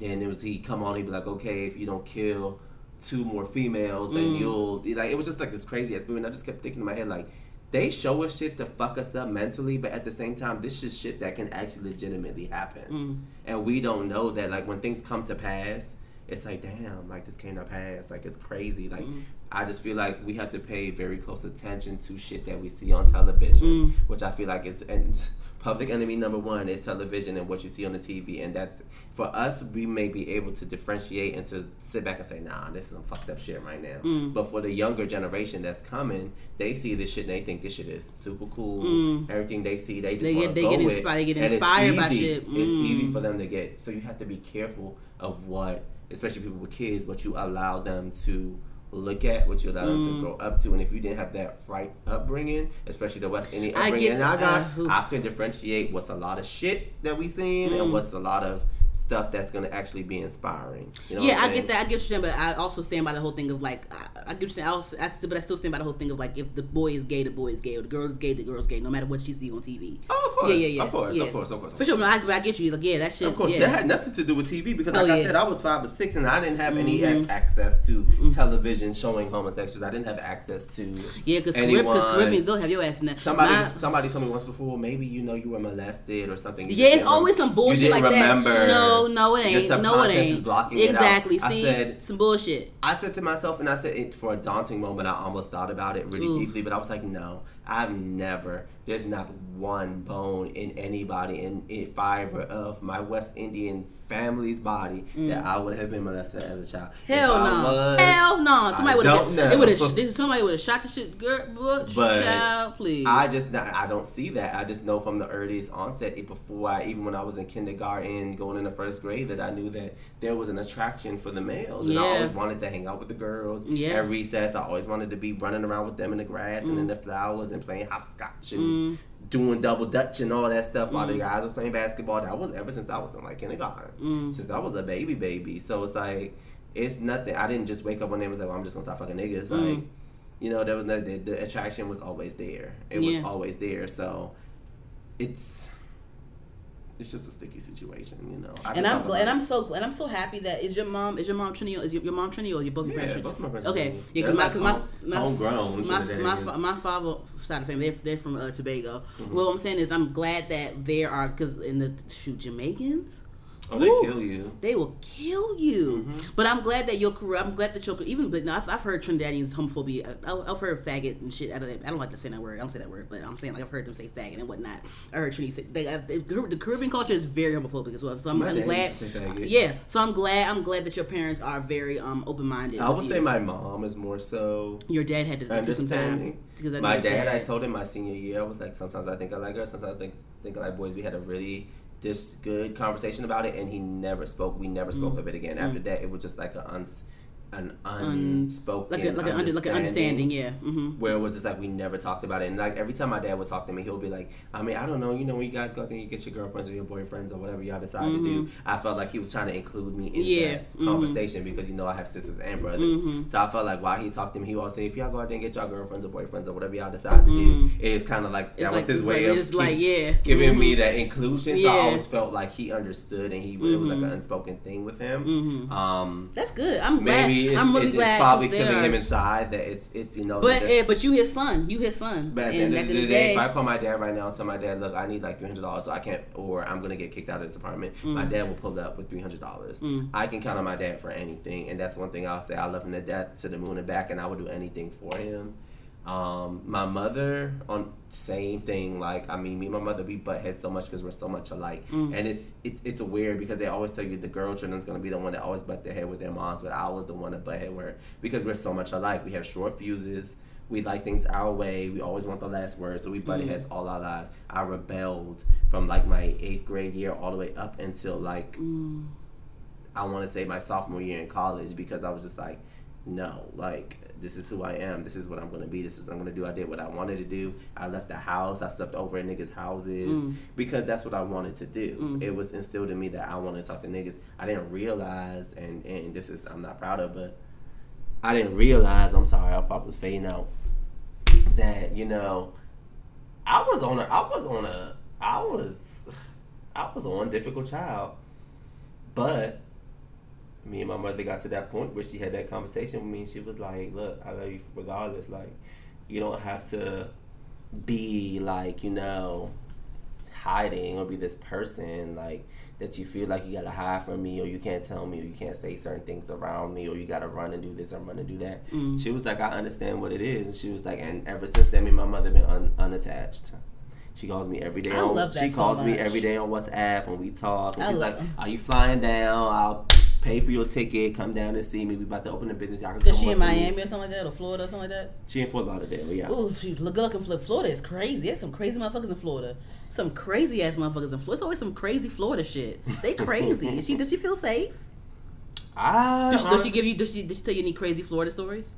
then it was, he'd come on, he'd be like, okay, if you don't kill two more females, mm. then you'll, like, it was just like this crazy ass movie. And I just kept thinking in my head, like, they show us shit to fuck us up mentally, but at the same time, this is shit that can actually legitimately happen. Mm. And we don't know that, like, when things come to pass, it's like, damn, like, this came to pass. Like, it's crazy. Like, mm. I just feel like we have to pay very close attention to shit that we see on television, mm. which I feel like is and public enemy number one is television and what you see on the T V. And that's, for us, we may be able to differentiate and to sit back and say, nah, this is some fucked up shit right now. Mm. But for the younger generation that's coming, they see this shit and they think this shit is super cool. Mm. Everything they see, they just want to go with. They get inspired by shit. Mm. It's easy for them to get. So you have to be careful of what, especially people with kids, what you allow them to look at, what you allow mm. them to grow up to. And if you didn't have that right upbringing, especially the West Indian upbringing I, get, I got, uh, I could differentiate what's a lot of shit that we seen mm. and what's a lot of stuff that's going to actually be inspiring. You know yeah, I get that. I get what you're saying, but I also stand by the whole thing of like, I, I get what you're saying, I also, I, but I still stand by the whole thing of like, if the boy is gay, the boy is gay, or the girl is gay, the girl is gay, no matter what you see on T V. Oh, of course. Yeah, yeah, yeah. Of course, yeah. of course, of course. For sure, no, I, I get you. Like, yeah, that shit. Of course, yeah. that had nothing to do with T V because, like oh, yeah. I said, I was five or six and I didn't have any mm-hmm. access to mm-hmm. television showing homosexuals. I didn't have access to yeah, because Caribbeans don't have your ass in that. Somebody, My, somebody told me once before, maybe you know you were molested or something. You yeah, it's always some bullshit you didn't like remember. That. No. No, no, it ain't. No, it ain't. Is blocking exactly. It out. See, said, some bullshit. I said to myself, and I said it for a daunting moment. I almost thought about it really Ooh. deeply, but I was like, no, I've never. There's not one bone in anybody in, in fiber of my West Indian family's body mm. that I would have been molested as a child. Hell if no. Was, Hell no. Somebody would have. It would have. Somebody would have shot the shit. Girl, but child, please. I just. I don't see that. I just know from the earliest onset, it before I even when I was in kindergarten, going into first grade, that I knew that there was an attraction for the males, yeah. and I always wanted to hang out with the girls. Yeah. At recess, I always wanted to be running around with them in the grass mm. and in the flowers and playing hopscotch and. Mm. doing double dutch and all that stuff while mm. the guys was playing basketball. That was ever since I was in like kindergarten, mm. since I was a baby baby. So it's like, it's nothing. I didn't just wake up one day and was like, well, I'm just gonna start fucking niggas. Mm. Like, you know, there was no, the, the attraction was always there. It yeah. was always there. So it's it's just a sticky situation, you know. I and I'm glad, like, and I'm so glad, and I'm so happy that is your mom is your mom Trini, is your, your mom Trini or your both your yeah, parents? Yeah, both okay, yeah, because like my home, my homegrown my my, my my father side of family, they're they're from uh, Tobago. Mm-hmm. Well, what I'm saying is I'm glad that there are because in the shoot Jamaicans. Oh, they Ooh, kill you. They will kill you. Mm-hmm. But I'm glad that your career. I'm glad that your even. But no, I've, I've heard Trinidadians homophobia. I've, I've heard faggot and shit. I don't. I don't like to say that word. I don't say that word. But I'm saying like I've heard them say faggot and whatnot. I heard Trinidadians say they, I, they, the Caribbean culture is very homophobic as well. So I'm, I'm glad. Yeah. So I'm glad. I'm glad that your parents are very um open minded. I would say my mom is more so. Your dad had to take some time. Because I my dad, dad. I told him my senior year. I was like, sometimes I think I like her. Sometimes I think think I like boys. We had a really. This good conversation about it, and he never spoke. We never spoke mm. of it again. After mm. that, it was just like a uns, an unspoken, like, a, like, understanding, a, like an understanding, yeah. Mm-hmm. Where it was just like we never talked about it, and like every time my dad would talk to me, he'll be like, "I mean, I don't know, you know, when you guys go out there, you get your girlfriends or your boyfriends or whatever y'all decide mm-hmm. to do." I felt like he was trying to include me in yeah. that mm-hmm. conversation because you know I have sisters and brothers, mm-hmm. so I felt like while he talked to me, he would always say, "If y'all go out there and get y'all girlfriends or boyfriends or whatever y'all decide to mm-hmm. do," it's kind of like that it's was like, his way like, of it's keep, like, yeah. giving mm-hmm. me that inclusion. Yeah. So I always felt like he understood, and he mm-hmm. it was like an unspoken thing with him. Mm-hmm. Um, That's good. I'm glad. Maybe it's, I'm really it's, glad it's probably killing him inside that it's, it's you know. But the, yeah, but you his son, you his son. But at the end of the day, day, if I call my dad right now and tell my dad, look, I need like three hundred dollars, so I can't, or I'm gonna get kicked out of this apartment. Mm. My dad will pull up with three hundred dollars. Mm. I can count on my dad for anything, and that's one thing I'll say. I love him to death, to the moon and back, and I will do anything for him. Um, my mother, on same thing. Like I mean, me and my mother, we butt heads so much because we're so much alike, mm. and it's it, it's weird because they always tell you the girl children's gonna be the one that always butt their head with their moms, but I was the one that butt head with her because we're so much alike. We have short fuses. We like things our way. We always want the last word, so we butted mm. heads all our lives. I rebelled from like my eighth grade year all the way up until like mm. I want to say my sophomore year in college because I was just like, no, like. This is who I am. This is what I'm going to be. This is what I'm going to do. I did what I wanted to do. I left the house. I slept over at niggas' houses mm. because that's what I wanted to do. Mm. It was instilled in me that I wanted to talk to niggas. I didn't realize, and, and this is, I'm not proud of, but I didn't realize, I'm sorry, I probably was fading out, that, you know, I was on a, I was on a, I was, I was on a difficult child, but me and my mother got to that point where she had that conversation with me and she was like, look, I love you regardless. Like, you don't have to be like, you know, hiding or be this person like that you feel like you gotta hide from me or you can't tell me or you can't say certain things around me or you gotta run and do this or run and do that. Mm. She was like, I understand what it is. And she was like, and ever since then, me and my mother been un- unattached. She calls me every day. I on, love that She so calls much. me every day on WhatsApp when we talk. And I she's like, that. Are you flying down? I'll pay for your ticket. Come down and see me. We about to open a business. Y'all can come. Is she in Miami me. or something like that, or Florida or something like that? She in Fort Lauderdale, yeah. Ooh, she look up and flip. Florida is crazy. There's some crazy motherfuckers in Florida. Some crazy ass motherfuckers in Florida. It's always some crazy Florida shit. They crazy. She does she feel safe? Ah. Does, does she give you? Does she? Does she tell you any crazy Florida stories?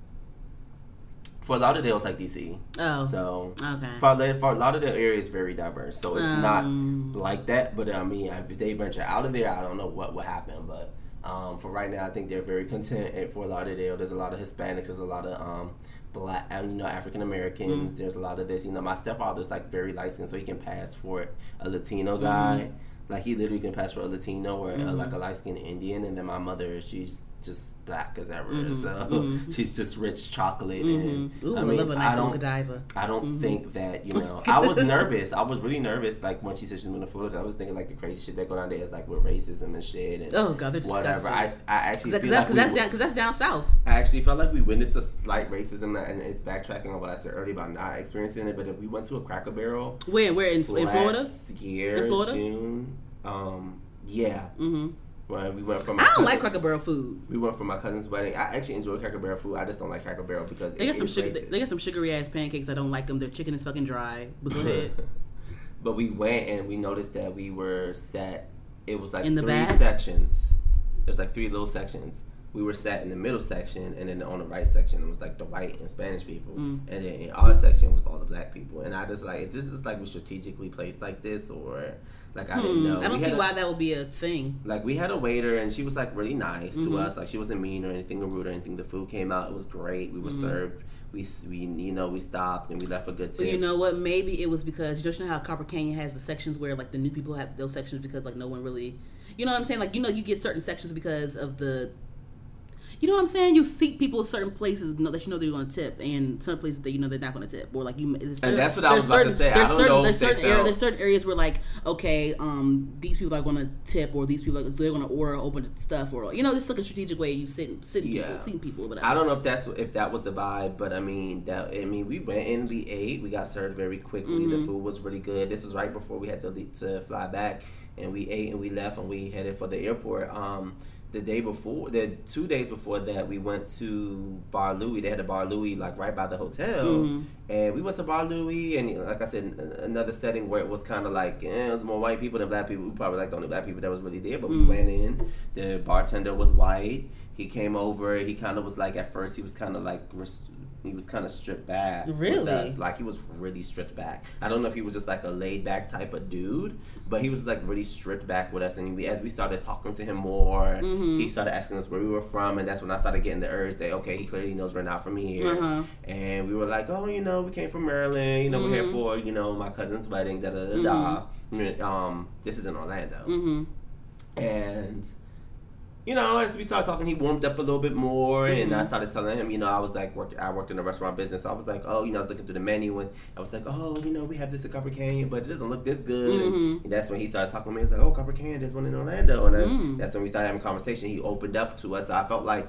Fort Lauderdale is like D C. Oh. So okay. Fort Lauderdale, Fort Lauderdale area is very diverse, so it's um, not like that. But I mean, if they venture out of there, I don't know what would happen. But um, for right now, I think they're very content at Fort Lauderdale. There's a lot of Hispanics. There's a lot of um, black, you know, African Americans. Mm. There's a lot of this. You know, my stepfather's like very light-skinned, so he can pass for a Latino mm-hmm. guy. Like, he literally can pass for a Latino or, mm-hmm. a, like, a light-skinned Indian. And then my mother, she's just black as ever. Mm-hmm. So, mm-hmm. she's just rich chocolate. Mm-hmm. And, ooh, I mean, I love a nice little Godiva. I don't mm-hmm. think that, you know. I was nervous. I was really nervous, like, when she said she was going to Florida. I was thinking, like, the crazy shit that go down there is, like, with racism and shit. And oh, God, they're disgusting. Whatever. I, I actually feel like... Because that's, we, down, that's down south. I actually felt like we witnessed a slight racism, and it's backtracking on what I said earlier about not experiencing it. But if we went to a Cracker Barrel... Where? Where? In, in Florida? Year, in Florida? June... Um, yeah. Mm-hmm. Well, we went from I don't cousins. like Cracker Barrel food. We went for my cousin's wedding. I actually enjoy Cracker Barrel food. I just don't like Cracker Barrel because they it, got some sugar. They, they got some sugary ass pancakes. I don't like them. Their chicken is fucking dry. But go ahead. But we went and we noticed that we were sat. It was like in the three back? sections. There's like three little sections. We were sat in the middle section, and then on the right section it was like the white and Spanish people, mm. and then in our section was all the black people. And I just like, is this is like we strategically placed like this, or like I hmm. didn't know. I don't we see why a, that would be a thing. Like, we had a waiter, and she was like really nice mm-hmm. to us. Like, she wasn't mean or anything or rude or anything. The food came out, it was great. We were mm-hmm. served. We, we you know we stopped and we left a good tip. Well, you know what? Maybe it was because you don't know how Copper Canyon has the sections where like the new people have those sections because like no one really, you know what I'm saying? Like, you know, you get certain sections because of the. You know what I'm saying? You seat people at certain places that you know they're going to tip, and some places that you know they're not going to tip. Or like you, and that's what I was certain, about to say. I don't certain, know. There's certain, area, there's certain areas where like, okay, um, these people are going to tip, or these people are, they're going to order open stuff, or you know, just like a strategic way you sit, sit yeah. people, seat people. Whatever. I don't know if that's if that was the vibe, but I mean that. I mean, we went in, we ate, we got served very quickly. Mm-hmm. The food was really good. This was right before we had to to fly back, and we ate and we left and we headed for the airport. Um. The day before, the two days before that, we went to Bar Louie. They had a Bar Louie like right by the hotel, mm-hmm. and we went to Bar Louie. And like I said, another setting where it was kind of like eh, it was more white people than black people. We probably like the only black people that was really there, but mm-hmm. we went in. The bartender was white. He came over. He kind of was like at first he was kind of like. Rest- He was kind of stripped back. Really? Like, he was really stripped back. I don't know if he was just, like, a laid-back type of dude, but he was, like, really stripped back with us. And we, as we started talking to him more, mm-hmm. he started asking us where we were from, and that's when I started getting the urge that, okay, he clearly knows we're not from here. Uh-huh. And we were like, oh, you know, we came from Maryland. You know, mm-hmm. we're here for, you know, my cousin's wedding, da-da-da-da. Mm-hmm. Um, this is in Orlando. Mm-hmm. And... You know, as we started talking, he warmed up a little bit more, mm-hmm. and I started telling him, you know, I was like, work, I worked in a restaurant business. So I was like, oh, you know, I was looking through the menu, and I was like, oh, you know, we have this at Copper Canyon, but it doesn't look this good. Mm-hmm. And that's when he started talking to me. He was like, oh, Copper Canyon, there's one in Orlando. And mm-hmm. I, that's when we started having a conversation. He opened up to us. So I felt like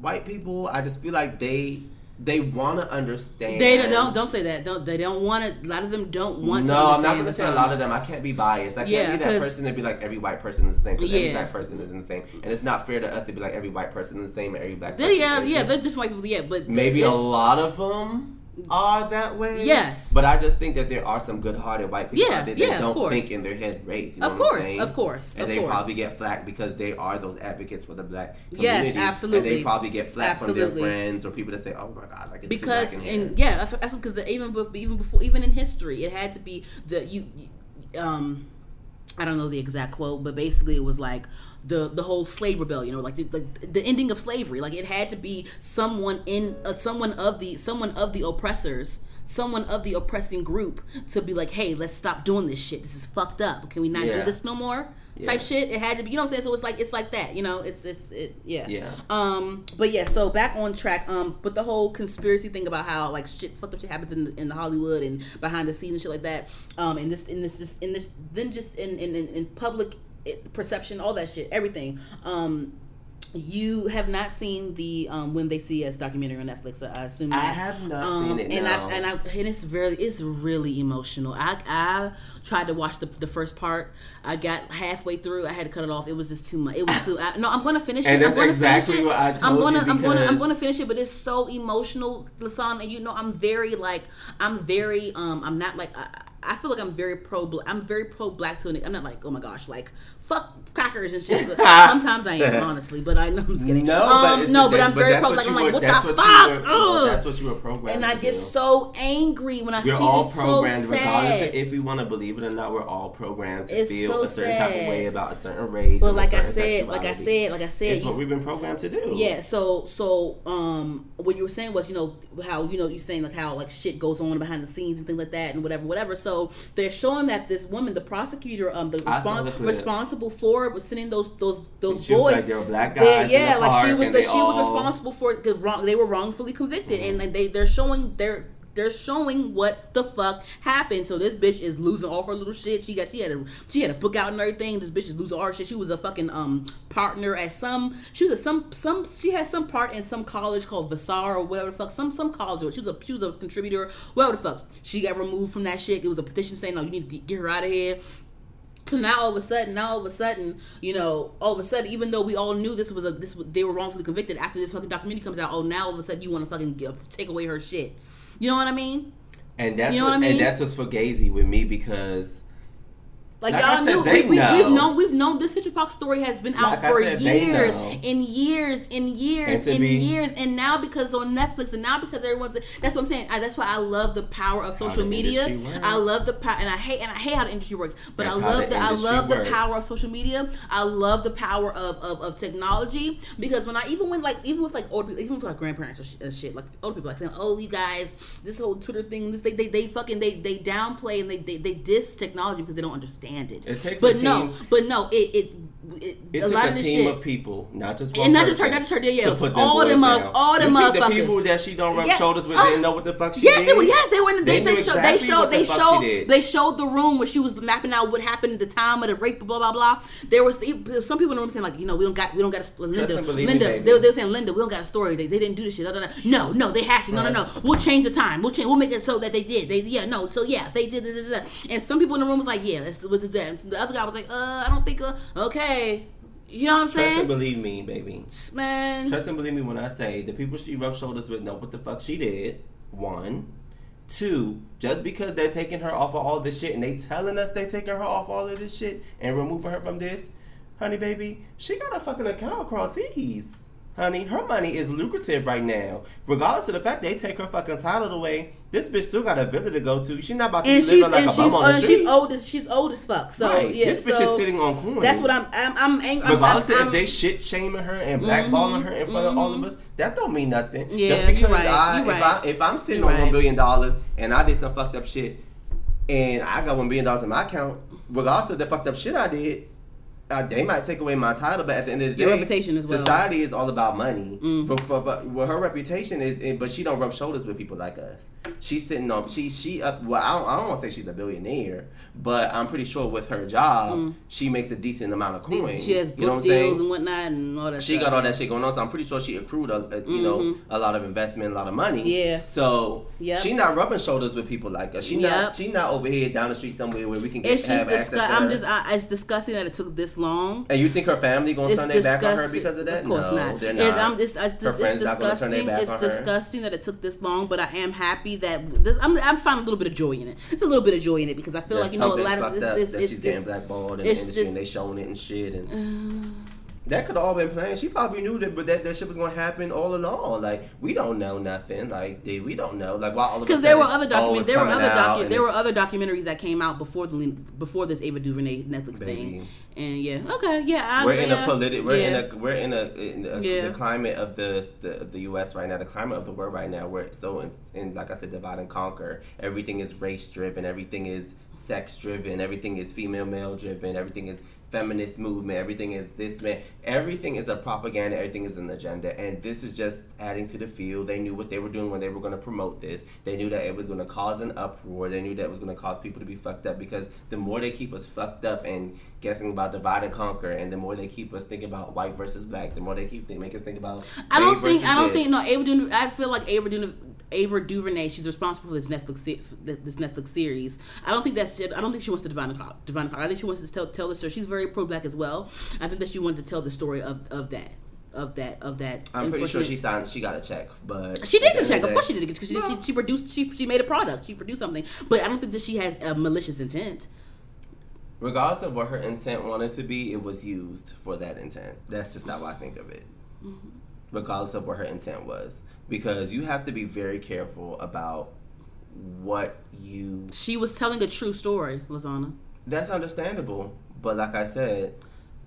white people, I just feel like they... They want to understand. They don't don't say that. Don't they? Don't want to. A lot of them don't want. No, to No, I'm not going to say a lot of them. I can't be biased. I yeah, can't be that person to be like every white person is the same. Because yeah. every black person is the same, and it's not fair to us to be like every white person is the same and every black. Person yeah, is the same. Yeah, they're just white people. Yeah, but maybe a lot of them are that way. Yes, but I just think that there are some good-hearted white people yeah, out there that yeah, don't think in their head race. You know of course, what I'm saying? of course, and of they course. probably get flack because they are those advocates for the black community. Yes, absolutely. And they probably get flack absolutely. from their friends or people that say, "Oh my God, like it's because too black in here." And yeah, because even even before even in history, it had to be the you. Um, I don't know the exact quote, but basically it was like. The, the whole slave rebellion, or like the, the the ending of slavery, like it had to be someone in uh, someone of the someone of the oppressors, someone of the oppressing group to be like, hey, let's stop doing this shit. This is fucked up. Can we not yeah. do this no more? Yeah. Type shit. It had to be. You know what I'm saying? So it's like it's like that. You know, it's it's it. Yeah. Yeah. Um. But yeah. So back on track. Um. But the whole conspiracy thing about how like shit fucked up shit happens in in Hollywood and behind the scenes and shit like that. Um. And this in this just in this then just in in in, in public. It, perception, all that shit, everything. Um, you have not seen the um, When They See Us documentary on Netflix. I, I assume. I that. have not um, seen it. And no. I and I and it's really it's really emotional. I I tried to watch the the first part. I got halfway through. I had to cut it off. It was just too much. It was too. I, no, I'm gonna finish it. And that's I'm exactly finish it. what I told I'm gonna, you. I'm gonna I'm gonna finish it. But it's so emotional, Lasana. And you know, I'm very like I'm very um I'm not like. I, I feel like I'm very pro. I'm very pro black to an. I'm not like, oh my gosh, like fuck crackers and shit. But sometimes I am, honestly. But I know I'm just kidding. No, um, but, no, but I'm but very pro. Like, I'm like, were, what the what fuck? You were, that's what you were programmed. And I get so angry when I You're see all this programmed, so regardless sad. Of if we want to believe it or not, we're all programmed to it's feel so a certain sad. Type of way about a certain race. But like I said, sexuality. like I said, like I said, it's what we've been programmed to do. Yeah. So, so um, what you were saying was, you know, how you know you saying like how like shit goes on behind the scenes and things like that and whatever, whatever. So they're showing that this woman, the prosecutor, um, the respons- responsible for it was sending those those those boys. Like there were black guys. They, yeah, in the like she was the, she all... was responsible for it because wrong they were wrongfully convicted, mm-hmm. and like, they they're showing their. They're showing what the fuck happened. So this bitch is losing all her little shit. She got she had a she had a book out and everything. This bitch is losing all her shit. She was a fucking um partner at some she was a some some she had some part in some college called Vassar or whatever the fuck. Some some college. She was a she was a contributor, whatever the fuck. She got removed from that shit. It was a petition saying, no, you need to get her out of here. So now all of a sudden, now all of a sudden, you know, all of a sudden, even though we all knew this was a this they were wrongfully convicted after this fucking documentary comes out, oh now all of a sudden you want to fucking get, take away her shit. You know what I mean? And that's you know what, what I mean? And that's what's fugazi with me because, like, like y'all knew, we, we, know. we've known we've known this Hitchcock Pop story has been out like for said, years and years and years and, and be, years, and now because on Netflix and now because everyone's that's what I'm saying. I, that's why I love the power of social media. I love the power, and I hate and I hate how the industry works, but that's I love the I love works. the power of social media. I love the power of, of, of technology because when I even when like even with like old people, even with like grandparents or sh- and shit, like old people like saying, oh you guys, this whole Twitter thing, this, they, they they fucking they they downplay and they they, they diss technology because they don't understand. It. It takes but a team. no, but no, it it, it, it a lot of this shit. It took a team of people, not just one and not just her, not just her. Yeah, yeah. all them up, all them motherfuckers. The people that she don't rub yeah. shoulders with uh, didn't know what the fuck she yes, did. Yes, yes, they went. They, they, they, exactly they showed, they the showed, they showed, they showed the room where she was mapping out what happened at the time of the rape. Blah blah blah. There was some people in the room saying like, you know, we don't got, we don't got a Linda, Linda. Me, they, they were saying Linda, we don't got a story. They, they didn't do this shit. Da, da, da. No, no, they had to. No, no, no. We'll change the time. We'll change. We'll make it so that they did. They yeah, no. So yeah, they did. And some people in the room was like, yeah, that's what. That. The other guy was like, uh, I don't think, uh, okay. You know what I'm saying? Trust and believe me, baby. Man. Trust and believe me when I say the people she rubbed shoulders with know what the fuck she did. One. Two, just because they're taking her off of all this shit and they telling us they taking her off all of this shit and removing her from this, honey, baby, she got a fucking account across these. Honey, her money is lucrative right now. Regardless of the fact they take her fucking title away, this bitch still got a villa to go to. She's not about to and live on like and a she's, bum on uh, the street. She's old as she's old as fuck. So right. yeah, this bitch so is sitting on coin. That's what I'm. I'm, I'm angry. Regardless I'm, I'm, of if they shit shaming her and blackballing mm-hmm, her in front mm-hmm. of all of us, that don't mean nothing. Yeah, just because you're right, I, you're if right. I if I'm sitting you're on one billion dollars and I did some fucked up shit, and I got one billion dollars in my account, regardless of the fucked up shit I did. Uh, they might take away my title, but at the end of the Your day, reputation as well. Society is all about money. Mm. For, for, for, well, her reputation is, but she don't rub shoulders with people like us. She's sitting on, she she up. Well, I don't, I don't want to say she's a billionaire, but I'm pretty sure with her job, mm. she makes a decent amount of coin. She has book you know deals saying? and whatnot and all that. She stuff. got all that shit going on, so I'm pretty sure she accrued a, a you mm-hmm. know a lot of investment, a lot of money. Yeah. So yep. she's not rubbing shoulders with people like us. She yep. not she not over here down the street somewhere where we can get it's have just access. Disgu- to her. I'm just I, it's disgusting that it took this long. And you think her family gonna it's turn their back on her because of that? Of course no, not. They're not. It, um, it's, it's, her it's, friends it's not gonna turn their back it's on her. It's disgusting that it took this long, but I am happy that this, I'm I'm finding a little bit of joy in it. It's a little bit of joy in it because I feel There's like you know a lot of this. It's, that it's, she's damn blackballed in the industry just, and they showing it and shit and. Uh, That could have all been planned. She probably knew that, but that, that shit was going to happen all along. Like, we don't know nothing. Like, they, we don't know. Like, why all of us? Because there were other documentaries. There were other docu- There were other documentaries that came out before the before this Ava DuVernay Netflix baby. thing. And yeah, okay, yeah. I, we're in yeah, a politi- We're yeah. in a we're in a, in a yeah. the climate of the, the of the U S right now. The climate of the world right now. We're so in, in like I said, divide and conquer. Everything is race driven. Everything is sex driven. Everything is female male driven. Everything is feminist movement, everything is this man, everything is a propaganda, everything is an agenda, and this is just adding to the field. They knew what they were doing when they were going to promote this. They knew that it was going to cause an uproar. They knew that it was going to cause people to be fucked up because the more they keep us fucked up and guessing about divide and conquer, and the more they keep us thinking about white versus black, the more they keep they make us think about. I don't think I don't this. think no Ava Dune, I feel like Ava Dune, Ava DuVernay, she's responsible for this Netflix this Netflix series. I don't think that's it. I don't think she wants to divide and conquer. Divide and conquer. I think she wants to tell tell the story. She's very pro-black as well. I think that she wanted to tell the story of, of that. Of that, of that. I'm pretty sure she signed. She got a check, but she did a check. Of course, she did because she, well, she she produced. She she made a product. She produced something, but I don't think that she has a malicious intent. regardless of what her intent wanted to be, it was used for that intent. That's just how I think of it. Mm-hmm. Regardless of what her intent was, because you have to be very careful about what you. She was telling a true story, Lasana. That's understandable, but like I said,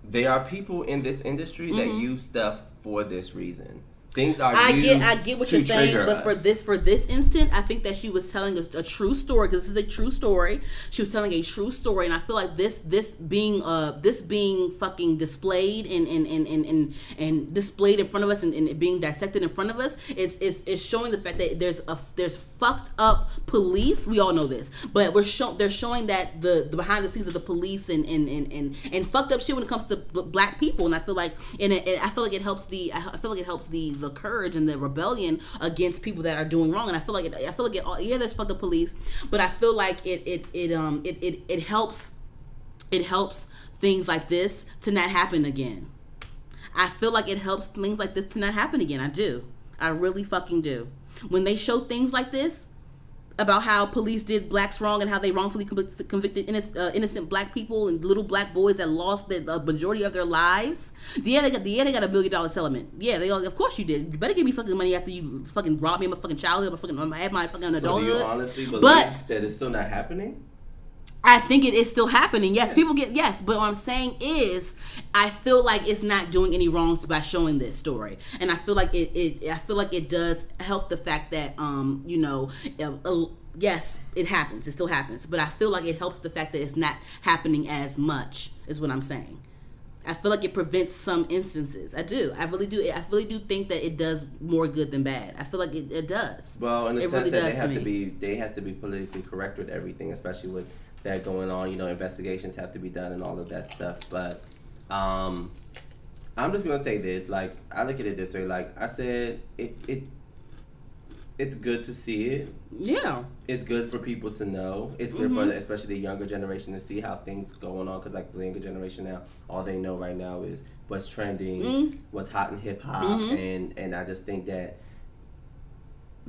there are people in this industry mm-hmm. that use stuff for this reason. Things are. I get, I get what you're saying, but us. for this, for this instant, I think that she was telling a, a true story, because this is a true story. She was telling a true story, and I feel like this, this being, uh, this being fucking displayed and and and and and, and displayed in front of us, and, and being dissected in front of us, it's it's it's showing the fact that there's a there's fucked up police. We all know this, but we're show, they're showing that the, the behind the scenes of the police and and, and and and fucked up shit when it comes to black people, and I feel like and it, it, I feel like it helps the I feel like it helps the the courage and the rebellion against people that are doing wrong. And I feel like it, I feel like it all, yeah, there's fuck the police, but I feel like it it it um it, it it helps it helps things like this to not happen again. I feel like it helps things like this to not happen again. I do. I really fucking do. When they show things like this about how police did blacks wrong and how they wrongfully convict, convicted innocent, uh, innocent black people and little black boys that lost the uh, majority of their lives. Yeah, they got yeah they got a million dollar settlement. Yeah, they all, of course you did. You better give me fucking money after you fucking robbed me of my fucking childhood, my fucking at my fucking so adulthood. Do you honestly believe but, that it's still not happening? I think it is still happening. Yes, yeah. people get yes, but what I'm saying is, I feel like it's not doing any wrongs by showing this story, and I feel like it. it I feel like it does help the fact that um, you know, uh, uh, yes, it happens. It still happens, but I feel like it helps the fact that it's not happening as much. Is what I'm saying. I feel like it prevents some instances. I do. I really do. I really do think that it does more good than bad. I feel like it, it does. Well, in the it sense really that they have to, to be, they have to be politically correct with everything, especially with. That going on, you know, investigations have to be done and all of that stuff. But um, I'm just gonna say this: like, I look at it this way. Like I said, it it it's good to see it. Yeah, it's good for people to know. It's good mm-hmm. for the, especially the younger generation to see how things going on. Because like the younger generation now, all they know right now is what's trending, mm-hmm. what's hot in hip hop, mm-hmm. and and I just think that.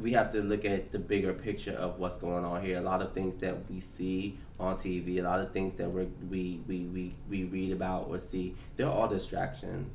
We have to look at the bigger picture of what's going on here. A lot of things that we see on T V, a lot of things that we're, we we we we read about or see, they're all distractions.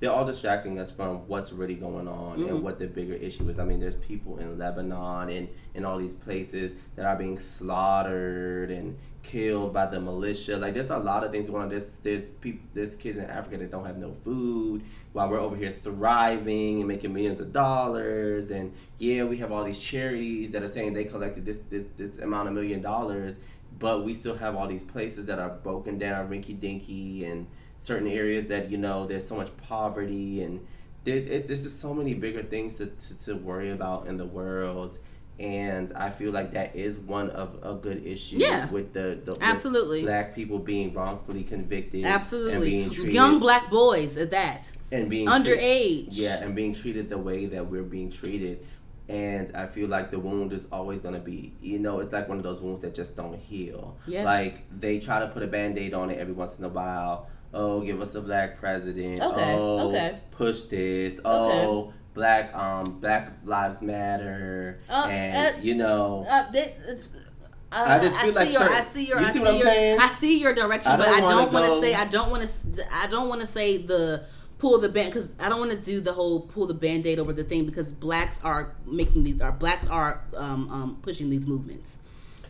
They're all distracting us from what's really going on mm-hmm. and what the bigger issue is. I mean, there's people in Lebanon and in all these places that are being slaughtered and killed by the militia. Like, there's a lot of things going on. There's there's people, there's kids in Africa that don't have no food while we're over here thriving and making millions of dollars. And yeah, we have all these charities that are saying they collected this this this amount of million dollars, but we still have all these places that are broken down, rinky dinky, and certain areas that, you know, there's so much poverty and there, it, there's just so many bigger things to, to, to worry about in the world. And I feel like that is one of a good issue yeah. with the, the absolutely with black people being wrongfully convicted. Absolutely. And being treated, young black boys at that. And being underage. Treat, yeah, and being treated the way that we're being treated. And I feel like the wound is always going to be, you know, it's like one of those wounds that just don't heal. Yeah. Like, they try to put a Band-Aid on it every once in a while. Oh, give us a black president. Okay. Oh, okay. Push this. Oh, okay. black um Black Lives Matter. Uh, and uh, you know, uh, they, uh, I just feel I like see your, certain, I see your, you I see, see what your, I'm saying? I see your direction, I but I don't want to say I don't want to I don't want to say the. Pull the band because I don't want to do the whole pull the Band-Aid over the thing because blacks are making these, are blacks are um, um, pushing these movements.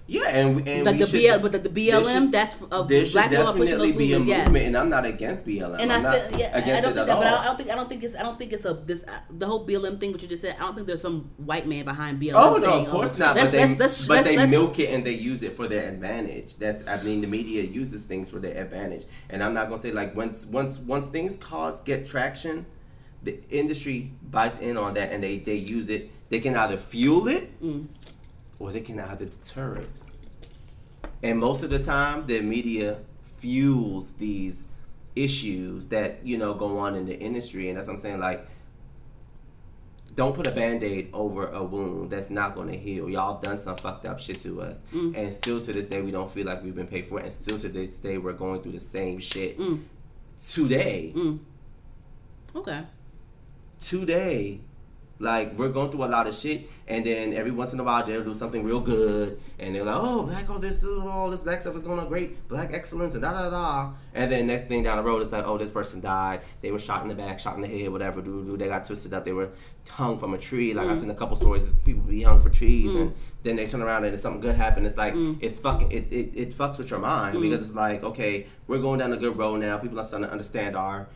Yeah, and, and like we the should, B L, but like the B L M, should, that's of there black should definitely be a movement, yes. and I'm not against B L M. And I'm I feel, not yeah, against I don't it think that, but I don't think I don't think it's I don't think it's a this uh, the whole B L M thing. What you just said, I don't think there's some white man behind B L M. Oh no, saying, of course oh, not. But they, that's, but that's, they milk it and they use it for their advantage. That's I mean, the media uses things for their advantage, and I'm not gonna say like once once once things cause get traction, the industry bites in on that and they they use it. They can either fuel it. Mm. Or they can either deter it. And most of the time, the media fuels these issues that, you know, go on in the industry. And that's what I'm saying. Like, don't put a Band-Aid over a wound that's not going to heal. Y'all done some fucked up shit to us. Mm. And still to this day, we don't feel like we've been paid for it. And still to this day, we're going through the same shit mm. today. Mm. Okay. Today. Like, we're going through a lot of shit, and then every once in a while they'll do something real good, and they're like, oh, black, all this, all this black stuff is going on great, black excellence, and da da da. And then next thing down the road, it's like, oh, this person died, they were shot in the back, shot in the head, whatever, do do, they got twisted up, they were hung from a tree. Like, mm. I've seen a couple stories, people be hung for trees, mm. and then they turn around and something good happened. It's like, mm. it's fucking, it, it, it fucks with your mind, mm. because it's like, okay, we're going down a good road now, people are starting to understand our,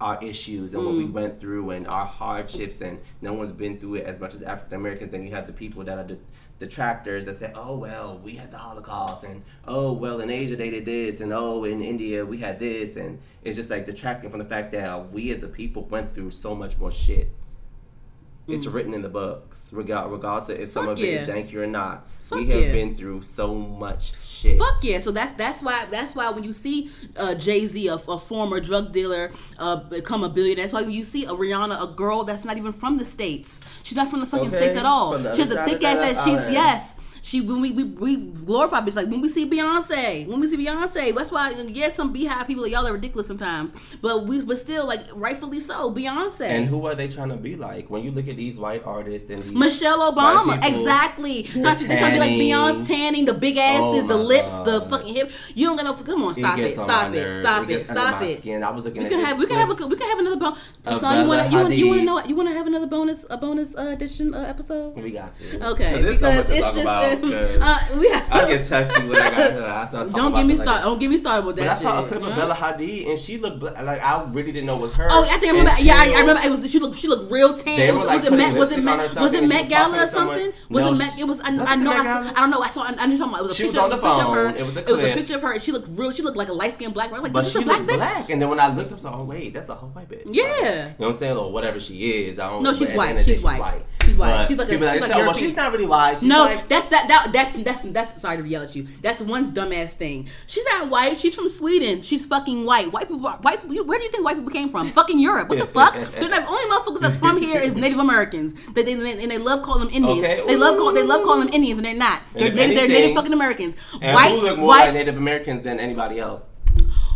our issues and mm. what we went through and our hardships, and no one's been through it as much as African Americans. Then you have the people that are the detractors that say, oh, well, we had the Holocaust, and oh, well, in Asia they did this, and oh, in India we had this, and it's just like detracting from the fact that we as a people went through so much more shit. Mm. It's written in the books, regardless if some Fuck of yeah. it is janky or not. Fuck we have yeah. been through so much shit. Fuck yeah! So that's that's why that's why when you see uh, Jay-Z, a, a former drug dealer, uh, become a billionaire. That's why when you see a Rihanna, a girl that's not even from the States, she's not from the fucking okay. States at all. She has a thick ass that, that she's yes. She when we we, we glorify bitch like when we see Beyonce, when we see Beyonce. That's why yeah, some beehive people like, y'all are ridiculous sometimes, but we but still like rightfully so Beyonce. And who are they trying to be like? When you look at these white artists and these Michelle Obama, people, exactly. They're trying, they're trying to be like Beyonce, tanning the big asses, oh the lips, God. the fucking hip. You don't got no. Come on, stop it, it stop it, nerves. stop it, it stop it. Skin. I was looking. We at could have we could have a, we could have another bonus. So you want you want you want to know you want to have another bonus a bonus uh, edition uh, episode. We got to okay because so it's just. About. Uh, we have, I get touchy when I got her. I start talking don't about get me started. Like, don't get me started with that. But shit. I saw a clip of uh-huh. Bella Hadid, and she looked like I really didn't know it was her. Oh, I think I remember. And yeah, I, I remember. It was she looked. She looked real tan. Was, like was, it Met, was it Met? Was it was it Met Gala or something? Was no, it Met? It was. I, I know. I, I don't know. I saw. I, I knew something. It was a she picture. Was on the phone. It was, it was a clip. It was a picture of her. And she looked real. She looked like a light skinned black. I'm like, but this she is a black bitch. Black. And then when I looked up, I was like, oh wait, that's a whole white bitch. Yeah. You know what I'm saying? Or whatever she is. I don't. No, she's white. She's white. She's white. She's like a. Well, she's not really white. No, that's. That, that that's that's that's sorry to yell at you. That's one dumbass thing. She's not white. She's from Sweden. She's fucking white. White people. White. Where do you think white people came from? Fucking Europe. What the fuck? They're the only motherfuckers that's from here is Native Americans. They, they, they and they love calling them Indians. Okay. They love call, they love calling them Indians, and they're not. They're, and native, anything, they're Native fucking Americans. And white, who look more white, like Native Americans than anybody else?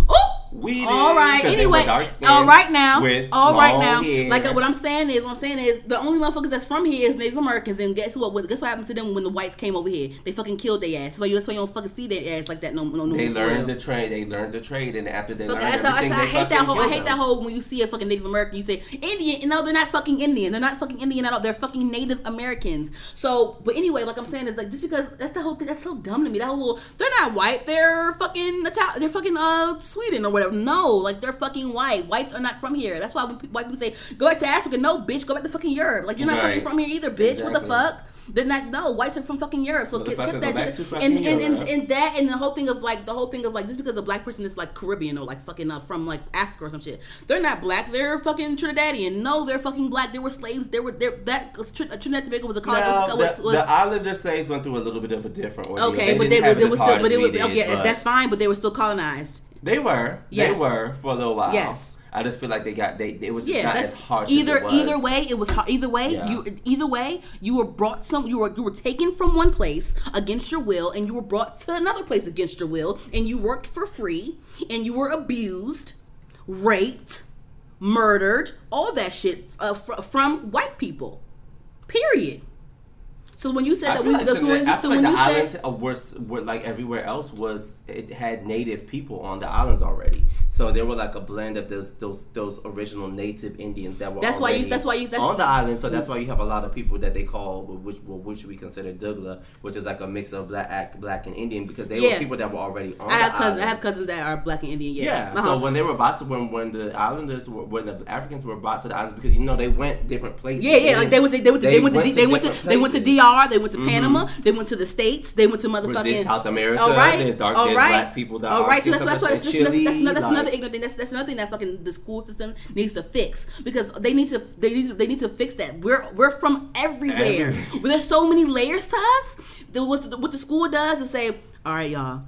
Oh. We all right. Anyway, all right now, all right now. Hair. Like what I'm saying is, what I'm saying is, the only motherfuckers that's from here is Native Americans, and guess what? Guess what happened to them when the whites came over here? They fucking killed their ass. That's why you don't fucking see their ass like that. No, no, no. They learned the trade. They learned the trade, and after they so learned everything, I, so I, I hate that whole. I hate that whole when you see a fucking Native American, you say Indian. No, they're not fucking Indian. They're not fucking Indian at all. They're fucking Native Americans. So, but anyway, like I'm saying is like just because that's the whole thing. That's so dumb to me. That whole little, they're not white. They're fucking Italian. They're fucking uh Sweden or whatever. No, like they're fucking white. Whites are not from here. That's why when pe- white people say go back to Africa. No, bitch, go back to fucking Europe. Like you're not right. fucking from here either, bitch. Exactly. What the fuck? They're not. No, whites are from fucking Europe. So get, get that shit. And, and, and, and that and the whole thing of like the whole thing of like just because a black person is like Caribbean or like fucking uh, from like Africa or some shit, they're not black. They're fucking Trinidadian. No, they're fucking black. They were slaves. They were there. That Trinidad and Tobago was a colony. No, was, the, was, the Islander slaves went through a little bit of a different ordeal. Okay, they but they, they was still, but it was did, okay. But. That's fine. But they were still colonized. They were. Yes. They were for a little while. Yes. I just feel like they got they. It was just yeah, not as harsh. Either as it was. either way, it was either way. Yeah. You either way, you were brought some. You were you were taken from one place against your will, and you were brought to another place against your will, and you worked for free, and you were abused, raped, murdered, all that shit uh, fr- from white people. Period. So when you said that we, like so when, so like when you islands said, islands were like everywhere else was it had native people on the islands already. So there were like a blend of those those those original native Indians that were. That's why you. That's why you. That's on the island. So that's why you have a lot of people that they call which which we consider Dougla, which is like a mix of black black and Indian because they yeah. were people that were already on. I have the cousins. Island. I have cousins that are black and Indian. Yeah. yeah. Uh-huh. So when they were about to when when the islanders were, when the Africans were brought to the islands because you know they went different places. Yeah, yeah. Like they went they they went they went they went to they went to D R. They went to mm-hmm. Panama. They went to the States. They went to motherfucking Brazil, South America. All right, there's dark, all right, there's black people. That all right, so that's that's that's, Chile, that's, that's, that's like, another ignorant thing. That's that's another thing that fucking the school system needs to fix because they need to they need to, they need to fix that. We're we're from everywhere. Every- there's so many layers to us. The, what, the, what the school does is say, all right, y'all.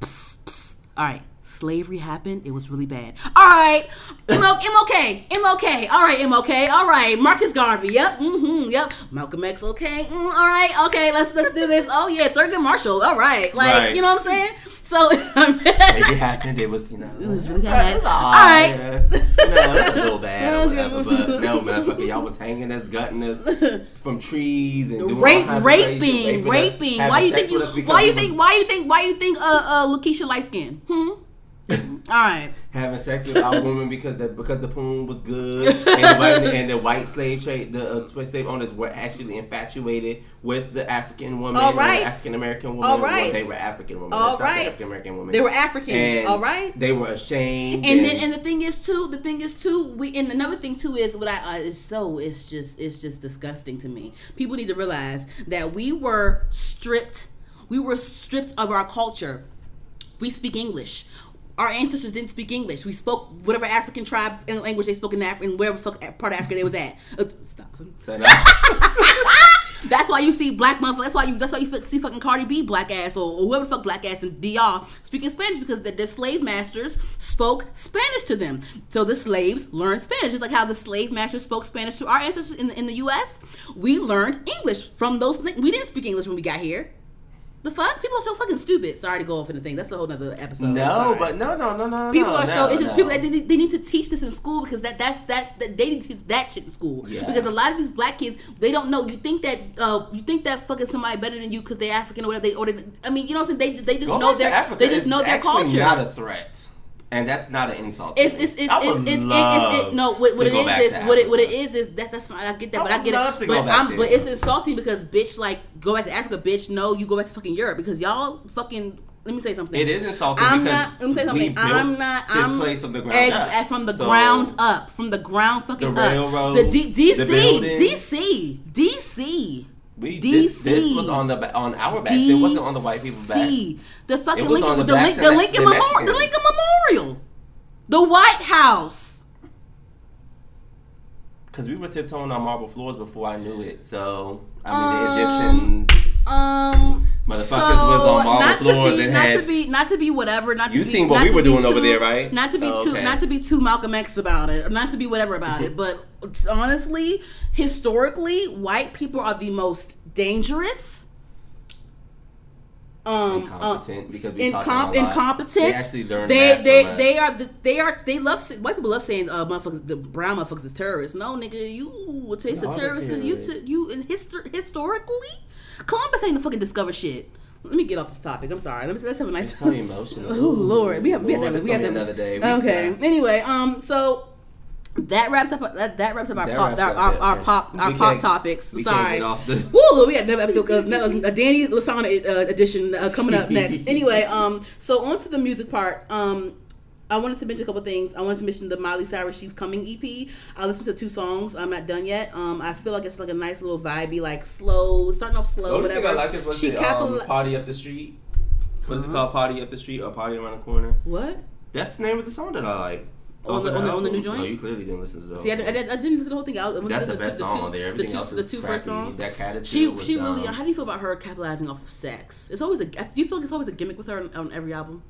Psst, psst. All right. Slavery happened. It was really bad. All right, M O K, M O K, all right, M O K, all right. Marcus Garvey, yep, mm-hmm, yep. Malcolm X, okay, mm, all right, okay. Let's let's do this. Oh yeah, Thurgood Marshall, all right. Like right. You know what I'm saying? So um, it happened. It was, you know, it was really bad. It was all, all right. Yeah. No, it was a little bad. Or whatever, but no, motherfucker, y'all was hanging us, gutting us from trees and doing rape, all kinds raping, of raping. Us, why you think you? Why you think? Why you think? Why you think? Uh, uh, Lakeisha light skin. Hmm. All right. Having sex with our women because the because the poon was good, and the white, and the white slave trade, the uh, slave owners were actually infatuated with the African woman, right. African American woman. All right, well, they were African women. All right, African American women. They were African. And all right, they were ashamed. And, and then, and the thing is too, the thing is too, we and another thing too is what I uh, is so it's just it's just disgusting to me. People need to realize that we were stripped, we were stripped of our culture. We speak English. Our ancestors didn't speak English. We spoke whatever African tribe and language they spoke in Africa, and wherever fuck part of Africa they was at. Uh, stop. That's why you see black motherfuckers. That's why you. That's why you see fucking Cardi B, black ass, or, or whoever the fuck black ass and D R speaking Spanish because the, the slave masters spoke Spanish to them. So the slaves learned Spanish, just like how the slave masters spoke Spanish to our ancestors in the, in the U S We learned English from those. We didn't speak English when we got here. The fuck? People are so fucking stupid. Sorry to go off in the thing. That's a whole nother episode. No, but no, no, no, no. People no, are so. No, it's just no. people that they, they need to teach this in school because that that's that, that they need to teach that shit in school. Yeah. Because a lot of these black kids, they don't know. You think that uh, you think that fucking somebody better than you because they're African or whatever. They or they, I mean, you know what I'm saying? They they just go know their they just know their culture. Not a threat. And that's not an insult. It's it's it's I would it's love it's it, no what, what it is is what it what it is is that's that's fine. I get that, I but I get it. But I'm there. But it's insulting because bitch, like go back to Africa, bitch. No, you go back to fucking Europe because y'all fucking. Let me say something. It is insulting. I'm because not. Let me say something. We I'm not. This I'm place from the ground ex- up. From the so, ground up. From the ground fucking the railroads, up. The D C D C D C. We, this, this was on the on our backs. D C. It wasn't on the white people's backs. The fucking Lincoln, the, the, Link, the Lincoln the Memorial, the Lincoln Memorial, the White House. Because we were tiptoeing on marble floors before I knew it. So I mean, um, the Egyptians, um, motherfuckers so was on marble not floors to be, and not had, to be not to be whatever. Not to you be, seen what we were doing too, over there, right? Not to be oh, too okay. not to be too Malcolm X about it, or not to be whatever about it, but. Honestly, historically, white people are the most dangerous, um, incompetent. Um, because we incom- incompetent. They they they, they are the, they are they love white people love saying uh motherfuckers the brown motherfuckers is terrorists. No nigga, you will taste no, a terrorist. You t- you in history historically, Columbus ain't to fucking discover shit. Let me get off this topic. I'm sorry. Let's let's have a nice. It's so emotional. Oh Lord, we have Lord, we have that. We have that another day. We okay. Start. Anyway, um, so. That wraps up. That, that wraps up our that pop. Our, up our, our pop. Our we pop topics. We Sorry. Get off the- Woo! We got another episode. A Danny Lasana uh, edition uh, coming up next. Anyway, um, so on to the music part. Um, I wanted to mention a couple things. I wanted to mention the Miley Cyrus "She's Coming" E P. I listened to two songs. I'm not done yet. Um, I feel like it's like a nice little vibey, like slow, starting off slow, whatever. Thing I like is she the, capital- um, party up the street. What is uh-huh. it called? Party up the street or party around the corner? What? That's the name of the song that I like. On the, on the on the new joint? No, you clearly didn't listen to the whole See, I, I, I didn't listen to the whole thing. I, I That's the, the best the song two, on there. Everything the two, else is the two first songs. That cat she she dumb. Really. How do you feel about her capitalizing off of sex? It's always a. Do you feel like it's always a gimmick with her on, on every album?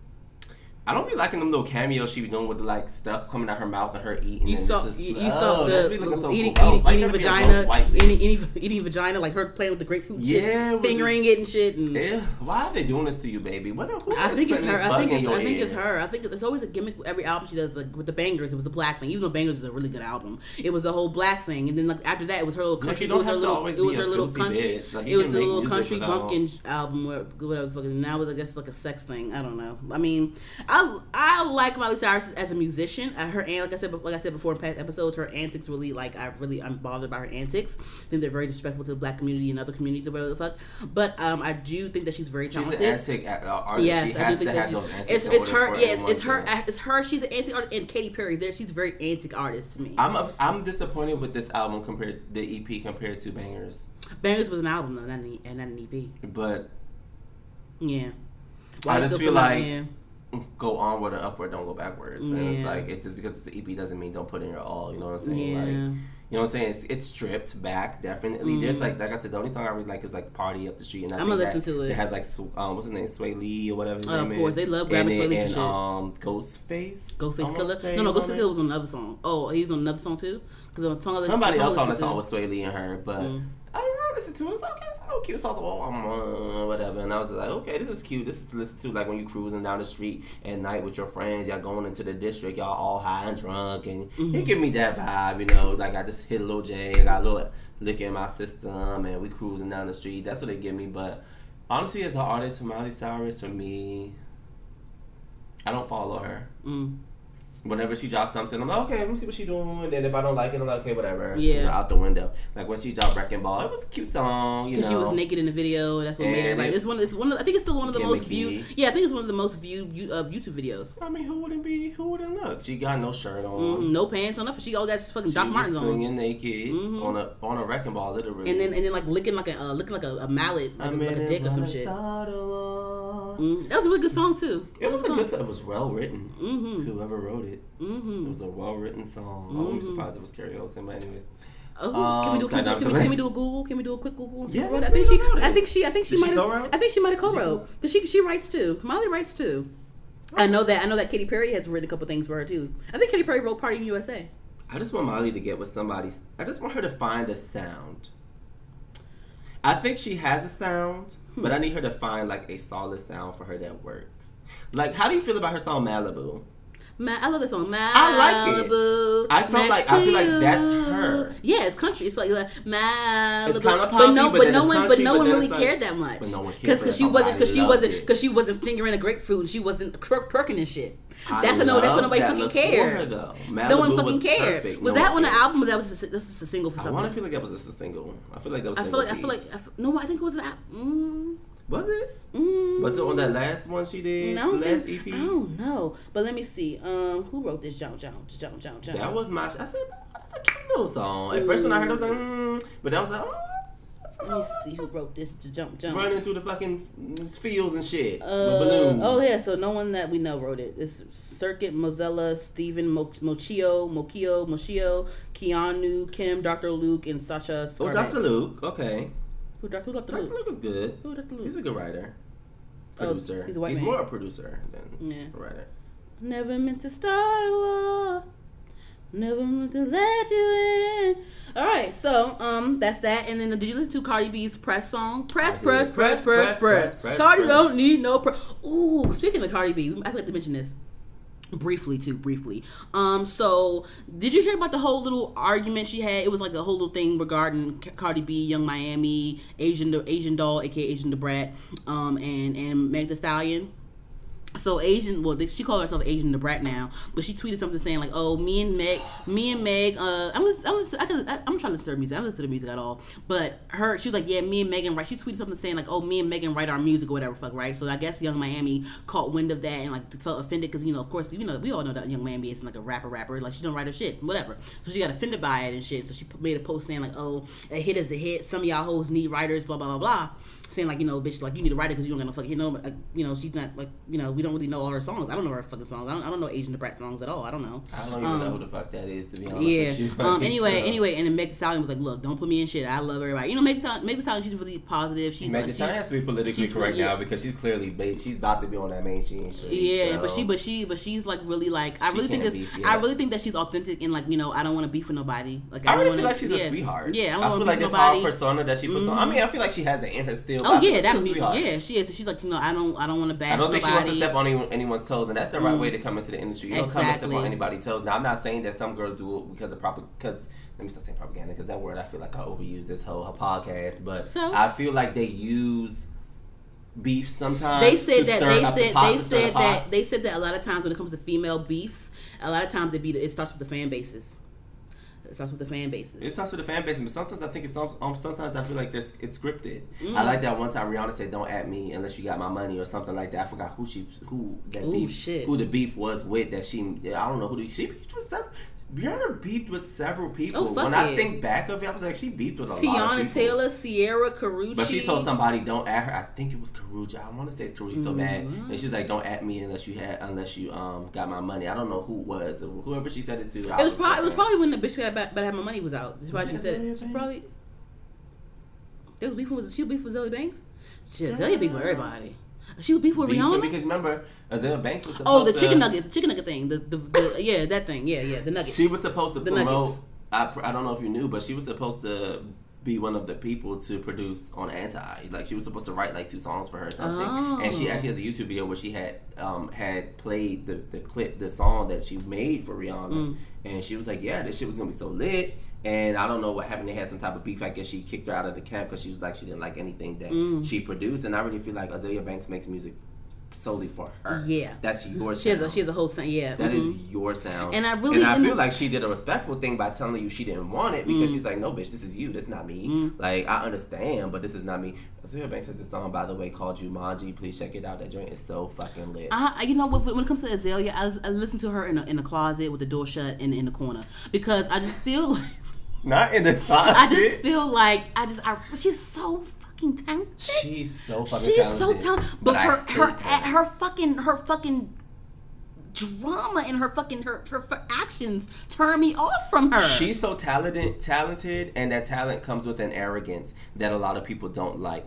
I don't be liking them little cameos she be doing with the like stuff coming out her mouth and her eating. You saw just, you, you oh, saw the so eating cool. eating, eating vagina eating, eating eating vagina like her playing with the grapefruit yeah, shit, fingering this, it and shit. And yeah, why are they doing this to you, baby? What? I think it's her. I think it's I think it's her. I think there's always a gimmick with every album she does. Like with the bangers, it was the black thing. Even though bangers is a really good album, it was the whole black thing. And then like after that, it was her little country. Like, it was her little. It was her little country. Like, it was the little country bumpkin album. Whatever. Fucking now was I guess like a sex thing. I don't know. I mean. I, I like Miley Cyrus as a musician. Her and like I said like I said before in past episodes, her antics really like I really I'm bothered by her antics. I think they're very disrespectful to the black community and other communities or whatever the fuck. But um, I do think that she's very talented. She's an antic artist. Yes, she I has do think to that have she, those it's, it's her. Yes, it's her. Time. It's her. She's an antic artist. And Katy Perry, there she's a very antic artist to me. I'm a, I'm disappointed with this album compared the E P compared to Bangers. Bangers was an album though, not an, not an E P. But yeah, Why I just feel like. Out, go onward or upward, don't go backwards. Yeah. And it's like it's just because it's the E P doesn't mean don't put in your all. You know what I'm saying? Yeah. Like, you know what I'm saying? It's, it's stripped back, definitely. Mm-hmm. There's like, like I said, the only song I really like is like "Party Up the Street," and I I'm gonna listen to it. It has like, um, what's his name, Sway Lee or whatever his uh, name is. Of course, they love grabbing Sway Lee and shit. Um, Ghostface, Ghostface Killer. No, no, Ghostface Killer was on another song. Oh, he was on another song too. Because somebody else on the song was Sway Lee and her, but. Mm. I listened to it. It's okay, it's so cute. So I was like, oh, whatever. And I was like, okay, this is cute. This is to listen to, like when you cruising down the street at night with your friends, y'all going into the district, y'all all high and drunk, and mm-hmm. it give me that vibe, you know. Like I just hit a little J, I got a little lick in my system, and we cruising down the street. That's what it give me. But honestly, as an artist, Miley Cyrus for me, I don't follow her. Mm. Whenever she drops something, I'm like, okay, let me see what she's doing. Then if I don't like it, I'm like, okay, whatever. Yeah. You know, out the window. Like when she dropped Wrecking Ball, it was a cute song, you know. Because she was naked in the video, and that's what and made it. Like, it's one of, it's one of, I think it's still one of the gimmicky. most viewed. Yeah, I think it's one of the most viewed uh, YouTube videos. I mean, who wouldn't be, who wouldn't look? She got no shirt on. Mm, no pants on. Nothing. She all got fucking Doc Martens on. She was singing naked mm-hmm. on, a, on a Wrecking Ball, literally. And then, and then like, licking like a, uh, licking like a, a mallet, like, a, like a dick or some shit. Mm-hmm. That was a really good song too. It was, was a song? good song. It was well written. Mm-hmm. Whoever wrote it, mm-hmm. it was a well written song. Mm-hmm. I wouldn't be surprised if it was karaoke, but anyways. Oh, um, can we do can, can, we, can we do a Google? Can we do a quick Google? Yeah, I think she. I think she. I think she might. I think she might have co-wrote because she she writes too. Miley writes too. I know that. I know that Katy Perry has written a couple things for her too. I think Katy Perry wrote "Party in U S A." I just want Miley to get with somebody. I just want her to find a sound. I think she has a sound, hmm. but I need her to find like a solid sound for her that works. Like, how do you feel about her song Malibu? Ma- I love that song. Malibu. I like it. I feel like I feel like that's her. Yeah, it's country. It's like, like Malibu. It's kind of poppy, but no, but, but no one, country, but no one really like, cared that much. But no one cared because she wasn't because she wasn't because she wasn't fingering a grapefruit and she wasn't twerking cr- and shit. That's I a no. That's what nobody that fucking cared. Her, no one fucking was cared. Perfect. Was no that on an album? Or that was a, this was a single for something. I want to feel like that was just a single. I feel like that was. I feel like. Tease. I feel like. I f- no, I think it was an album. Mm. Was it? Mm. Was it on that last one she did? No, the last E P. I don't know. But let me see. Um, who wrote this? John, John, John, John, John. That was my. I said, oh, that's a cute little song. At mm. first when I heard it, I was like, mm. but then I was like, oh. Let me see who wrote this. Jump, jump. Running through the fucking fields and shit. Uh, oh yeah, so no one that we know wrote it. It's Circuit, Mozilla, Stephen Mo- Mochio, Mochio, Mochio, Keanu, Kim, Doctor Luke, and Sasha Scarlett. Oh, Doctor Luke. Okay. Who Doctor Luke? Doctor Luke is good. Who Doctor Luke? He's a good writer. Producer. Oh, he's a white he's man. He's more a producer than yeah. a writer. Never meant to start a war. Never meant to let you in. All right, so um, that's that. And then did you listen to Cardi B's press song? Press, press, press, press, press, press. Cardi don't need no press. Ooh, speaking of Cardi B, I forgot to mention this briefly too. Briefly. Um, so did you hear about the whole little argument she had? It was like a whole little thing regarding Cardi B, Young Miami, Asian Asian Doll, aka Asian the Brat, um, and and Meg Thee Stallion. So Asian, well, she called herself Asian the Brat now, but she tweeted something saying like, "Oh, me and Meg, me and Meg, uh, I'm listening, I'm listening, I can, I, I'm trying to serve music. I don't listen to music at all." But her, she was like, "Yeah, me and Megan write." She tweeted something saying like, "Oh, me and Megan write our music or whatever, fuck, right?" So I guess Young Miami caught wind of that and like felt offended because you know, of course, you know, we all know that Young Miami isn't like a rapper, rapper. Like she don't write her shit, whatever. So she got offended by it and shit. So she made a post saying like, "Oh, a hit is a hit. Some of y'all hoes need writers, blah blah blah blah." Saying like, you know, bitch, like you need to write it because you don't got no fucking, you know, like, you know, she's not like, you know, we don't really know all her songs. I don't know her fucking songs. I don't, I don't know Asian the Brat songs at all. I don't know. I don't even um, know who the fuck that is, to be honest yeah. with you. Um, anyway, so. anyway, and then Meg Thee Stallion was like, look, don't put me in shit. I love everybody. You know, Meg Thee Stallion, she's really positive. She's Meg Thee Stallion has to be politically correct now because she's clearly, ba- she's about to be on that mainstream shit. Yeah, so. but she, but she, but she's like really like, I she really think this, beef, yeah. I really think that she's authentic and like, you know, I don't want to beef with nobody. Like I, I really wanna, feel like she's yeah. a sweetheart. Yeah, I don't want to beef with nobody. I feel like this whole persona that she puts on. I mean, I feel like she has that in her still. Oh yeah, that would be yeah. She is. She's like, you know, I don't, I don't want to bash. I don't think nobody. She wants to step on anyone, anyone's toes, and that's the right mm. way to come into the industry. You don't exactly. come and step on anybody's toes. Now, I'm not saying that some girls do it because of proper, because let me stop saying propaganda, because that word I feel like I overuse this whole her podcast, but so? I feel like they use beef sometimes. They said that they said the they said that they said that a lot of times when it comes to female beefs, a lot of times it be the, it starts with the fan bases. It starts with the fan bases. It starts with the fan bases, but sometimes I think it's um, sometimes I feel like there's it's scripted. Mm. I like that one time Rihanna said, "Don't at me unless you got my money" or something like that. I forgot who she who that Ooh, beef shit. who the beef was with that she I don't know who the, she beefed with several. Rihanna beefed with several people. Oh, fuck when it. I think back of it, I was like, she beefed with a Tiana lot of people. Tiana Taylor, Sierra, Karuchi. But she told somebody, "Don't at her." I think it was Karuchi. I want to say it's Karuchi mm-hmm. so bad, and she's like, "Don't at me unless you had unless you um got my money." I don't know who it was or whoever she said it to. It was, was probably like, it was probably when the bitch had about had my money was out. That's why she said it. She probably it was beefing with she was beefing with Azealia Banks. She Azealia yeah. beef with everybody. She was beef with Rihanna because remember Azealia Banks was supposed oh the to, chicken nugget the chicken nugget thing the, the, the yeah that thing yeah yeah the nuggets she was supposed to the promote I, I don't know if you knew but she was supposed to be one of the people to produce on Anti. Like, she was supposed to write like two songs for her or something. Oh. And she actually has a YouTube video where she had um, had played the, the clip, the song that she made for Rihanna. Mm. And she was like, yeah, this shit was going to be so lit. And I don't know what happened. They had some type of beef. I guess she kicked her out of the camp because she was like, she didn't like anything that mm. she produced. And I really feel like Azalea Banks makes music solely for her. Yeah. That's your sound. She has a, she has a whole sound, yeah. That mm-hmm. is your sound. And I really and I feel like she did a respectful thing by telling you she didn't want it because mm. she's like, no, bitch, this is you. That's not me. Mm. Like, I understand, but this is not me. Azalea Banks has a song, by the way, called Jumanji. Please check it out. That joint is so fucking lit. I, you know, when it comes to Azalea, I, I listen to her in a, in a closet with the door shut and in the corner because I just feel like... Not in the closet. I just feel like, I just, I, she's so fucking talented. She's so fucking she's talented. She's so talented. But, but her, her, her, her fucking, her fucking drama and her fucking, her, her, her actions turn me off from her. She's so talented, talented, and that talent comes with an arrogance that a lot of people don't like.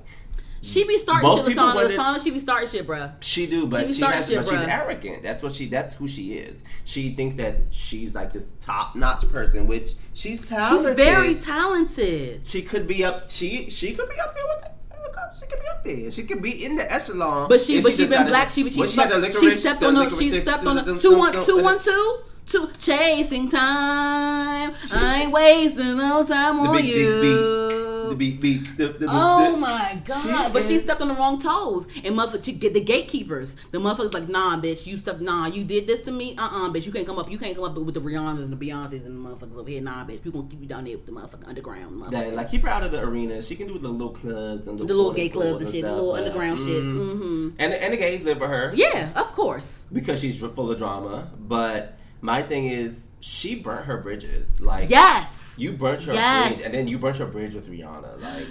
She be starting Most shit, Lasana. Lasana, she be starting shit, bruh. She do, but she, she has, shit, but she's arrogant. That's what she. That's who she is. She thinks that she's like this top-notch person, which she's talented. She's very talented. She could be up. She she could be up there with. The, she could be up there. She could be in the echelon. But she but she, she been black. She she, well, she, had she stepped on the. She stepped on the two one two one two. two chasing time. I ain't wasting no time on you. The beat, beat, the, the, oh the, my god! She but is, she stepped on the wrong toes, and motherfucker, she get the gatekeepers. The motherfuckers like, nah, bitch, you stepped, nah, you did this to me, uh, uh-uh, uh, bitch, you can't come up, you can't come up with the Rihannas and the Beyoncés and the motherfuckers over here, nah, bitch, we gonna keep you down there with the motherfucking underground. Motherfucker. That, like, keep her out of the arena. She can do the little clubs and the, the little gay clubs and shit, the little underground shit. Mm-hmm. And and the gays live for her. Yeah, of course. Because she's full of drama. But my thing is, she burnt her bridges. Like, yes. You burnt your yes. bridge, and then you burnt your bridge with Rihanna. Like,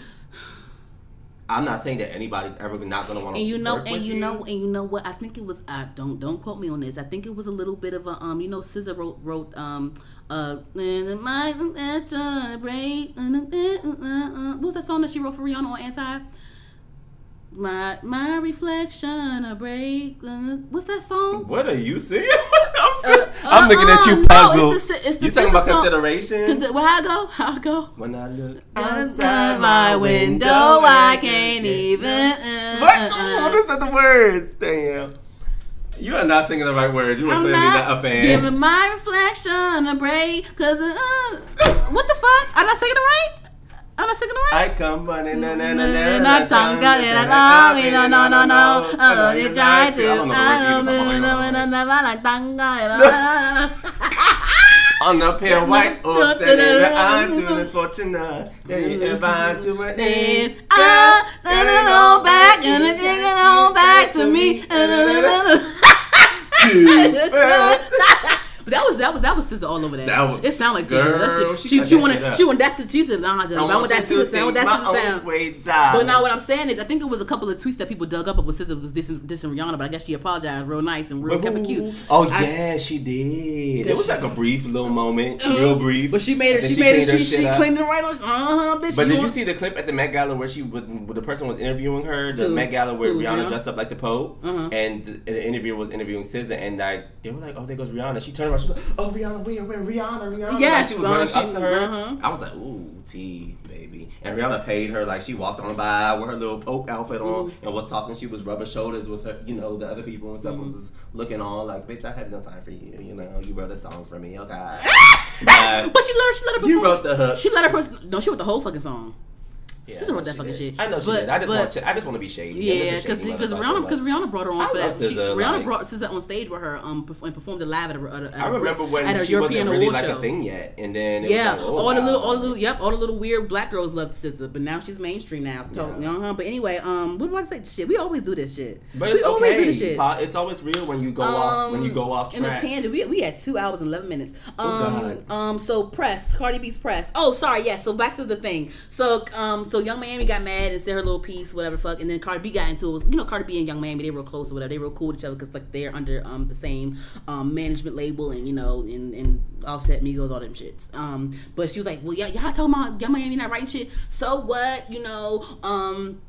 I'm not saying that anybody's ever not gonna want to. And you know, work and with you, you know, and you know what? I think it was. I don't don't quote me on this. I think it was a little bit of a um. You know, S Z A wrote wrote um. Uh, what was that song that she wrote for Rihanna on Anti? My my reflection, a break. What's that song? What are you saying? I'm, uh, uh, I'm looking uh, at you puzzled. No, you talking about consideration? Where I go, I go. When I look outside my window, window I can't even. Uh, what? Oh, those are the words. Damn. You are not singing the right words. You are clearly not, not a fan. Giving my reflection a break, cause uh, what the fuck? I'm not singing it right. I'm not singing it right. I come running and I don't know, no, no, no. Oh, you try to. On the pale white oak, and I'm too misfortunate. Then you invite to an end. I turn it all back and I take it all back to me. But that was that was that was sister all over that. That was, it sounded like sister. Girl, that shit. She, she, she wanted she wanted that's she said I want that sister sound. That's the sound. But now what I'm saying is I think it was a couple of tweets that people dug up of what sister was dissing, dissing Rihanna, but I guess she apologized real nice and real but kept it cute. Oh I, yeah, she did. It was like a brief little moment, uh, real brief. But she made it. She, she made it. She she cleaned it right on. Uh huh, bitch. But you did you see the clip at the Met Gala where she when the person was interviewing her? The Met Gala where Rihanna dressed up like the Pope, and the interviewer was interviewing sister, and I they were like, oh, there goes Rihanna. She turned. She was like, oh, Rihanna, where, where, Rihanna, Rihanna. Yes, like she was running she, up to her. Uh-huh. I was like, ooh, T, baby. And Rihanna paid her. Like, she walked on by with her little Pope outfit on mm-hmm. and was talking. She was rubbing shoulders with her, you know, the other people and stuff. Mm-hmm. Was looking on like, bitch, I have no time for you. You know, you wrote a song for me. Okay. But, but she let her, she let her perform. You wrote the hook. She let her person. No, she wrote the whole fucking song. Yeah, SZA wrote that fucking did. shit. I know she but, did. I just but, want to, I just want to be shady. Yeah, because Rihanna because Rihanna brought her on I for that. SZA, she, Rihanna like, brought SZA on stage with her um and performed it live at a, at a, at I remember a, when at she European wasn't really like show. a thing yet, and then it yeah, was like, oh, all wow. the little all the little yep all the little weird black girls loved SZA, but now she's mainstream now. Yeah. Uh-huh. But anyway, um, what do I say? Shit, we always do this shit. But it's we okay. always do this shit. It's always real when you go um, off when you go off track. In a tangent, we we had two hours and eleven minutes. Um, um, so press Cardi B's press. Oh, sorry, yes. So back to the thing. So um, so. So Young Miami got mad and said her little piece, whatever the fuck, and then Cardi B got into it. You know, Cardi B and Young Miami, they real close or whatever. They real cool with each other because like they're under um the same um management label and you know and, and Offset, Migos, all them shits. Um, but she was like, well, yeah, y'all talking about Young Miami not writing shit. So what, you know, um.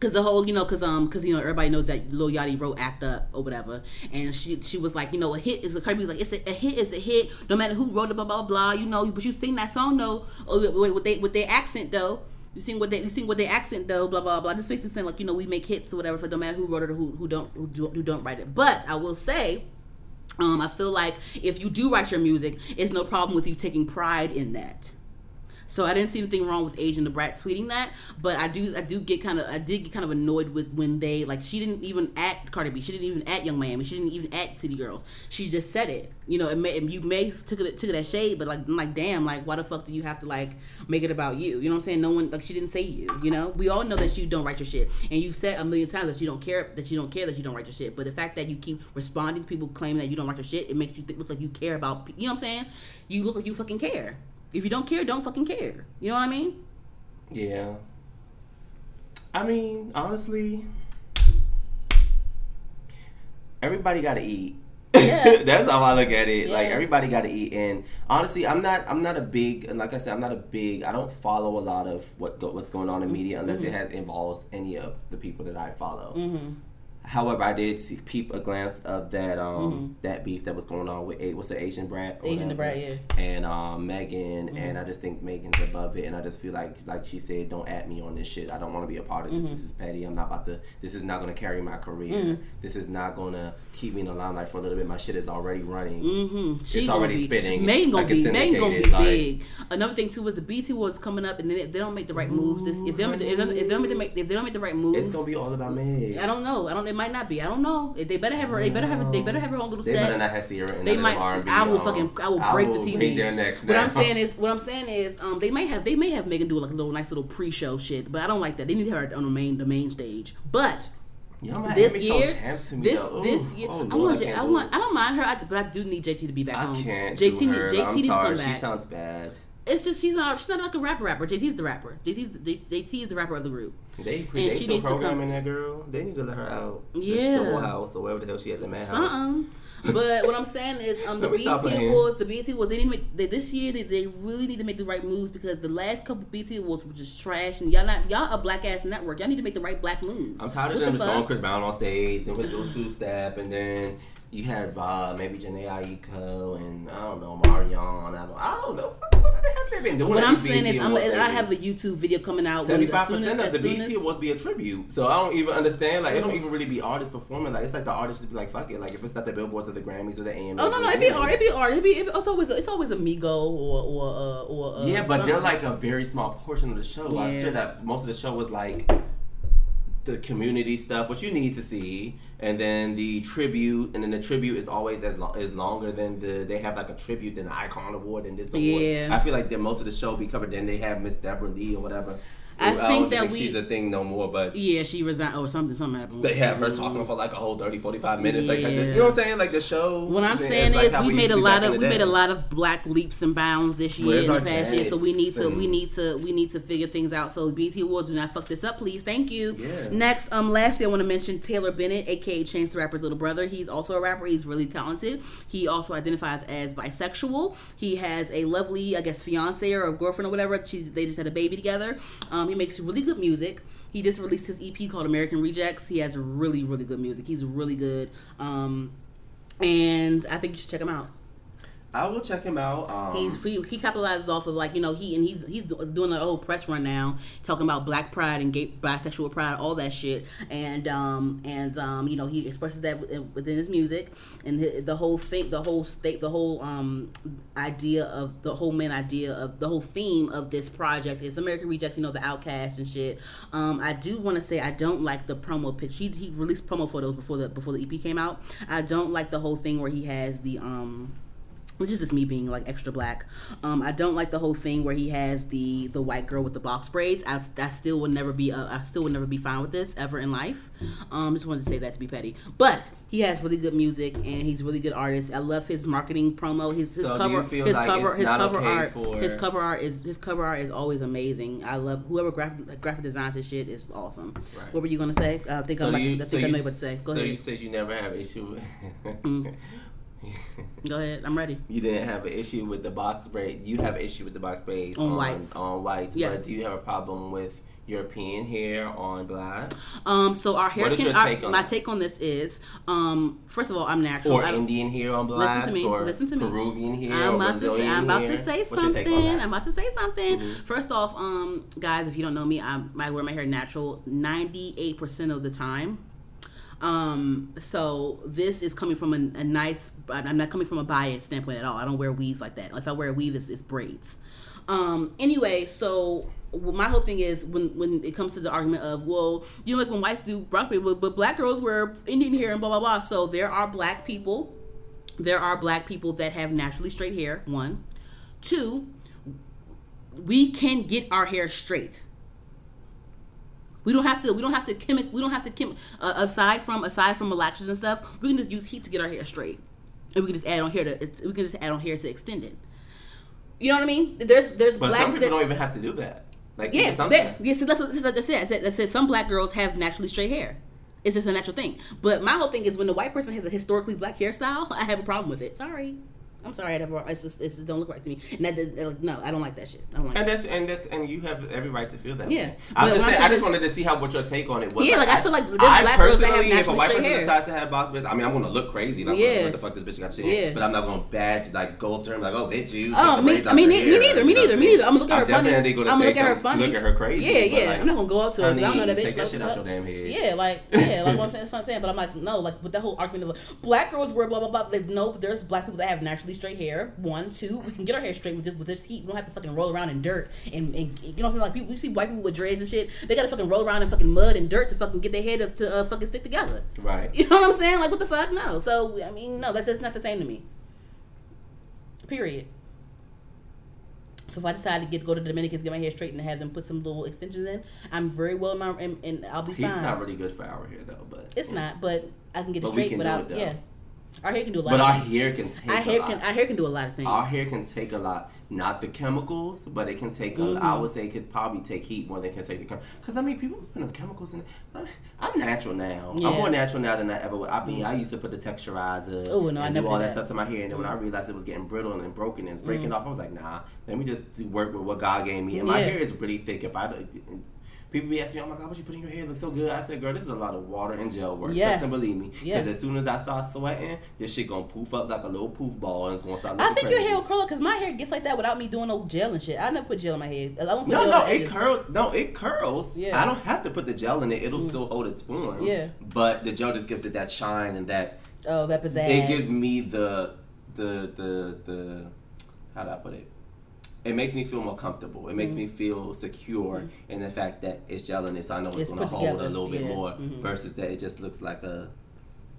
Cause the whole, you know, cause um, cause you know, everybody knows that Lil Yachty wrote "Act Up" or whatever, and she she was like, you know, a hit is Cardi B was like it's a, a hit is a hit, no matter who wrote it, blah blah blah, you know. But you sing that song though, with they with their accent though. You sing what they you sing what they accent though, blah blah blah. This basically saying like, you know, we make hits or whatever, so it don't matter who wrote it or who who don't who, who don't write it. But I will say, um, I feel like if you do write your music, it's no problem with you taking pride in that. So I didn't see anything wrong with Asian the Brat tweeting that, but I do I do get kind of I did get kind of annoyed with when they like she didn't even at Cardi B, she didn't even at Young Miami, she didn't even at City Girls, she just said it. You know, it may, you may took it took it as shade, but like I'm like damn, like why the fuck do you have to like make it about you? You know what I'm saying? No one like she didn't say you. You know, we all know that you don't write your shit, and you said a million times that you don't care that you don't care that you don't write your shit. But the fact that you keep responding to people claiming that you don't write your shit, it makes you look like you care about. You know what I'm saying? You look like you fucking care. If you don't care, don't fucking care. You know what I mean? Yeah. I mean, honestly, everybody gotta eat. Yeah. That's how I look at it. Yeah. Like everybody gotta eat, and honestly, I'm not. I'm not a big. Like I said, I'm not a big. I don't follow a lot of what go, what's going on in media unless mm-hmm. it has involves any of the people that I follow. Mm-hmm. However, I did see, peep a glance of that um mm-hmm. that beef that was going on with a what's the Asian brat or Asian the brat yeah and um Megan mm-hmm. and I just think Megan's above it, and I just feel like like she said, don't at me on this shit. I don't want to be a part of this. Mm-hmm. This is petty. I'm not about to. This is not gonna carry my career. Mm-hmm. This is not gonna keep me in the limelight for a little bit. My shit is already running. Mm-hmm. She it's already be, spinning. Megan gonna like be Megan gonna be like, big. Another thing too was the B T Awards coming up, and then if they don't make the right moves, this, if they don't if they don't make if they don't make the right moves, it's gonna be all about Meg. I don't know. I don't. Might not be. I don't know. They better have her. They better have. They better have her own little they set. They better not have Sierra and they might. R and B I will fucking. I will break I will the T V. Their necks what now. I'm saying is. What I'm saying is. Um. They may have. They may have Megan do like a little nice little pre-show shit. But I don't like that. They need her on the main the main stage. But. Yo, this year, so me, this Ooh, this year, oh, Lord, I want, I, I want, I don't mind her, I, but I do need J T to be back I home. I can't J T, do her. J T I'm sorry. She back. Sounds bad. It's just she's not she's not like a rapper rapper. J T's the rapper. J T is the rapper of the group. They pre- they still programming that girl. They need to let her out. Yeah, the whole house or wherever the hell she had the mad house. But what I'm saying is, um, the B T Awards, the B T Awards, they didn't make they, this year. They, they really need to make the right moves because the last couple B T Awards were just trash. And y'all not y'all a black ass network. Y'all need to make the right black moves. I'm tired of what them the just throwing Chris Brown on stage, then with the two step, and then. You had uh, maybe Janae Aiko and I don't know Marion. I don't, I don't know what the hell they've been doing. What I'm saying is, I'm a, I have a YouTube video coming out. Seventy-five percent of the B T Awards be a tribute, so I don't even understand. Like, it don't even really be artists performing. Like, it's like the artists be like, "Fuck it." Like, if it's not the Billboards or the Grammys or the A M As. Oh no, no, it be art. It be art. It be it's always it's always Amigo or or uh, or. Uh, yeah, but something. They're like a very small portion of the show. Yeah. I said that most of the show was like. The community stuff, what you need to see, and then the tribute, and then the tribute is always as long is longer than the they have like a tribute than the Icon Award and this yeah. award. I feel like that most of the show be covered. Then they have Miss Deborah Lee or whatever. I, I think don't that think we, she's a thing no more, but yeah, she resigned or something. Something happened. They have her talking for like a whole thirty, forty-five minutes. Yeah. Like, like the, you know what I'm saying? Like the show. What I'm saying is, like we, we made a lot of we day. made a lot of black leaps and bounds this year in the past year. So we need to we need to we need to figure things out. So B T Awards, do not fuck this up, please. Thank you. Yeah. Next, um, lastly, I want to mention Taylor Bennett, aka Chance the Rapper's little brother. He's also a rapper. He's really talented. He also identifies as bisexual. He has a lovely, I guess, fiance or a girlfriend or whatever. She, they just had a baby together. Um, He makes really good music. He just released his E P called American Rejects. He has really, really good music. He's really good. Um, and I think you should check him out. I will check him out. Um, he's he, he capitalizes off of like you know he and he's he's doing a whole press run now talking about black pride and gay bisexual pride, all that shit, and um and um you know he expresses that within his music and the, the whole thing, the whole state, the whole um idea of the whole main idea of the whole theme of this project is American Rejects, you know, the outcast and shit. Um, I do want to say I don't like the promo picture. He, he released promo photos before the before the E P came out. I don't like the whole thing where he has the um. It's just me being like extra black. Um, I don't like the whole thing where he has the, the white girl with the box braids. I, I still would never be a, I still would never be fine with this ever in life. Um, just wanted to say that to be petty. But he has really good music and he's a really good artist. I love his marketing promo. His his so cover his like cover his cover okay art for... his cover art is his cover art is always amazing. I love whoever graphic graphic designs his shit is awesome. Right. What were you gonna say? Uh, I think so I think so I know what to say. Go so ahead. So you said you never have issue with mm. Go ahead, I'm ready. You didn't have an issue with the box braid. You have an issue with the box braids on, on whites. On whites, yes. But do you have a problem with European hair on black? Um, so our hair. What is can, your take our, on my that? Take on this is, um, first of all, I'm natural. Or I don't, Indian hair on black. Listen to me. Or listen to me. Peruvian hair. I'm about, to, I'm about hair. to say something. I'm about to say something. Mm-hmm. First off, um, guys, if you don't know me, I'm, I wear my hair natural ninety-eight percent of the time. Um, so this is coming from a, a nice. I'm not coming from a biased standpoint at all. I don't wear weaves like that. If I wear a weave, it's, it's braids. Um, anyway, so my whole thing is when, when it comes to the argument of, well, you know, like when whites do brown people, but black girls wear Indian hair and blah, blah, blah. So there are black people. There are black people that have naturally straight hair. One, two, we can get our hair straight. We don't have to, we don't have to chemic, we don't have to chem, uh, aside from, aside from relaxers and stuff, we can just use heat to get our hair straight. And we can just add on hair to, we can just add on hair to extend it. You know what I mean? There's, there's but blacks some people that, don't even have to do that. Like, yeah, they, yeah so that's, that's, that's it. I said, I said some black girls have naturally straight hair. It's just a natural thing. But my whole thing is when the white person has a historically black hairstyle, I have a problem with it. Sorry. I'm sorry. I never, it's just, it's just don't look right to me. And that, no, I don't like that shit. I don't like and that's, that. And that's, and you have every right to feel that. Yeah. Way. I just, saying, I just wanted to see how, what your take on it was. Yeah, like, like I, I feel like there's I black girls that have naturally straight hair. If a white person hair. decides to have boss bitch, I mean, I'm going to look crazy. Like, yeah. What the fuck, this bitch got shit. Yeah. But I'm not going to badge, like, go to her like, oh, bitch, you. Oh, me, I mean, me hair, neither. Me neither. Me neither. I'm going to look at her funny. I'm going to look at her funny. Look at her crazy. Yeah, yeah. I'm not going to go up to her. I don't know that bitch. Take that shit out your damn head. Yeah, like, yeah, like what I'm saying. But I'm like, no, like, with the whole argument of black girls wear blah, blah, blah. No, there's black people that have naturally straight hair. One, two, we can get our hair straight with this, with this heat. We don't have to fucking roll around in dirt and, and you know what I'm saying? Like people, we see white people with dreads and shit. They gotta fucking roll around in fucking mud and dirt to fucking get their head up to uh, fucking stick together. Right. You know what I'm saying? Like what the fuck? No. So I mean, no, that, that's not the same to me. Period. So if I decide to get go to the Dominicans, get my hair straightened, and have them put some little extensions in, I'm very well in my and, and I'll be He's fine. It's not really good for our hair though, but it's yeah. not. But I can get but it straight without. Yeah. Our hair can do a lot but of things. But our hair can take our hair a lot. Can, our hair can do a lot of things. Our hair can take a lot. Not the chemicals, but it can take, mm-hmm. a, I would say it could probably take heat more than it can take the chemicals. Because, I mean, people put chemicals in it. I'm natural now. Yeah. I'm more natural now than I ever would. I mean, mm-hmm. I used to put the texturizer Ooh, no, and I never do all that, that stuff to my hair. And then mm-hmm. when I realized it was getting brittle and broken and it's breaking mm-hmm. off, I was like, nah, let me just do work with what God gave me. And my yeah. hair is pretty thick. If I... People be asking me, oh my God, what you put in your hair? It looks so good. I said, girl, this is a lot of water and gel work. Yes. Just believe me. Because yes. as soon as I start sweating, this shit going to poof up like a little poof ball and it's going to start looking I think crazy. Your hair will curl up because my hair gets like that without me doing no gel and shit. I never put gel in my hair. I don't put no, gel no, it curls. No, it curls. Yeah. I don't have to put the gel in it. It'll mm. still hold its form. Yeah. But the gel just gives it that shine and that. Oh, that pizzazz. It gives me the, the, the, the, how do I put it? It makes me feel more comfortable. It makes mm-hmm. me feel secure mm-hmm. in the fact that it's gel in it, so I know it's, it's going to hold together. a little bit yeah. more mm-hmm. versus that it just looks like a,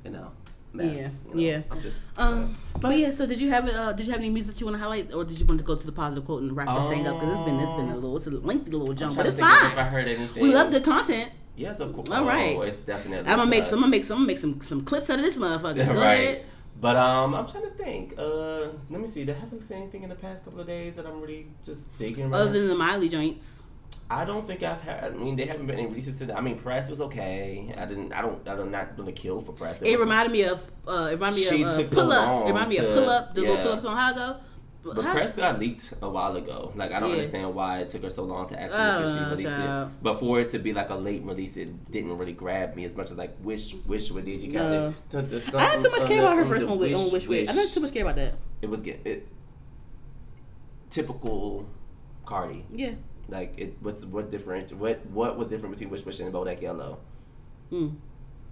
you know, mess. Yeah, you know, yeah. I'm just, um, but, but yeah. So did you have uh, did you have any music that you want to highlight, or did you want to go to the positive quote and wrap um, this thing up? Because it's been it's been a little it's a lengthy little jump, but it's fine. If I heard anything, we love good content. Yes, of course. All right, oh, it's definitely. I'm gonna make some. I'm gonna make some. I'm gonna make some some clips out of this motherfucker. Yeah, go right. ahead. But um, I'm trying to think. Uh, let me see. Did I haven't seen anything in the past couple of days that I'm really just digging right Other than the Miley joints. I don't think I've had. I mean, they haven't been any releases to. I mean, Press was okay. I didn't. I don't. I'm not gonna kill for Press. It, it reminded me of. Uh, it reminded me of uh, Pull Up. It reminded me of Pull Up. The yeah. little Pull Ups on how go. But, but Press got leaked a while ago. Like, I don't yeah. understand why it took her so long to actually uh, officially release child. it. But for it to be, like, a late release, it didn't really grab me as much as, like, Wish, Wish, what did you got no. it? I had too much care about her first one with Wish, Wish, Wish. I had too much care about that. It was getting... It, typical Cardi. Yeah. Like, it. what's what different... What what was different between Wish, Wish and Bodak Yellow? Mm.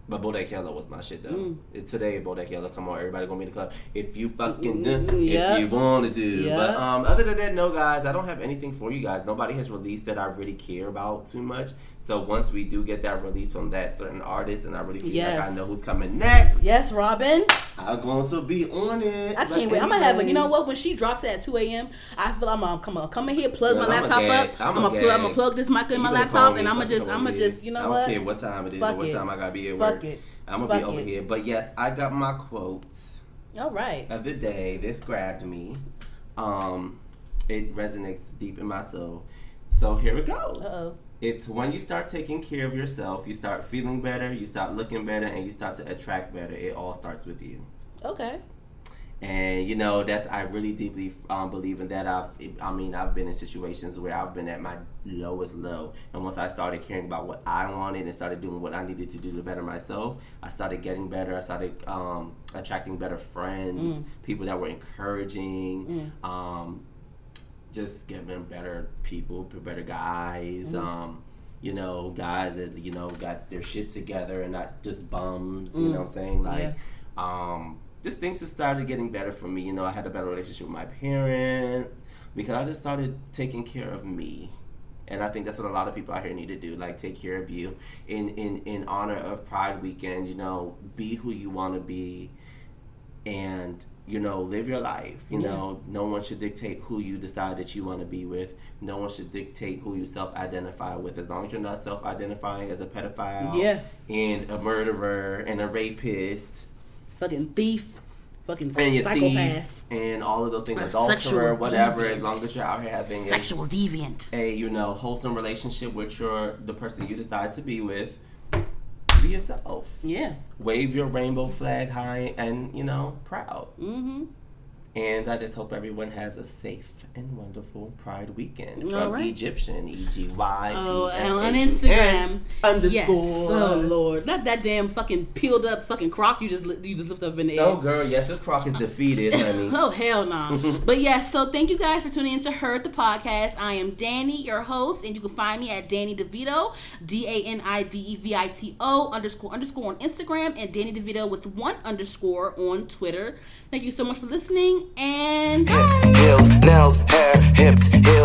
But Bodak Yellow was my shit, though. Mm. It's today, Bodak Yellow. Come on, everybody gonna meet the club. If you fucking do, yep. if you wanted to. Yep. But um, other than that, no, guys, I don't have anything for you guys. Nobody has released that I really care about too much. So once we do get that release from that certain artist, and I really feel yes. like I know who's coming next. Yes, Robin. I'm going to be on it. I can't like wait. I'm going to have a, you know what? When she drops at two a.m., I feel I'm going to come in here, plug Girl, my laptop up. I'm going to plug this mic in you my laptop, and I'm going to just, I'm going to just, you know what? I don't care what time it is Fuck or what it. time I got to be at Fuck work. It. I'm going to be over it. here. But yes, I got my quotes. All right. Of the day. This grabbed me. Um, It resonates deep in my soul. So here it goes. Uh-oh. It's when you start taking care of yourself, you start feeling better, you start looking better, and you start to attract better. It all starts with you. Okay. And, you know, that's, I really deeply um, believe in that. I've, I mean, I've been in situations where I've been at my lowest low. And once I started caring about what I wanted and started doing what I needed to do to better myself, I started getting better. I started um, attracting better friends, mm. people that were encouraging, mm. um, just getting better people, better guys, mm. um, you know, guys that, you know, got their shit together and not just bums, mm. you know what I'm saying? Like, yeah. um... just things just started getting better for me. You know, I had a better relationship with my parents because I just started taking care of me. And I think that's what a lot of people out here need to do, like take care of you. In, in, in honor of Pride Weekend, you know, be who you want to be and, you know, live your life. You yeah. know, no one should dictate who you decide that you want to be with. No one should dictate who you self-identify with. As long as you're not self-identifying as a pedophile yeah. and a murderer and a rapist. Fucking thief, fucking and psychopath, thief, and all of those things, adulterer, whatever. Deviant. As long as you're out here having sexual a sexual deviant, a you know wholesome relationship with your the person you decide to be with, be yourself. Yeah. Wave your rainbow flag high and you know proud. Mm-hmm. And I just hope everyone has a safe and wonderful Pride Weekend from all right. Egyptian, E G Y. Oh, and on Instagram. Underscore. Yes. Oh, Lord. Not that damn fucking peeled up fucking croc you just you just lift up in the air. Oh, girl. Yes, this croc is defeated, honey. Oh, hell no. But, yes, so thank you guys for tuning in to Heard the Podcast. I am Danny, your host, and you can find me at Danny DeVito, D A N I D E V I T O, underscore, underscore on Instagram, and Danny DeVito with one underscore on Twitter. Thank you so much for listening. And bye. Hips, heels, nails, hair, hips, hips.